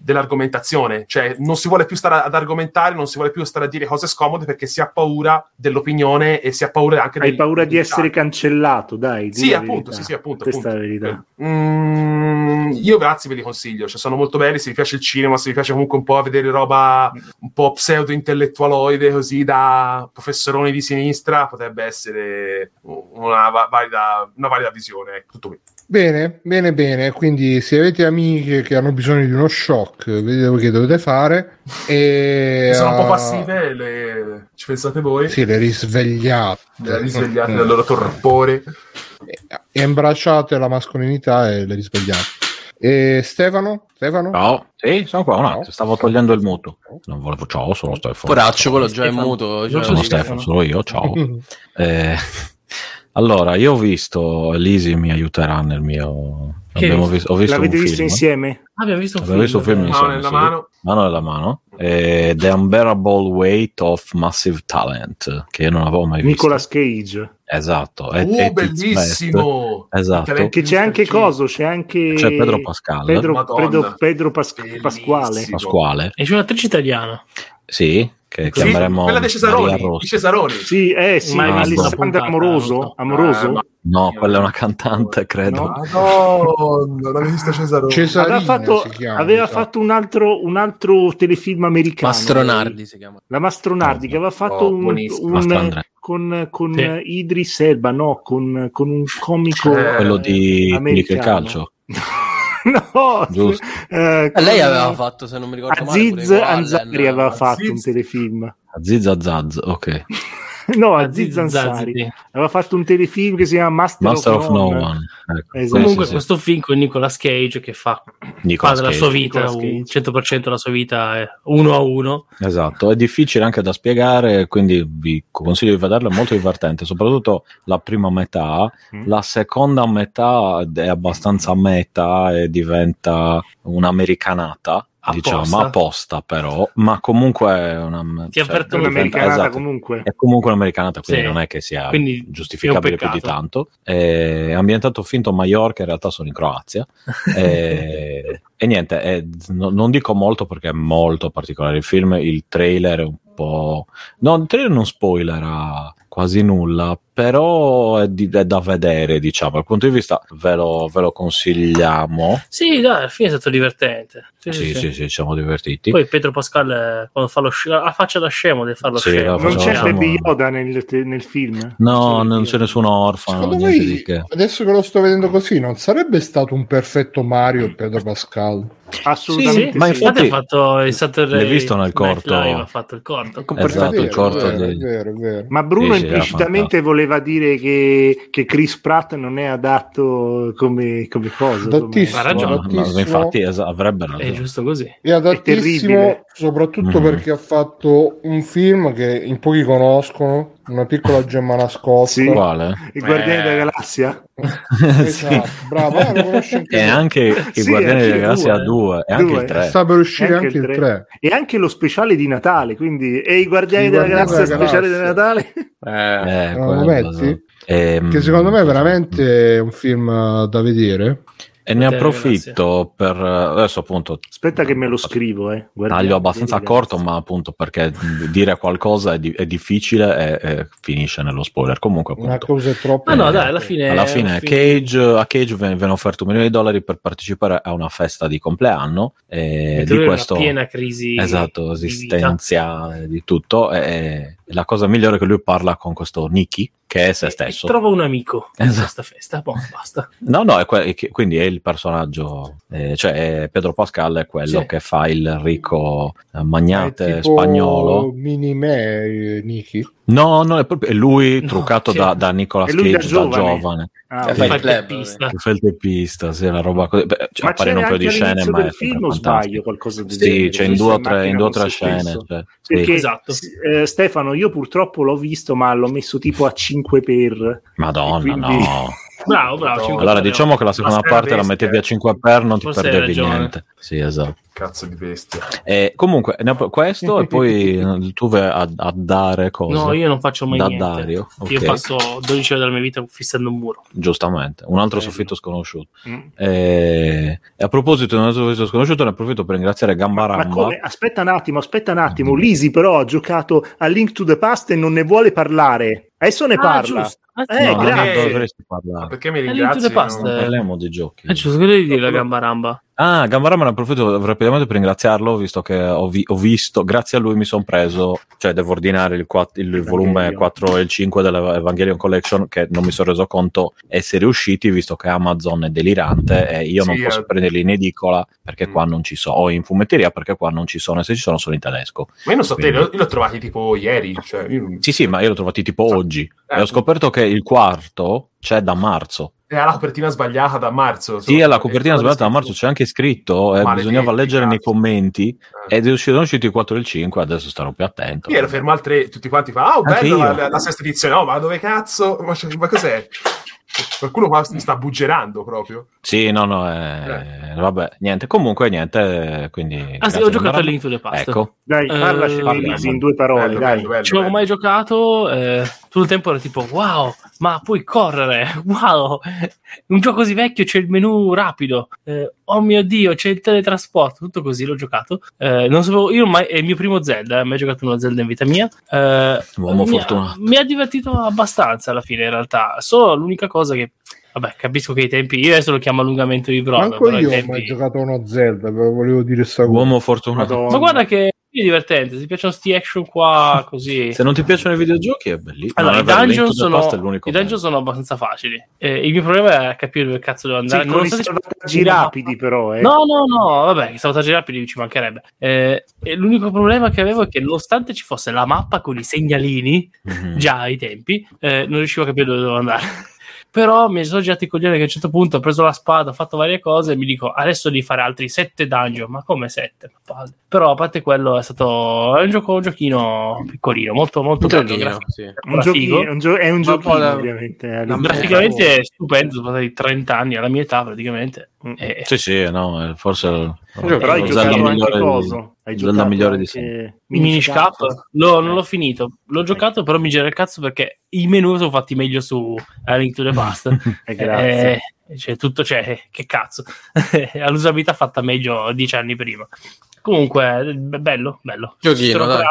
dell'argomentazione, cioè non si vuole più stare ad argomentare, non si vuole più stare a dire cose scomode perché si ha paura dell'opinione e si ha paura anche hai paura di essere cancellato, dai, sì, appunto, sì, appunto, questa verità. Io grazie, ve li consiglio, cioè, sono molto belli, se vi piace il cinema, se vi piace comunque un po' vedere roba un po' pseudo intellettualoide così da professoroni di sinistra, potrebbe essere una valida visione, ecco. Tutto qui. Bene, quindi se avete amiche che hanno bisogno di uno shock, vedete voi che dovete fare. E sono un po' passive, ci pensate voi? Sì, le risvegliate dal loro torpore, e imbracciate la mascolinità e le risvegliate. E Stefano? Ciao, sì, sono qua un attimo, stavo togliendo il muto. Non volevo, ciao, sono Stefano. Poraccio, quello già è muto. Io sono Stefano, sono io, ciao. Allora, io ho visto, Lisi mi aiuterà nel mio... Ho visto l'avete un visto film. Insieme? Abbiamo visto un film insieme, mano nella mano. The Unbearable Weight of Massive Talent, che io non avevo mai visto. Nicolas Cage. Esatto. Bellissimo! Esatto. Che c'è anche coso, c'è Pedro Pascal. Pedro Pasquale. E c'è un'attrice italiana. Sì. Che chiameremo quella di Cesaroni. Sì, sì, ma Alessandra Amoroso? No, quella è una cantante, credo. No, l'ho vista Cesaroni. Aveva fatto un altro telefilm americano. Mastronardi si chiama. La Mastronardi, che aveva fatto un con sì. Idris Elba, no, con un comico quello di americano. Il calcio. No, giusto. Lei aveva fatto, se non mi ricordo male, Aziz Ansari aveva fatto un telefilm. Aziz Azaz, ok. No, Aziz Ansari aveva fatto un telefilm che si chiama Master of No One. Ecco. Esatto. Comunque sì. Questo film con Nicolas Cage che fa della sua vita, 100% della sua vita è 1-1. Esatto, è difficile anche da spiegare, quindi vi consiglio di vederlo, è molto divertente, soprattutto la prima metà. La seconda metà è abbastanza meta e diventa un'americanata. Apposta però, ma comunque è un'americanata, esatto, comunque. È comunque un'americanata, quindi sì. Non è che sia quindi giustificabile più di tanto. È ambientato finto a Maiorca, in realtà sono in Croazia. E niente, non dico molto perché è molto particolare il film, il trailer è un po'... No, il trailer non spoilerà quasi nulla, però è da vedere, diciamo, dal punto di vista ve lo consigliamo. Sì, dai, alla fine è stato divertente. Sì, ci siamo divertiti. Poi Pedro Pascal quando fa la faccia da scemo deve farlo scemo. Non c'è Baby Yoda nel film? No, non c'è nessuno orfano. Secondo me, adesso che lo sto vedendo così, non sarebbe stato un perfetto Mario Pedro Pascal? Assolutamente sì. Ma infatti l'hai visto nel corto? Ha fatto il corto. È vero. Ma Bruno implicitamente voleva dire che Chris Pratt non è adatto come cosa. Ha ragione. Ma infatti avrebbe ragione. È giusto così. È adattissimo, è soprattutto perché ha fatto un film che in pochi conoscono. Una piccola gemma nascosta, sì, i Guardiani della Galassia, esatto, bravo. E anche i Guardiani della Galassia 2 e anche il 3 sta per uscire, anche il 3 e anche lo speciale di Natale, quindi e i Guardiani della Galassia speciale di Natale, non lo metti? Che secondo me è veramente un film da vedere. E ne approfitto per adesso, appunto. Aspetta, che me lo scrivo. Taglio abbastanza accorto, ma appunto perché dire qualcosa è difficile e finisce nello spoiler. Comunque, appunto, una cosa è troppo. Ma no, dai, alla fine a Cage viene offerto $1 milioni per partecipare a una festa di compleanno. E di questo, una piena crisi, esatto, esistenziale, di tutto. E la cosa migliore è che lui parla con questo Nicky, che è se stesso. Trova un amico in questa festa, boh, basta. No, quindi è il personaggio, cioè Pedro Pascal è quello che fa il ricco magnate tipo spagnolo. Minimè, Nicky? No, è proprio lui truccato da Nicolas Cage, da giovane. Il feltepista, sì, una roba così. Beh, cioè, appare in un paio di scene, ma è film o sbaglio qualcosa del genere? Sì, c'è in due o tre scene. Cioè, perché, esatto. Stefano, io purtroppo l'ho visto, ma l'ho messo tipo a 5 per... Madonna, quindi... no... Bravo. Allora, diciamo che la seconda parte la mettevi a 5 per, non ti perdevi niente. Sì, esatto. Cazzo di bestia. Comunque, questo e poi tu vai a dare cose. No, io non faccio mai niente. Dario. Okay. Io passo 12 ore della mia vita fissando un muro. Giustamente, un altro soffitto sconosciuto. E a proposito di un altro soffitto sconosciuto, ne approfitto per ringraziare Gambaramba. Ma come? Aspetta un attimo. Lisi però ha giocato a Link to the Past e non ne vuole parlare. Adesso ne parla. Giusto. No, grazie. Dovresti parlare. Perché mi ringrazi? Non parliamo di giochi. Giusto, che devi dire la Gambaramba? Ah, Gambaramba, ne approfitto rapidamente per ringraziarlo, visto che ho visto, grazie a lui mi sono preso, cioè devo ordinare il volume 4 e il 5 dell'Evangelion Collection, che non mi sono reso conto essere usciti, visto che Amazon è delirante e io non posso prenderli in edicola perché qua non ci sono, o in fumetteria perché qua non ci sono, e se ci sono sono in tedesco. Ma io non so, io l'ho trovati tipo ieri. Cioè io... Sì, ma io l'ho trovati tipo oggi. E ho scoperto che il quarto c'è da marzo. Era la copertina sbagliata da marzo. Sì, la copertina sbagliata da marzo, c'è anche scritto, bisognava leggere nei commenti, ed sono usciti il 4 e il 5, adesso starò più attento. Io ero fermo al 3, tutti quanti fa, bello la sesta edizione, ma dove cazzo, ma cos'è? Qualcuno qua mi sta buggerando proprio. Sì, vabbè, niente. Comunque, niente. Quindi. Ah, sì, ho giocato a Link to the Past. Ecco. Dai, parlaci in due parole. Bello, ci avevo mai giocato. Tutto il tempo era tipo, wow, ma puoi correre. Wow, un gioco così vecchio, c'è il menu rapido. Oh mio Dio, c'è il teletrasporto. Tutto così, l'ho giocato. Non sapevo, io ormai è il mio primo Zelda. Mai giocato uno Zelda in vita mia. Uomo fortunato. Mi ha divertito abbastanza alla fine, in realtà. Solo l'unica cosa che, vabbè, capisco che i tempi, io adesso lo chiamo allungamento di brodo. Manco io ho mai giocato uno Zelda, però volevo dire uomo fortunato. Madonna. Ma guarda che è divertente, ti piacciono sti action qua così. Se non ti piacciono i videogiochi è bellissimo. Allora, i dungeon sono abbastanza facili. Il mio problema è capire dove cazzo devo andare. Sì, non so, salvataggi rapidi però. No, vabbè, i salvataggi rapidi ci mancherebbe. L'unico problema che avevo è che nonostante ci fosse la mappa con i segnalini, già ai tempi, non riuscivo a capire dove dovevo andare. Però mi sono girato i coglioni che a un certo punto ho preso la spada, ho fatto varie cose e mi dico adesso devi fare altri 7 dungeon, ma come 7? Però a parte quello è stato un giochino piccolino, molto molto bello, sì. È un giochino ovviamente, praticamente è stupendo, sono passati 30 anni alla mia età praticamente. No, forse però hai giocato anche coso. La migliore di sé. Miniscap? No, non l'ho finito. L'ho giocato, però mi gira il cazzo perché i menu sono fatti meglio su Link to the Past. Grazie. C'è tutto, che cazzo. L'usabilità fatta meglio 10 anni prima. Comunque, bello. Giochino, dai.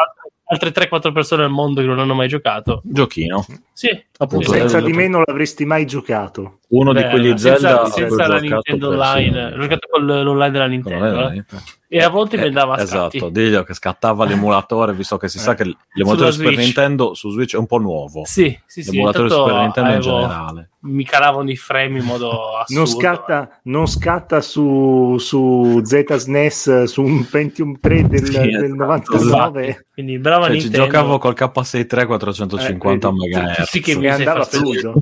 Altre 3-4 persone al mondo che non hanno mai giocato. Giochino. Sì. Appunto, senza di me non l'avresti mai giocato. Uno di quelli Zelda. Senza la Nintendo Online. L'ho giocato con l'online della Nintendo. E a volte mi andava a scatti. Esatto, diglielo che scattava l'emulatore, visto che si sa che l'emulatore Super Nintendo su Switch è un po' nuovo. Sì. L'emulatore Super Nintendo in generale. Mi calavano i frame in modo assurdo. Non scatta su ZSNES, su un Pentium 3 del 99. Quindi brava Nintendo. Ci giocavo col K63 450 MHz. Sì, che mi andava peluso.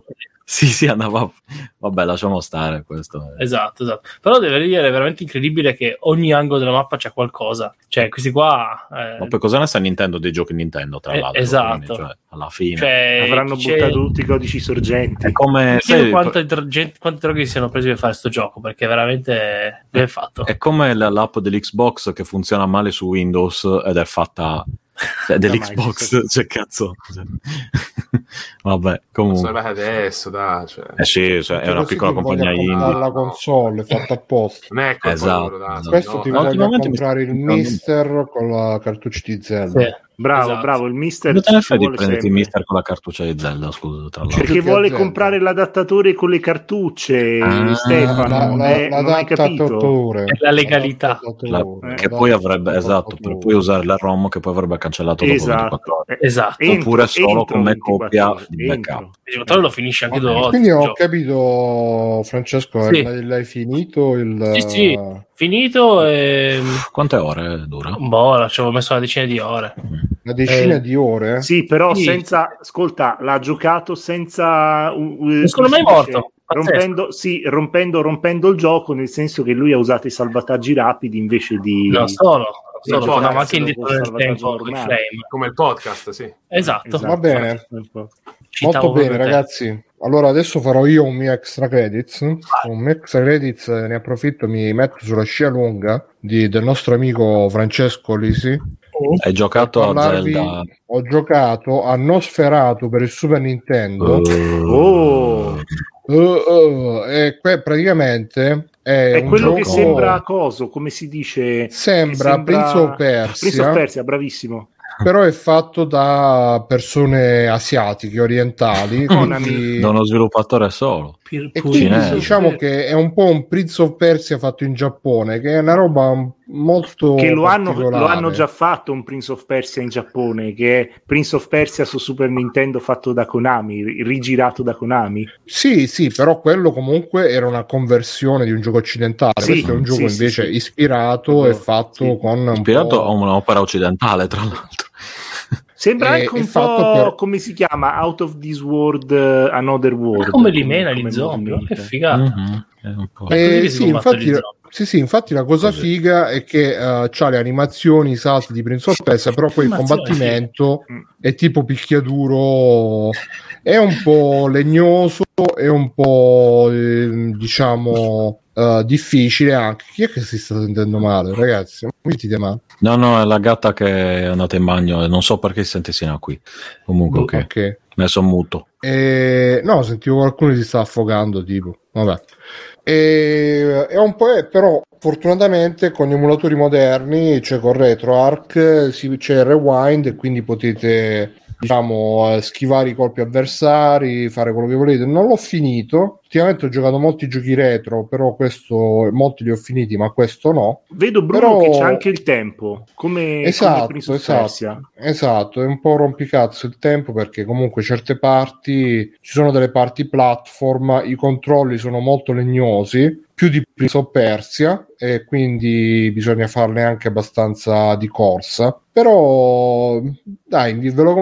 Sì, andava. Vabbè, lasciamo stare questo. Esatto. Però deve dire, è veramente incredibile che ogni angolo della mappa c'è qualcosa. Cioè, questi qua. Ma poi cosa ne sa Nintendo dei giochi Nintendo, tra l'altro? Esatto. Quindi, cioè, alla fine avranno buttato tutti i codici sorgenti. È come. Non chiedo quanti droghi si siano presi per fare sto gioco, perché veramente è fatto. È come l'app dell'Xbox che funziona male su Windows ed è fatta. Dell'Xbox, cazzo. Vabbè, comunque sarà adesso, dai, cioè. Sì, cioè, è una piccola compagnia indie. La console è fatta apposta. Non è esatto. Dai, questo no, ti voglio comprare il Mister con la cartuccia di Zelda. Sì. Bravo, esatto. Bravo, il Mister. Non te ne fai di prenderti il Mister con la cartuccia di Zelda, scusa, tra l'altro. Perché vuole comprare l'adattatore con le cartucce, Stefano, non hai capito. È la legalità. Che poi avrebbe, esatto, per poi usare la ROM che poi avrebbe cancellato dopo 24 ore. Esatto. Oppure solo come copia di backup. Il lo finisce anche dopo. Quindi ho capito, Francesco, sì. L'hai finito? Sì, finito. Quante ore dura? Boh, ci avevo messo una decina di ore. Una decina di ore? Sì, però sì. Senza, ascolta, l'ha giocato senza... Secondo me è morto. Rompendo il gioco, nel senso che lui ha usato i salvataggi rapidi invece di... No, solo andava anche indietro nel tempo, come il podcast, sì. Esatto. Va bene, molto bene ragazzi. Allora adesso farò io un mio extra credits. Un mio extra credits, ne approfitto, mi metto sulla scia lunga del nostro amico Francesco Lisi. Hai giocato a Zelda? Ho giocato a Nosferatu per il Super Nintendo. E praticamente è quello che sembra coso, come si dice? Sembra Prince of Persia, bravissimo. Però è fatto da persone asiatiche, orientali, quindi... da uno sviluppatore solo. E quindi diciamo che è un po' un Prince of Persia fatto in Giappone, che è una roba molto che lo hanno già fatto un Prince of Persia in Giappone, che è Prince of Persia su Super Nintendo fatto da Konami, rigirato da Konami. Sì, però quello comunque era una conversione di un gioco occidentale, questo è un gioco invece ispirato e fatto con un ispirato a un'opera occidentale, tra l'altro. Sembra anche un po' come si chiama Out of This World, Another World, come li mena gli zombie, che figata. Infatti la cosa figa è che c'ha le animazioni, i salti di Prince of Persia, però poi il combattimento è tipo picchiaduro, è un po' legnoso, è un po' diciamo difficile anche. Chi è che si sta sentendo male, ragazzi? Mi sentite male? No, è la gatta che è andata in bagno e non so perché si sente sino a qui. Comunque ok. Me sono muto. No, sentivo qualcuno che si sta affogando, tipo. Vabbè. È un po', però fortunatamente con gli emulatori moderni, cioè con RetroArch, c'è il rewind e quindi potete diciamo schivare i colpi avversari, fare quello che volete. Non l'ho finito. Ultimamente ho giocato molti giochi retro, però questo molti li ho finiti, ma questo no. Vedo Bruno però... che c'è anche il tempo, come esatto, è un po' rompicazzo il tempo, perché comunque certe parti, ci sono delle parti platform, i controlli sono molto legnosi, più di Prince of Persia, e quindi bisogna farne anche abbastanza di corsa. Però dai,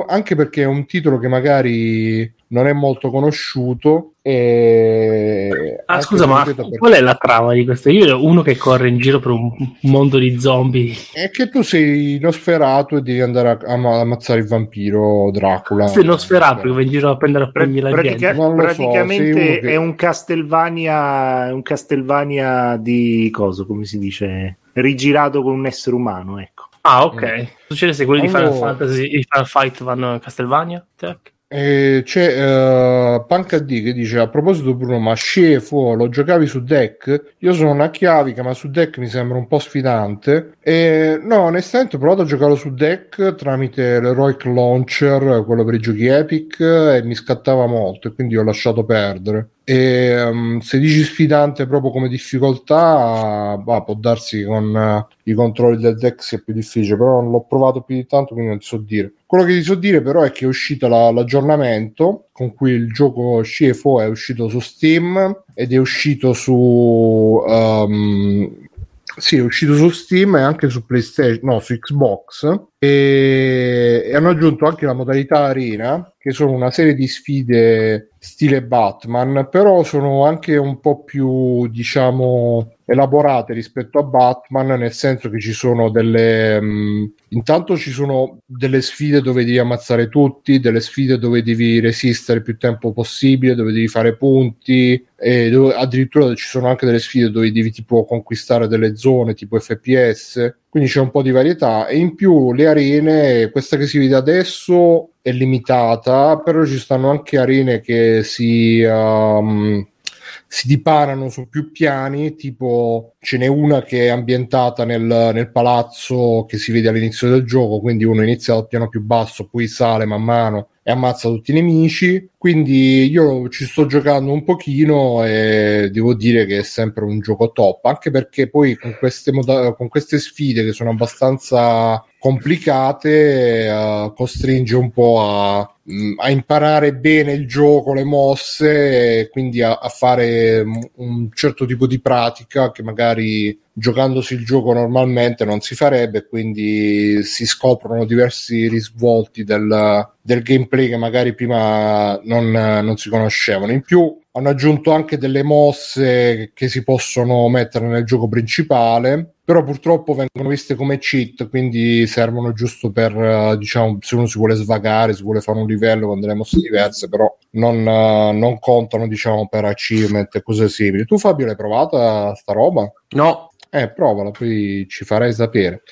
anche perché è un titolo che magari non è molto conosciuto. E... scusa, ma qual è la trama di questo? Io ero uno che corre in giro per un mondo di zombie. È che tu sei Nosferatu e devi andare a ammazzare il vampiro Dracula. Sei Nosferatu che va in giro a prendere a pugni la gente. Praticamente è un Castelvania di coso, come si dice? Rigirato con un essere umano, ecco. Ah, ok. Succede se quelli di Final Fantasy e Final Fight vanno a Castelvania? Tech. C'è Pankad che dice: a proposito Bruno, ma scefo, lo giocavi su deck? Io sono una chiavica, ma su deck mi sembra un po' sfidante. No, onestamente ho provato a giocarlo su deck tramite l'Heroic Launcher, quello per i giochi Epic, e mi scattava molto, e quindi ho lasciato perdere. Se dici sfidante proprio come difficoltà, può darsi che con i controlli del deck sia più difficile, però non l'ho provato più di tanto, quindi non so dire. Quello che ti so dire però è che è uscito l'aggiornamento con cui il gioco CFO è uscito su Steam ed è uscito su Steam e anche su PlayStation, no, su Xbox, e hanno aggiunto anche la modalità Arena, che sono una serie di sfide stile Batman, però sono anche un po' più, diciamo, elaborate rispetto a Batman, nel senso che ci sono delle intanto ci sono delle sfide dove devi ammazzare tutti, delle sfide dove devi resistere più tempo possibile, dove devi fare punti, e dove, addirittura ci sono anche delle sfide dove devi tipo conquistare delle zone tipo FPS, quindi c'è un po' di varietà. E in più le arene, questa che si vede adesso è limitata, però ci stanno anche arene che si diparano su più piani, tipo ce n'è una che è ambientata nel palazzo che si vede all'inizio del gioco, quindi uno inizia dal piano più basso, poi sale man mano e ammazza tutti i nemici. Quindi io ci sto giocando un pochino e devo dire che è sempre un gioco top, anche perché poi con queste sfide che sono abbastanza complicate costringe un po' a imparare bene il gioco, le mosse, e quindi a fare un certo tipo di pratica che magari giocandosi il gioco normalmente non si farebbe, quindi si scoprono diversi risvolti del gameplay che magari prima non si conoscevano. In più hanno aggiunto anche delle mosse che si possono mettere nel gioco principale, però purtroppo vengono viste come cheat, quindi servono giusto per, diciamo, se uno si vuole svagare, si vuole fare un livello con delle mosse diverse, però non contano, diciamo, per achievement e cose simili. Tu, Fabio, l'hai provata sta roba? No. Provala, poi ci farai sapere.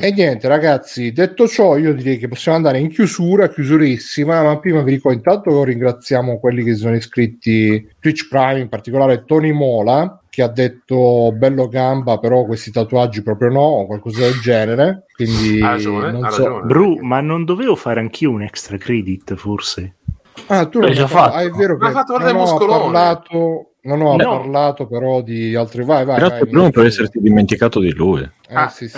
E niente ragazzi, detto ciò io direi che possiamo andare in chiusurissima, ma prima vi ricordo intanto ringraziamo quelli che si sono iscritti Twitch Prime, in particolare Tony Mola, che ha detto bello Gamba però questi tatuaggi proprio no, o qualcosa del genere, quindi ha ragione. Ma non dovevo fare anch'io un extra credit forse? Tu l'hai già fatto? È vero, che fatto non ho parlato. No. Parlato però di altri. Vai. Grazie Bruno per esserti dimenticato di lui. Sì.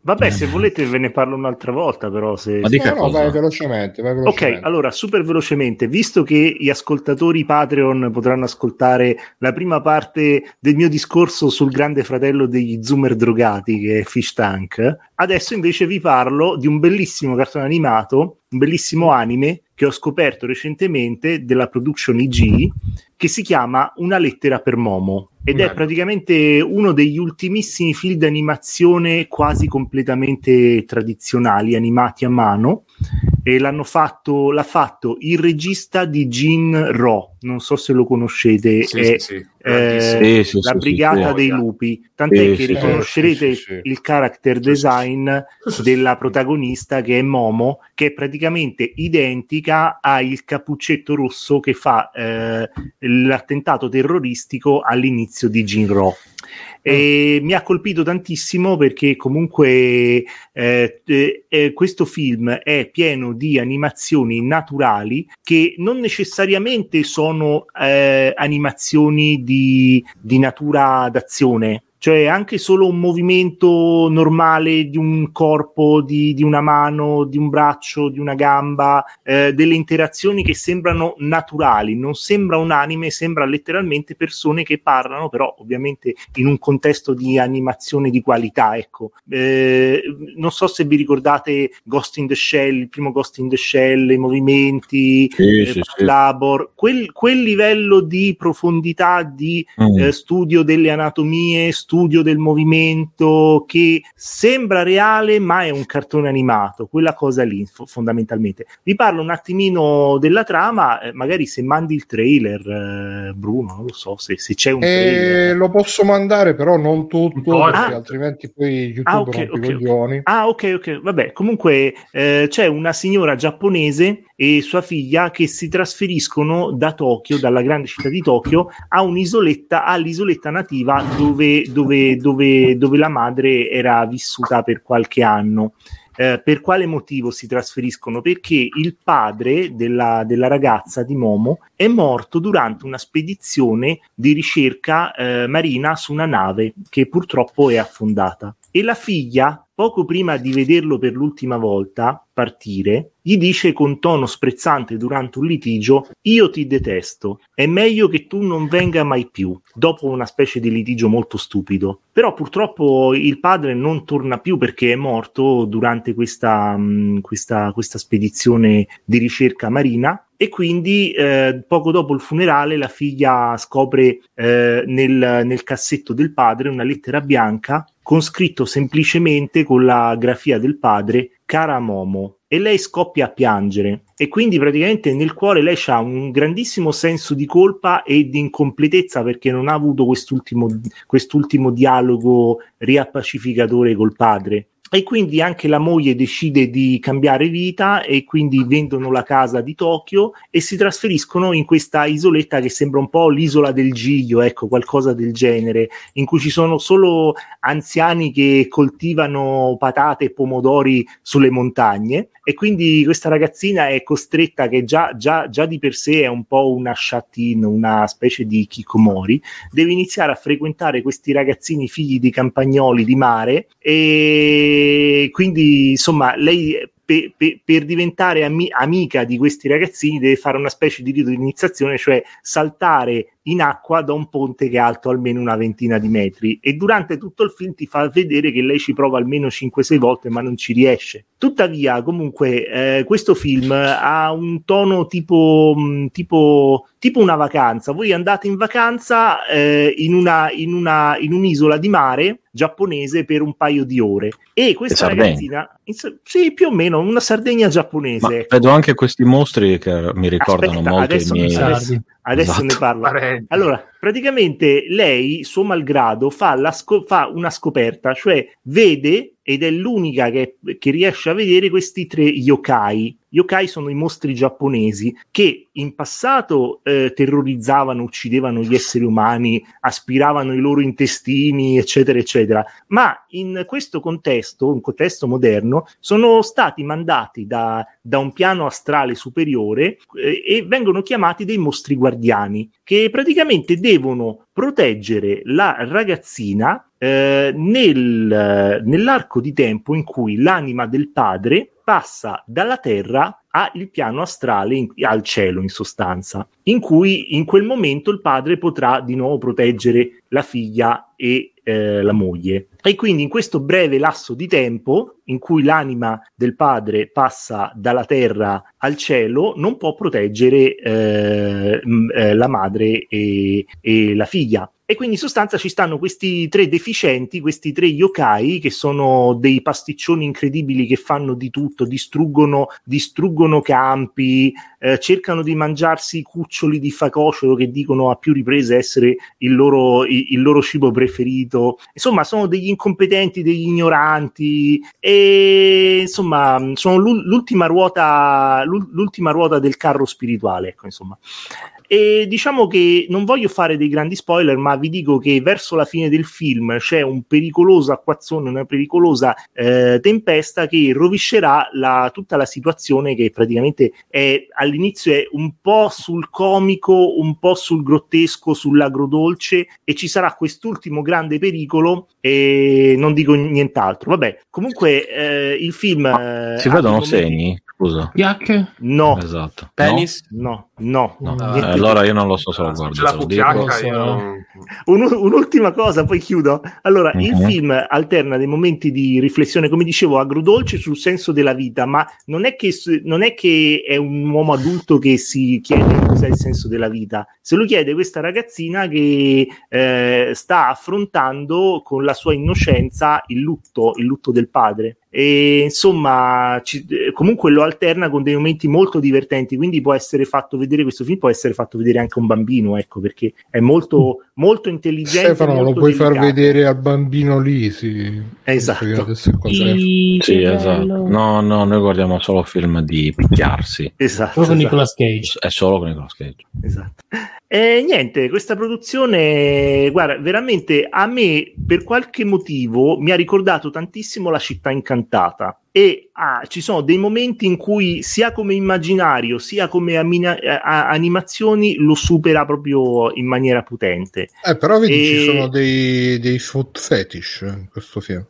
Vabbè, se volete ve ne parlo un'altra volta, però se... Ma dica cosa? Vai velocemente. Ok, allora, super velocemente, visto che gli ascoltatori Patreon potranno ascoltare la prima parte del mio discorso sul grande fratello degli zoomer drogati, che è Fish Tank, adesso invece vi parlo di un bellissimo cartone animato, un bellissimo anime, che ho scoperto recentemente, della Production IG, che si chiama Una lettera per Momo, ed è praticamente uno degli ultimissimi film d'animazione quasi completamente tradizionali, animati a mano, e l'ha fatto il regista di Jin Ro, non so se lo conoscete, La Brigata dei Lupi, tant'è che riconoscerete il character design della protagonista, che è Momo, che è praticamente identica al cappuccetto rosso che fa l'attentato terroristico all'inizio di Jin Ro. E mi ha colpito tantissimo perché comunque questo film è pieno di animazioni naturali che non necessariamente sono animazioni di natura d'azione, cioè anche solo un movimento normale di un corpo, di una mano, di un braccio, di una gamba, delle interazioni che sembrano naturali, non sembra un anime, sembra letteralmente persone che parlano, però ovviamente in un contesto di animazione di qualità, ecco. Non so se vi ricordate Ghost in the Shell, il primo Ghost in the Shell, i movimenti, Labor, quel livello di profondità di studio delle anatomie, studio del movimento, che sembra reale ma è un cartone animato, quella cosa lì fondamentalmente. Vi parlo un attimino della trama, magari se mandi il trailer, Bruno, non lo so se c'è un trailer. Lo posso mandare però non tutto, perché altrimenti poi YouTube rompe i coglioni. Ok, vabbè, comunque c'è una signora giapponese e sua figlia che si trasferiscono da Tokyo, dalla grande città di Tokyo, a un'isoletta, all'isoletta nativa dove la madre era vissuta per qualche anno. Per quale motivo si trasferiscono? Perché il padre della ragazza, di Momo, è morto durante una spedizione di ricerca marina su una nave che purtroppo è affondata, e la figlia, poco prima di vederlo per l'ultima volta partire, gli dice con tono sprezzante durante un litigio: io ti detesto, è meglio che tu non venga mai più, dopo una specie di litigio molto stupido. Però purtroppo il padre non torna più perché è morto durante questa spedizione di ricerca marina, e quindi poco dopo il funerale la figlia scopre nel cassetto del padre una lettera bianca con scritto semplicemente con la grafia del padre: cara Momo, e lei scoppia a piangere, e quindi praticamente nel cuore lei ha un grandissimo senso di colpa e di incompletezza perché non ha avuto quest'ultimo dialogo riappacificatore col padre. E quindi anche la moglie decide di cambiare vita e quindi vendono la casa di Tokyo e si trasferiscono in questa isoletta che sembra un po' l'isola del Giglio, ecco, qualcosa del genere, in cui ci sono solo anziani che coltivano patate e pomodori sulle montagne. E quindi questa ragazzina è costretta, che già di per sé è un po' una shatin, una specie di kikomori, deve iniziare a frequentare questi ragazzini figli di campagnoli di mare, e quindi insomma lei per diventare amica di questi ragazzini deve fare una specie di rito di iniziazione, cioè saltare in acqua da un ponte che è alto almeno una ventina di metri, e durante tutto il film ti fa vedere che lei ci prova almeno 5-6 volte ma non ci riesce. Tuttavia comunque questo film ha un tono tipo una vacanza. Voi andate in vacanza in un'isola di mare giapponese per un paio di ore, e questa ragazzina sì, più o meno una Sardegna giapponese. Ma vedo anche questi mostri che mi ricordano molto i miei adesso esatto. Ne parlo. Allora, praticamente lei, suo malgrado, fa una scoperta, cioè vede, ed è l'unica che riesce a vedere, questi 3 yokai. Yokai sono i mostri giapponesi che in passato terrorizzavano, uccidevano gli esseri umani, aspiravano i loro intestini, eccetera eccetera, ma in questo contesto, un contesto moderno, sono stati mandati da un piano astrale superiore e vengono chiamati dei mostri guardiani, che praticamente devono proteggere la ragazzina nell'arco di tempo in cui l'anima del padre passa dalla terra al piano astrale, al cielo in sostanza, in cui in quel momento il padre potrà di nuovo proteggere la figlia e la moglie. E quindi in questo breve lasso di tempo in cui l'anima del padre passa dalla terra al cielo non può proteggere la madre e la figlia. E quindi in sostanza ci stanno questi 3 deficienti, questi 3 yokai, che sono dei pasticcioni incredibili che fanno di tutto, distruggono campi, cercano di mangiarsi i cuccioli di facocero che dicono a più riprese essere il loro cibo preferito. Insomma, sono degli incompetenti, degli ignoranti, e insomma sono l'ultima ruota del carro spirituale, ecco, insomma. E diciamo che non voglio fare dei grandi spoiler, ma vi dico che verso la fine del film c'è un pericoloso acquazzone, una pericolosa tempesta che rovescerà tutta la situazione, che praticamente all'inizio è un po' sul comico, un po' sul grottesco, sull'agrodolce, e ci sarà quest'ultimo grande pericolo e non dico nient'altro. Vabbè, comunque il film... si vedono segni? Scusa. Ghiacche? No. Esatto. Penis? No. Allora io non lo so, solo guardo. Un'ultima cosa, poi chiudo. Allora, il film alterna dei momenti di riflessione, come dicevo, agrodolce sul senso della vita, ma non è che è un uomo adulto che si chiede cos'è il senso della vita. Se lo chiede questa ragazzina che sta affrontando con la sua innocenza il lutto del padre. E insomma comunque lo alterna con dei momenti molto divertenti, quindi questo film può essere fatto vedere anche un bambino, ecco, perché è molto molto intelligente. Stefano, molto lo puoi delicato. Far vedere al bambino Lisi, esatto. Sì, esatto. No, noi guardiamo solo film di picchiarsi, esatto, solo con Nicolas Cage, esatto. E niente, questa produzione, guarda, veramente a me per qualche motivo mi ha ricordato tantissimo La città incantata, e ci sono dei momenti in cui sia come immaginario sia come animazioni lo supera proprio in maniera potente. Però vedi, ci sono dei foot fetish in questo film.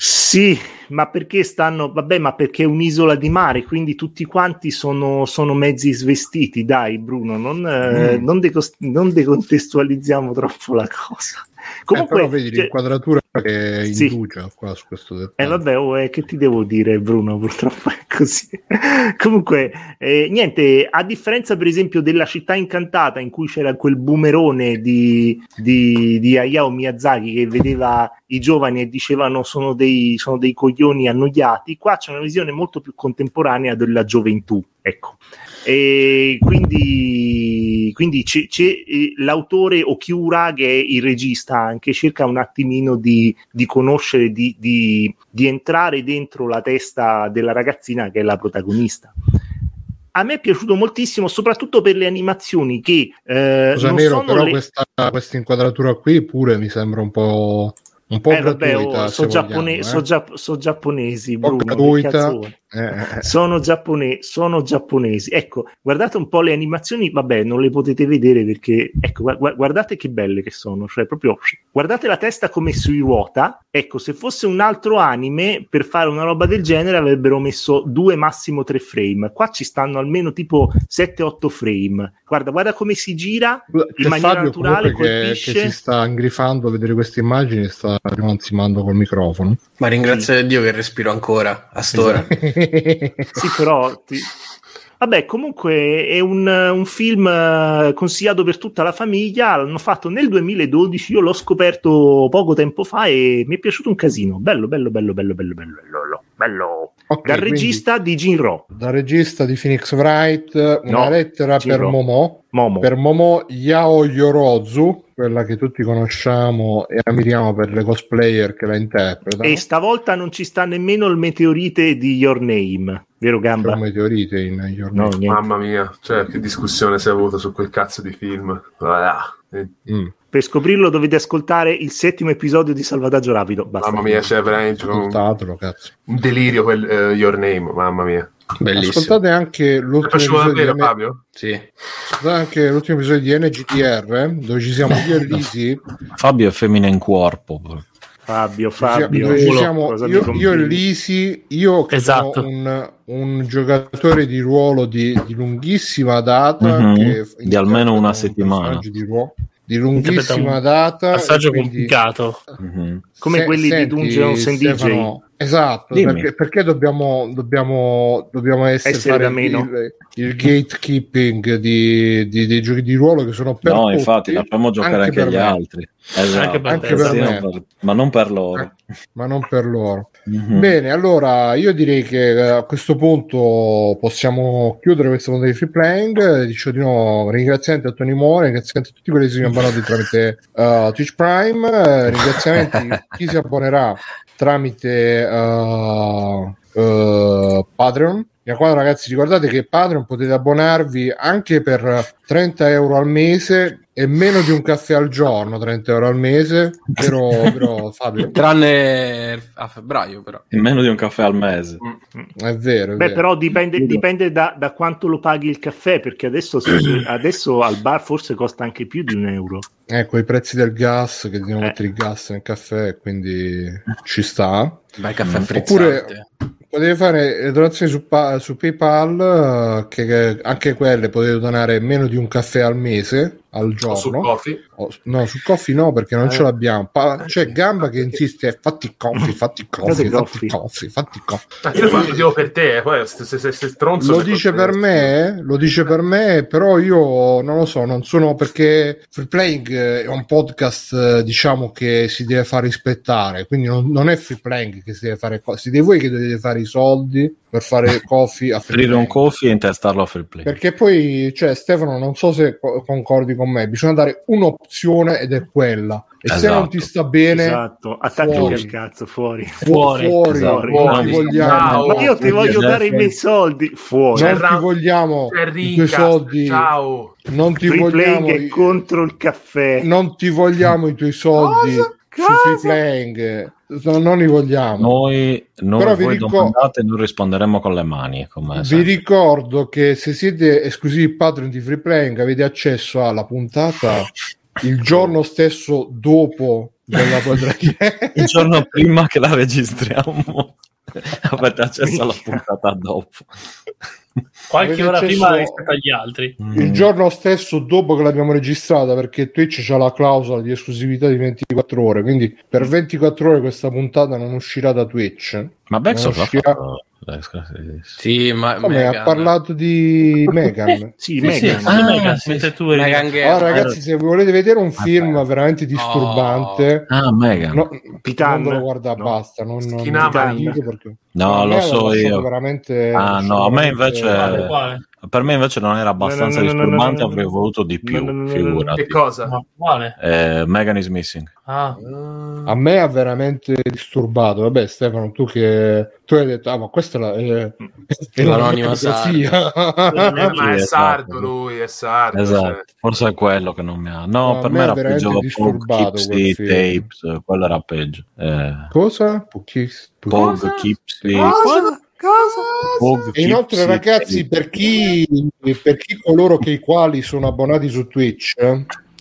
Sì, ma perché perché è un'isola di mare, quindi tutti quanti sono mezzi svestiti, dai Bruno, non decontestualizziamo troppo la cosa. Comunque però vedi l'inquadratura che indugia qua su questo dettaglio. Vabbè, che ti devo dire, Bruno, purtroppo è così. Comunque niente, a differenza per esempio della Città Incantata, in cui c'era quel boomerone di Hayao Miyazaki che vedeva i giovani e dicevano sono dei coglioni annoiati, qua c'è una visione molto più contemporanea della gioventù, ecco. E quindi c'è l'autore Okiura, che è il regista, anche cerca un attimino di conoscere, di entrare dentro la testa della ragazzina che è la protagonista. A me è piaciuto moltissimo, soprattutto per le animazioni che non nero, sono però le... questa inquadratura qui pure mi sembra un po' gratuita, so giapponesi, Bruno, che cazzone. Sono giapponesi, ecco, guardate un po' le animazioni, vabbè, non le potete vedere perché, ecco, guardate che belle che sono, cioè proprio, guardate la testa come si ruota, ecco, se fosse un altro anime, per fare una roba del genere avrebbero messo 2, massimo 3 frame, qua ci stanno almeno tipo 7-8 frame, guarda come si gira in maniera Fabio, naturale, colpisce. Che si sta ingrifando a vedere queste immagini, sta rimando col microfono, ma ringrazio Dio che respiro ancora a st'ora. Sì, però vabbè, comunque è un film consigliato per tutta la famiglia, l'hanno fatto nel 2012, io l'ho scoperto poco tempo fa e mi è piaciuto un casino, bello. Okay, dal regista di Jinro, dal regista di Phoenix Wright, lettera Jinro. Per Momo. Per Momo Yao Yorozu, quella che tutti conosciamo e ammiriamo per le cosplayer che la interpreta. E stavolta non ci sta nemmeno il meteorite di Your Name, vero Gamba? C'è un meteorite in Your Name. No, mamma mia, cioè che discussione si è avuta su quel cazzo di film. Per scoprirlo dovete ascoltare il 7° episodio di Salvataggio Rapido. Basta. Mamma mia, c'è veramente un delirio quel Your Name, mamma mia. Bellissimo. Ascoltate anche l'ultimo episodio di Fabio? Sì. Anche l'ultimo episodio di NGTR, dove ci siamo io e Lisi. Fabio è femmina in corpo. Fabio. Io e Lisi, io che esatto. Sono un giocatore di ruolo di lunghissima data, di almeno una settimana. Di lunghissima data. Passaggio complicato. Come quelli di Dungeons and DJ. Esatto, perché dobbiamo essere da meno il gatekeeping dei giochi di ruolo che sono per tutti, infatti lasciamo giocare anche agli altri, anche per me, ma non per loro. Bene, allora io direi che a questo punto possiamo chiudere questo mondo di Free Playing. Dicevo di nuovo ringraziamenti a Tony More, ringraziamenti a tutti quelli che si sono abbonati tramite Twitch Prime, ringraziamenti a chi si abbonerà tramite Patreon. E qua ragazzi, ricordate che Patreon potete abbonarvi anche per 30 euro al mese e meno di un caffè al giorno, 30 euro al mese, però Fabio. Tranne a febbraio, però. E meno di un caffè al mese. È vero. Beh, però dipende da quanto lo paghi il caffè, perché adesso al bar forse costa anche più di €1. Ecco, i prezzi del gas, che devono mettere il gas nel caffè, quindi ci sta. Dai, caffè frizzante. Oppure potete fare le donazioni su PayPal, che anche quelle potete donare meno di un caffè al mese, al giorno. O su Coffee? No, su Coffee no, perché non ce l'abbiamo. C'è Gamba che insiste, fatti coffee. Io lo dicevo per te, poi se stronzo... Lo dice per me, però io non lo so, non sono, perché Free Playing è un podcast, diciamo, che si deve far rispettare, quindi non è Free Playing che si deve fare, siete voi che dovete fare i soldi per fare coffee a Free Playing. Un coffee e intestarlo a Free Playing. Perché poi, cioè, Stefano, non so se concordi con me, bisogna dare un'opzione ed è quella, e se non ti sta bene attacchi al cazzo, fuori. Vogliamo, ma io ti voglio dare i miei soldi fuori, non ti vogliamo i tuoi soldi, ciao, non ti vogliamo contro il caffè, non ti vogliamo i tuoi soldi. Su Free Playing non li vogliamo noi, però voi domandate e noi risponderemo con le mani, come vi ricordo che se siete esclusivi Patreon di Free Playing avete accesso alla puntata il giorno stesso dopo della il giorno prima che la registriamo avete accesso alla puntata dopo qualche ora prima rispetto agli altri, il giorno stesso dopo che l'abbiamo registrata, perché Twitch c'ha la clausola di esclusività di 24 ore, quindi per 24 ore questa puntata non uscirà da Twitch. Ma Bexo uscirà... sì, ma come Megan ha parlato di Megan. Sì, Megan. Ragazzi, se volete vedere un film veramente disturbante, Megan. No, quando lo guarda, basta. No, lo so io. Veramente, no, a me invece. Per me invece non era abbastanza disturbante, avrei voluto di più, figurati. Che cosa? Megan is Missing. A me ha veramente disturbato. Vabbè, Stefano, tu hai detto, ma questa è l'anonima sardo. Ma è sardo lui, è sardo. Esatto. Cioè. Forse è quello che non mi ha... No, ma per me era peggio Poughkeepsie Tapes, quello era peggio. Cosa? Poughkeepsie. E inoltre, ragazzi, per chi coloro che i quali sono abbonati su Twitch,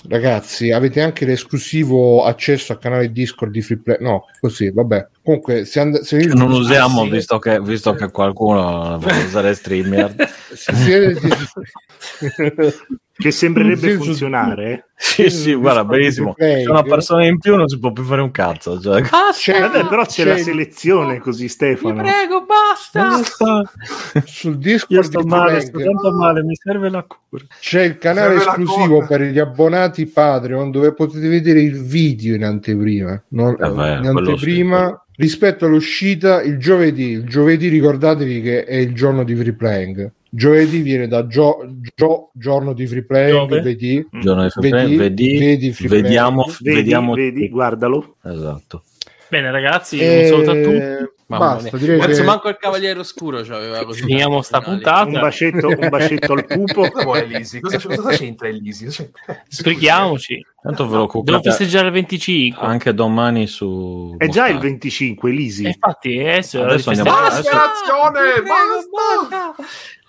ragazzi, avete anche l'esclusivo accesso al canale Discord di Free Play. No, così, vabbè. Comunque, se non usiamo, visto che qualcuno vuole usare streamer, che sembrerebbe funzionare. Sì, guarda, benissimo. C'è una persona in più, non si può più fare un cazzo. Cioè. Però c'è la selezione, così, Stefano. Ti prego, basta. Sul Discord sto tanto male, mi serve la cura. C'è il canale esclusivo per gli abbonati Patreon, dove potete vedere il video in anteprima. Rispetto all'uscita il giovedì, ricordatevi che è il giorno di Free Playing. Giovedì viene da giorno di Free Playing, vedi, guardalo. Esatto. Bene, ragazzi, un saluto a tutti. Basta, direi che... manco il Cavaliere Oscuro c'aveva così. Finiamo sta puntata. Un bacetto al pupo. Cosa c'entra Lisi? Spieghiamoci. Tanto ve lo devo festeggiare il 25. Anche domani su... È già il 25, Lisi. Infatti, adesso andiamo...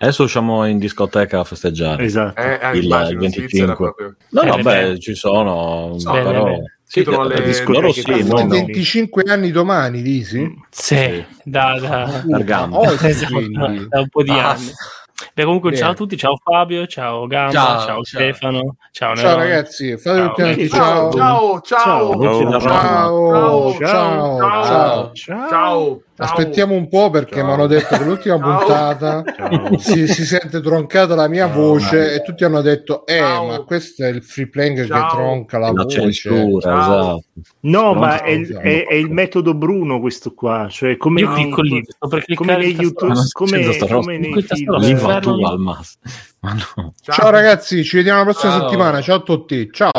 Adesso usciamo in discoteca a festeggiare. Esatto. Il 25. No, vabbè, ci sono... Sì, loro 25 anni domani, Lisi? Sì, da un po' di anni. Beh, comunque, ciao a tutti, ciao Fabio, ciao Gamba, ciao Stefano, ciao Nerone. Ciao ragazzi, ciao. Aspettiamo un po' perché mi hanno detto che l'ultima puntata si sente troncata la mia voce e tutti hanno detto ma questo è il Free Playing che tronca la voce. Censura, esatto. No, ma è il metodo Bruno questo qua, cioè come nei film. Ciao ragazzi, ci vediamo la prossima settimana. Ciao a tutti. Ciao.